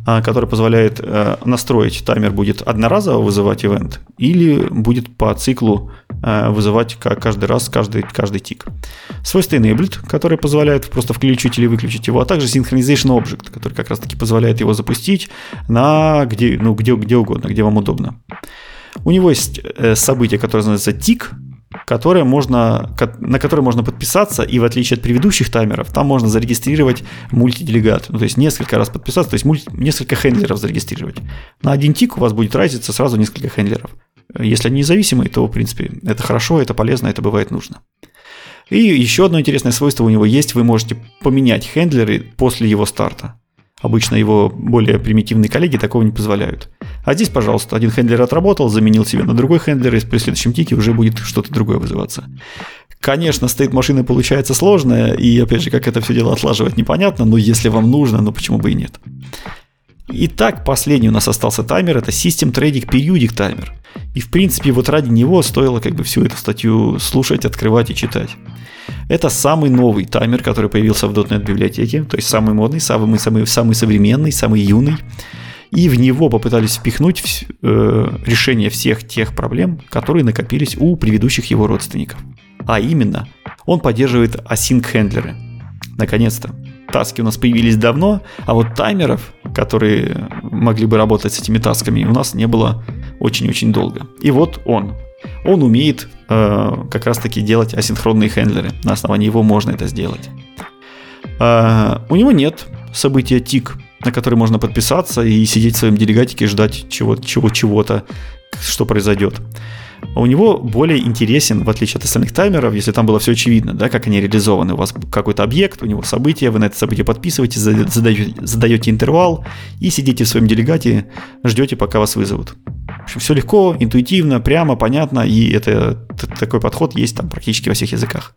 которое позволяет настроить, таймер будет одноразово вызывать ивент или будет по циклу вызывать каждый раз, каждый тик. Свойство Enabled, которое позволяет просто включить или выключить его, а также Synchronization Object, который как раз-таки позволяет его запустить на где угодно, где вам удобно. У него есть событие, которое называется тик, на которое можно подписаться, и в отличие от предыдущих таймеров, там можно зарегистрировать мультиделегат, то есть несколько раз подписаться, то есть несколько хендлеров зарегистрировать. На один тик у вас будет разница сразу несколько хендлеров. Если они независимые, то, в принципе, это хорошо, это полезно, это бывает нужно. И еще одно интересное свойство у него есть, вы можете поменять хендлеры после его старта. Обычно его более примитивные коллеги такого не позволяют. А здесь, пожалуйста, один хендлер отработал, заменил себя на другой хендлер, и при следующем тике уже будет что-то другое вызываться. Конечно, стейт машины получается сложная, и опять же, как это все дело отлаживать, непонятно, но если вам нужно, ну почему бы и нет. Итак, последний у нас остался таймер, это System Trading Periodic Timer. И в принципе, вот ради него стоило как бы всю эту статью слушать, открывать и читать. Это самый новый таймер, который появился в .NET библиотеке, то есть самый модный, самый современный, самый юный. И в него попытались впихнуть решение всех тех проблем, которые накопились у предыдущих его родственников. А именно, он поддерживает async-хендлеры. Наконец-то. таски у нас появились давно, а вот таймеров, которые могли бы работать с этими тасками, у нас не было очень-очень долго. И вот он умеет как раз-таки делать асинхронные хендлеры. На основании его можно это сделать. У него нет события тик, на который можно подписаться и сидеть в своем делегатике и ждать чего-то, что произойдет. У него более интересен, в отличие от остальных таймеров, если там было все очевидно, да, как они реализованы. У вас какой-то объект, у него событие, вы на это событие подписываетесь, задаете интервал и сидите в своем делегате, ждете, пока вас вызовут. В общем, все легко, интуитивно, прямо, понятно, и такой подход есть там практически во всех языках.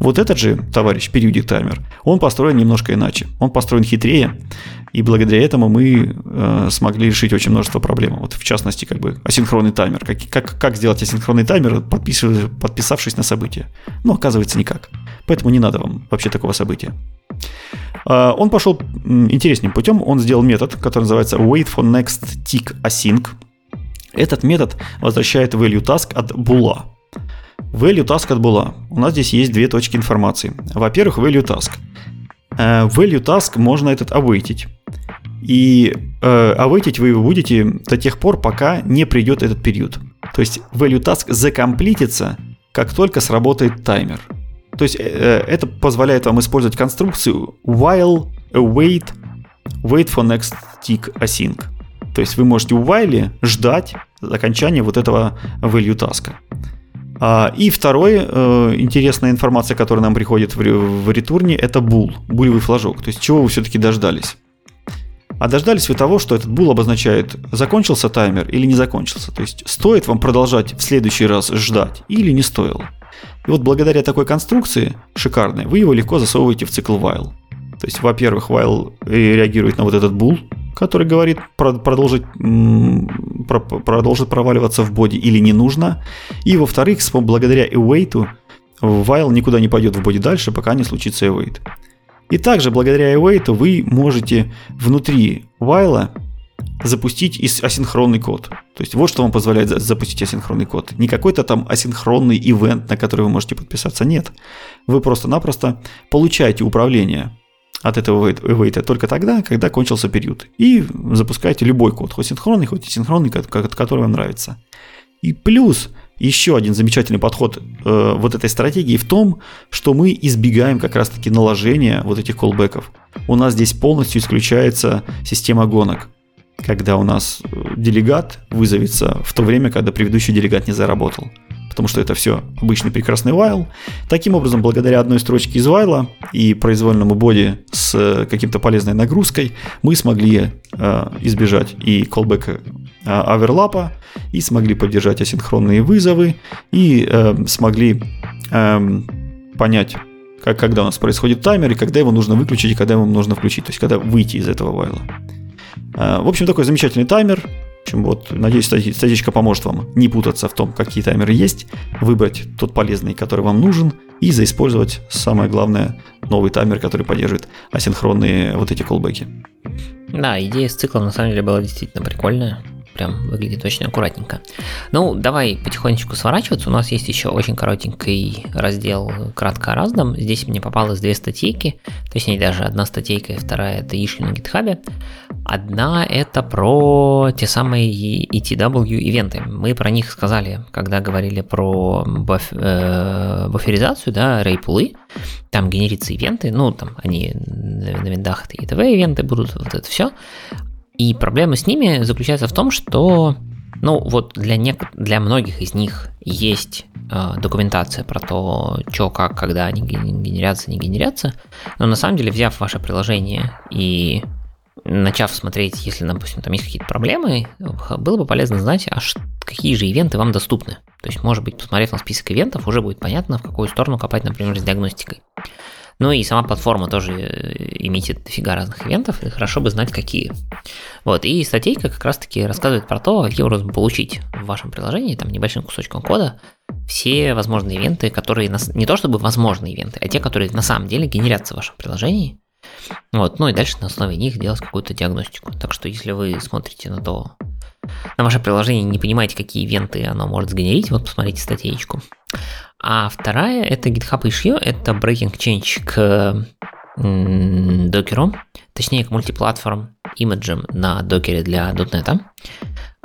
Вот этот же товарищ, Periodic Timer, он построен немножко иначе, он построен хитрее, и благодаря этому мы смогли решить очень множество проблем. Вот в частности, как бы асинхронный таймер. Как сделать асинхронный таймер, подписавшись на событие? Ну, оказывается, никак. Поэтому не надо вам вообще такого события. Он пошел интересным путем, он сделал метод, который называется wait for next tick async. Этот метод возвращает value task от була. Value task от була. У нас здесь есть две точки информации. Во-первых, value task. Value task можно этот авейтить. И авейтить вы его будете до тех пор, пока не придет этот период. То есть value task закомплитится, как только сработает таймер. То есть это позволяет вам использовать конструкцию while await wait for next tick async. То есть вы можете в while ждать окончания вот этого value task. И второе, интересная информация, которая нам приходит в ретурне, это bool, булевый флажок. То есть чего вы все-таки дождались? А дождались вы того, что этот bool обозначает, закончился таймер или не закончился. То есть стоит вам продолжать в следующий раз ждать или не стоило. И вот благодаря такой конструкции шикарной вы его легко засовываете в цикл while. То есть, во-первых, while реагирует на вот этот bool, который говорит продолжит проваливаться в боди или не нужно. И во-вторых, благодаря await'у while никуда не пойдет в боди дальше, пока не случится await. И также благодаря await'у вы можете внутри while'а запустить асинхронный код. То есть вот что вам позволяет запустить асинхронный код. Не какой-то там асинхронный ивент, на который вы можете подписаться, нет. Вы просто-напросто получаете управление от этого await'а только тогда, когда кончился период. И запускаете любой код, хоть асинхронный, который вам нравится. И плюс еще один замечательный подход вот этой стратегии в том, что мы избегаем как раз-таки наложения вот этих коллбэков. У нас здесь полностью исключается система гонок, когда у нас делегат вызовется в то время, когда предыдущий делегат не заработал. Потому что это все обычный прекрасный while. Таким образом, благодаря одной строчке из while и произвольному боди с каким-то полезной нагрузкой, мы смогли избежать и callback оверлапа, и смогли поддержать асинхронные вызовы, и смогли понять, когда у нас происходит таймер, и когда его нужно выключить, и когда его нужно включить, то есть когда выйти из этого while. В общем, такой замечательный таймер. Вот, надеюсь, статичка поможет вам не путаться в том, какие таймеры есть, выбрать тот полезный, который вам нужен, и заиспользовать, самое главное, новый таймер, который поддерживает асинхронные вот эти колбеки. Да, идея с циклом на самом деле была действительно прикольная. Прям выглядит очень аккуратненько. Ну, давай потихонечку сворачиваться. У нас есть еще очень коротенький раздел «Кратко о разном». Здесь мне попалось две статейки. Точнее, даже одна статейка и вторая – это issue на GitHub. Одна – это про те самые ETW-ивенты. Мы про них сказали, когда говорили про буферизацию, да, рейпулы. Там генерятся ивенты. Ну, там они на виндах – это ETW-ивенты будут, вот это все. И проблема с ними заключается в том, что, ну, вот для многих из них есть документация про то, что, как, когда они генерятся, не генерятся. Но на самом деле, взяв ваше приложение и начав смотреть, если, допустим, там есть какие-то проблемы, было бы полезно знать, какие же ивенты вам доступны. То есть, может быть, посмотрев на список ивентов, уже будет понятно, в какую сторону копать, например, с диагностикой. Ну и сама платформа тоже имитит дофига разных ивентов, и хорошо бы знать, какие. Вот, и статейка как раз-таки рассказывает про то, каким образом получить в вашем приложении, там, небольшим кусочком кода, все возможные ивенты, которые, не то чтобы возможные ивенты, а те, которые на самом деле генерятся в вашем приложении. Вот, ну и дальше на основе них делать какую-то диагностику. Так что если вы смотрите на то, на ваше приложение, не понимаете, какие ивенты оно может сгенерить, вот посмотрите статейку. А вторая — это GitHub Issue, это breaking change к докеру, точнее к мультиплатформ имиджам на докере для .NET.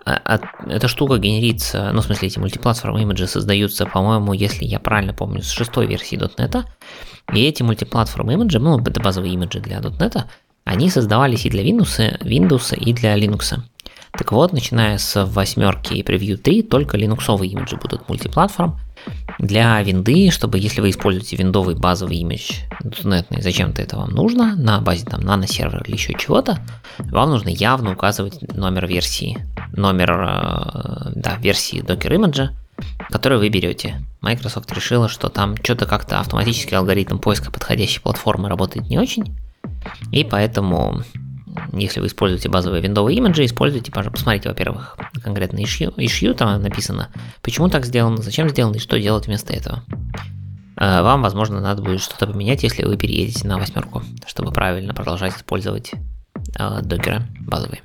Эта штука генерится, ну в смысле эти мультиплатформ имиджи создаются, по-моему, если я правильно помню, с 6-й версии .NET. И эти мультиплатформ имиджи, ну это базовые имиджи для .NET, они создавались и для Windows, и для Linux. Так вот, начиная с 8-ки и превью 3, только линуксовые имиджи будут мультиплатформ. Для винды, чтобы если вы используете виндовый базовый имидж, зачем-то это вам нужно, на базе там нано-сервера или еще чего-то, вам нужно явно указывать номер версии Docker имиджа, который вы берете. Microsoft решила, что там что-то как-то автоматически алгоритм поиска подходящей платформы работает не очень, и поэтому, если вы используете базовые виндовые имиджи, используйте, пожалуйста, посмотрите, во-первых, конкретно issue, там написано, почему так сделано, зачем сделано и что делать вместо этого. Вам, возможно, надо будет что-то поменять, если вы переедете на 8-ку, чтобы правильно продолжать использовать докеры базовые.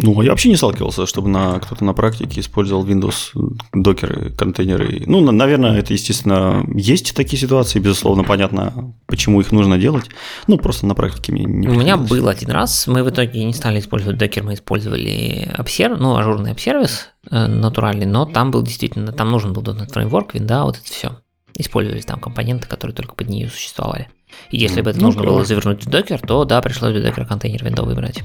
Ну, я вообще не сталкивался, чтобы кто-то на практике использовал Windows, докеры, контейнеры. Ну, наверное, это, естественно, есть такие ситуации, безусловно, понятно, почему их нужно делать. Ну, просто на практике мне не приходилось. У меня был один раз, мы в итоге не стали использовать докер, мы использовали ажурный апсервис натуральный, но там был действительно, там нужен был .NET Framework, винда, вот это все. Использовались там компоненты, которые только под нее существовали. И если бы это нужно было завернуть в докер, то да, пришлось бы докер-контейнер виндовый брать.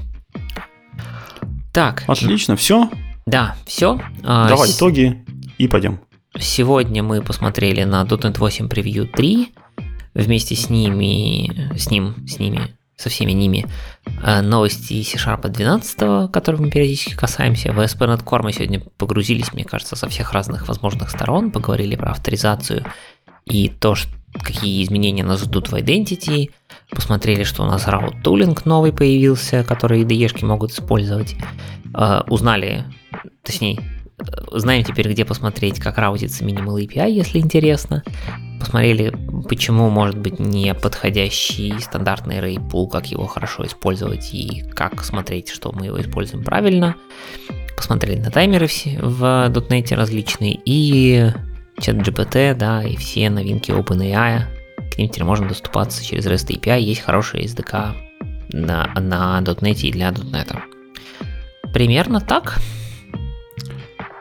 Так. Отлично, все? Да, все. Давай итоги и пойдем. Сегодня мы посмотрели на .NET 8 Preview 3. Вместе со всеми ними, новости C-Sharp 12, которым мы периодически касаемся. В ASP.NET Core мы сегодня погрузились, мне кажется, со всех разных возможных сторон. Поговорили про авторизацию и то, какие изменения нас ждут в Identity. Посмотрели, что у нас route tooling новый появился, который IDE-шки могут использовать. Знаем теперь, где посмотреть, как раутится Minimal API, если интересно. Посмотрели, почему может быть не подходящий стандартный array pool, как его хорошо использовать и как смотреть, что мы его используем правильно. Посмотрели на таймеры в .NET различные и ChatGPT, да, и все новинки OpenAI. К ним теперь можно доступаться через REST API, есть хорошие SDK на .NET и для .NET. Примерно так.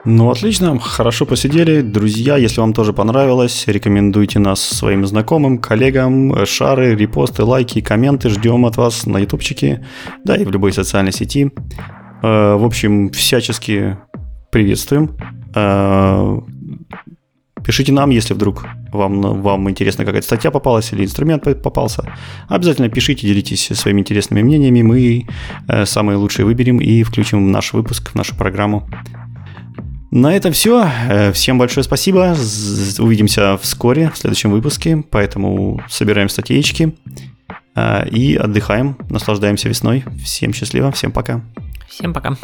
Ну, отлично, хорошо посидели. Друзья, если вам тоже понравилось, рекомендуйте нас своим знакомым, коллегам, шары, репосты, лайки, комменты. Ждем от вас на ютубчике, да, и в любой социальной сети. В общем, всячески приветствуем. Пишите нам, если вдруг вам интересна какая-то статья попалась или инструмент попался. Обязательно пишите, делитесь своими интересными мнениями. Мы самые лучшие выберем и включим в наш выпуск, в нашу программу. На этом все. Всем большое спасибо. Увидимся вскоре, в следующем выпуске. Поэтому собираем статейки и отдыхаем, наслаждаемся весной. Всем счастливо, всем пока. Всем пока.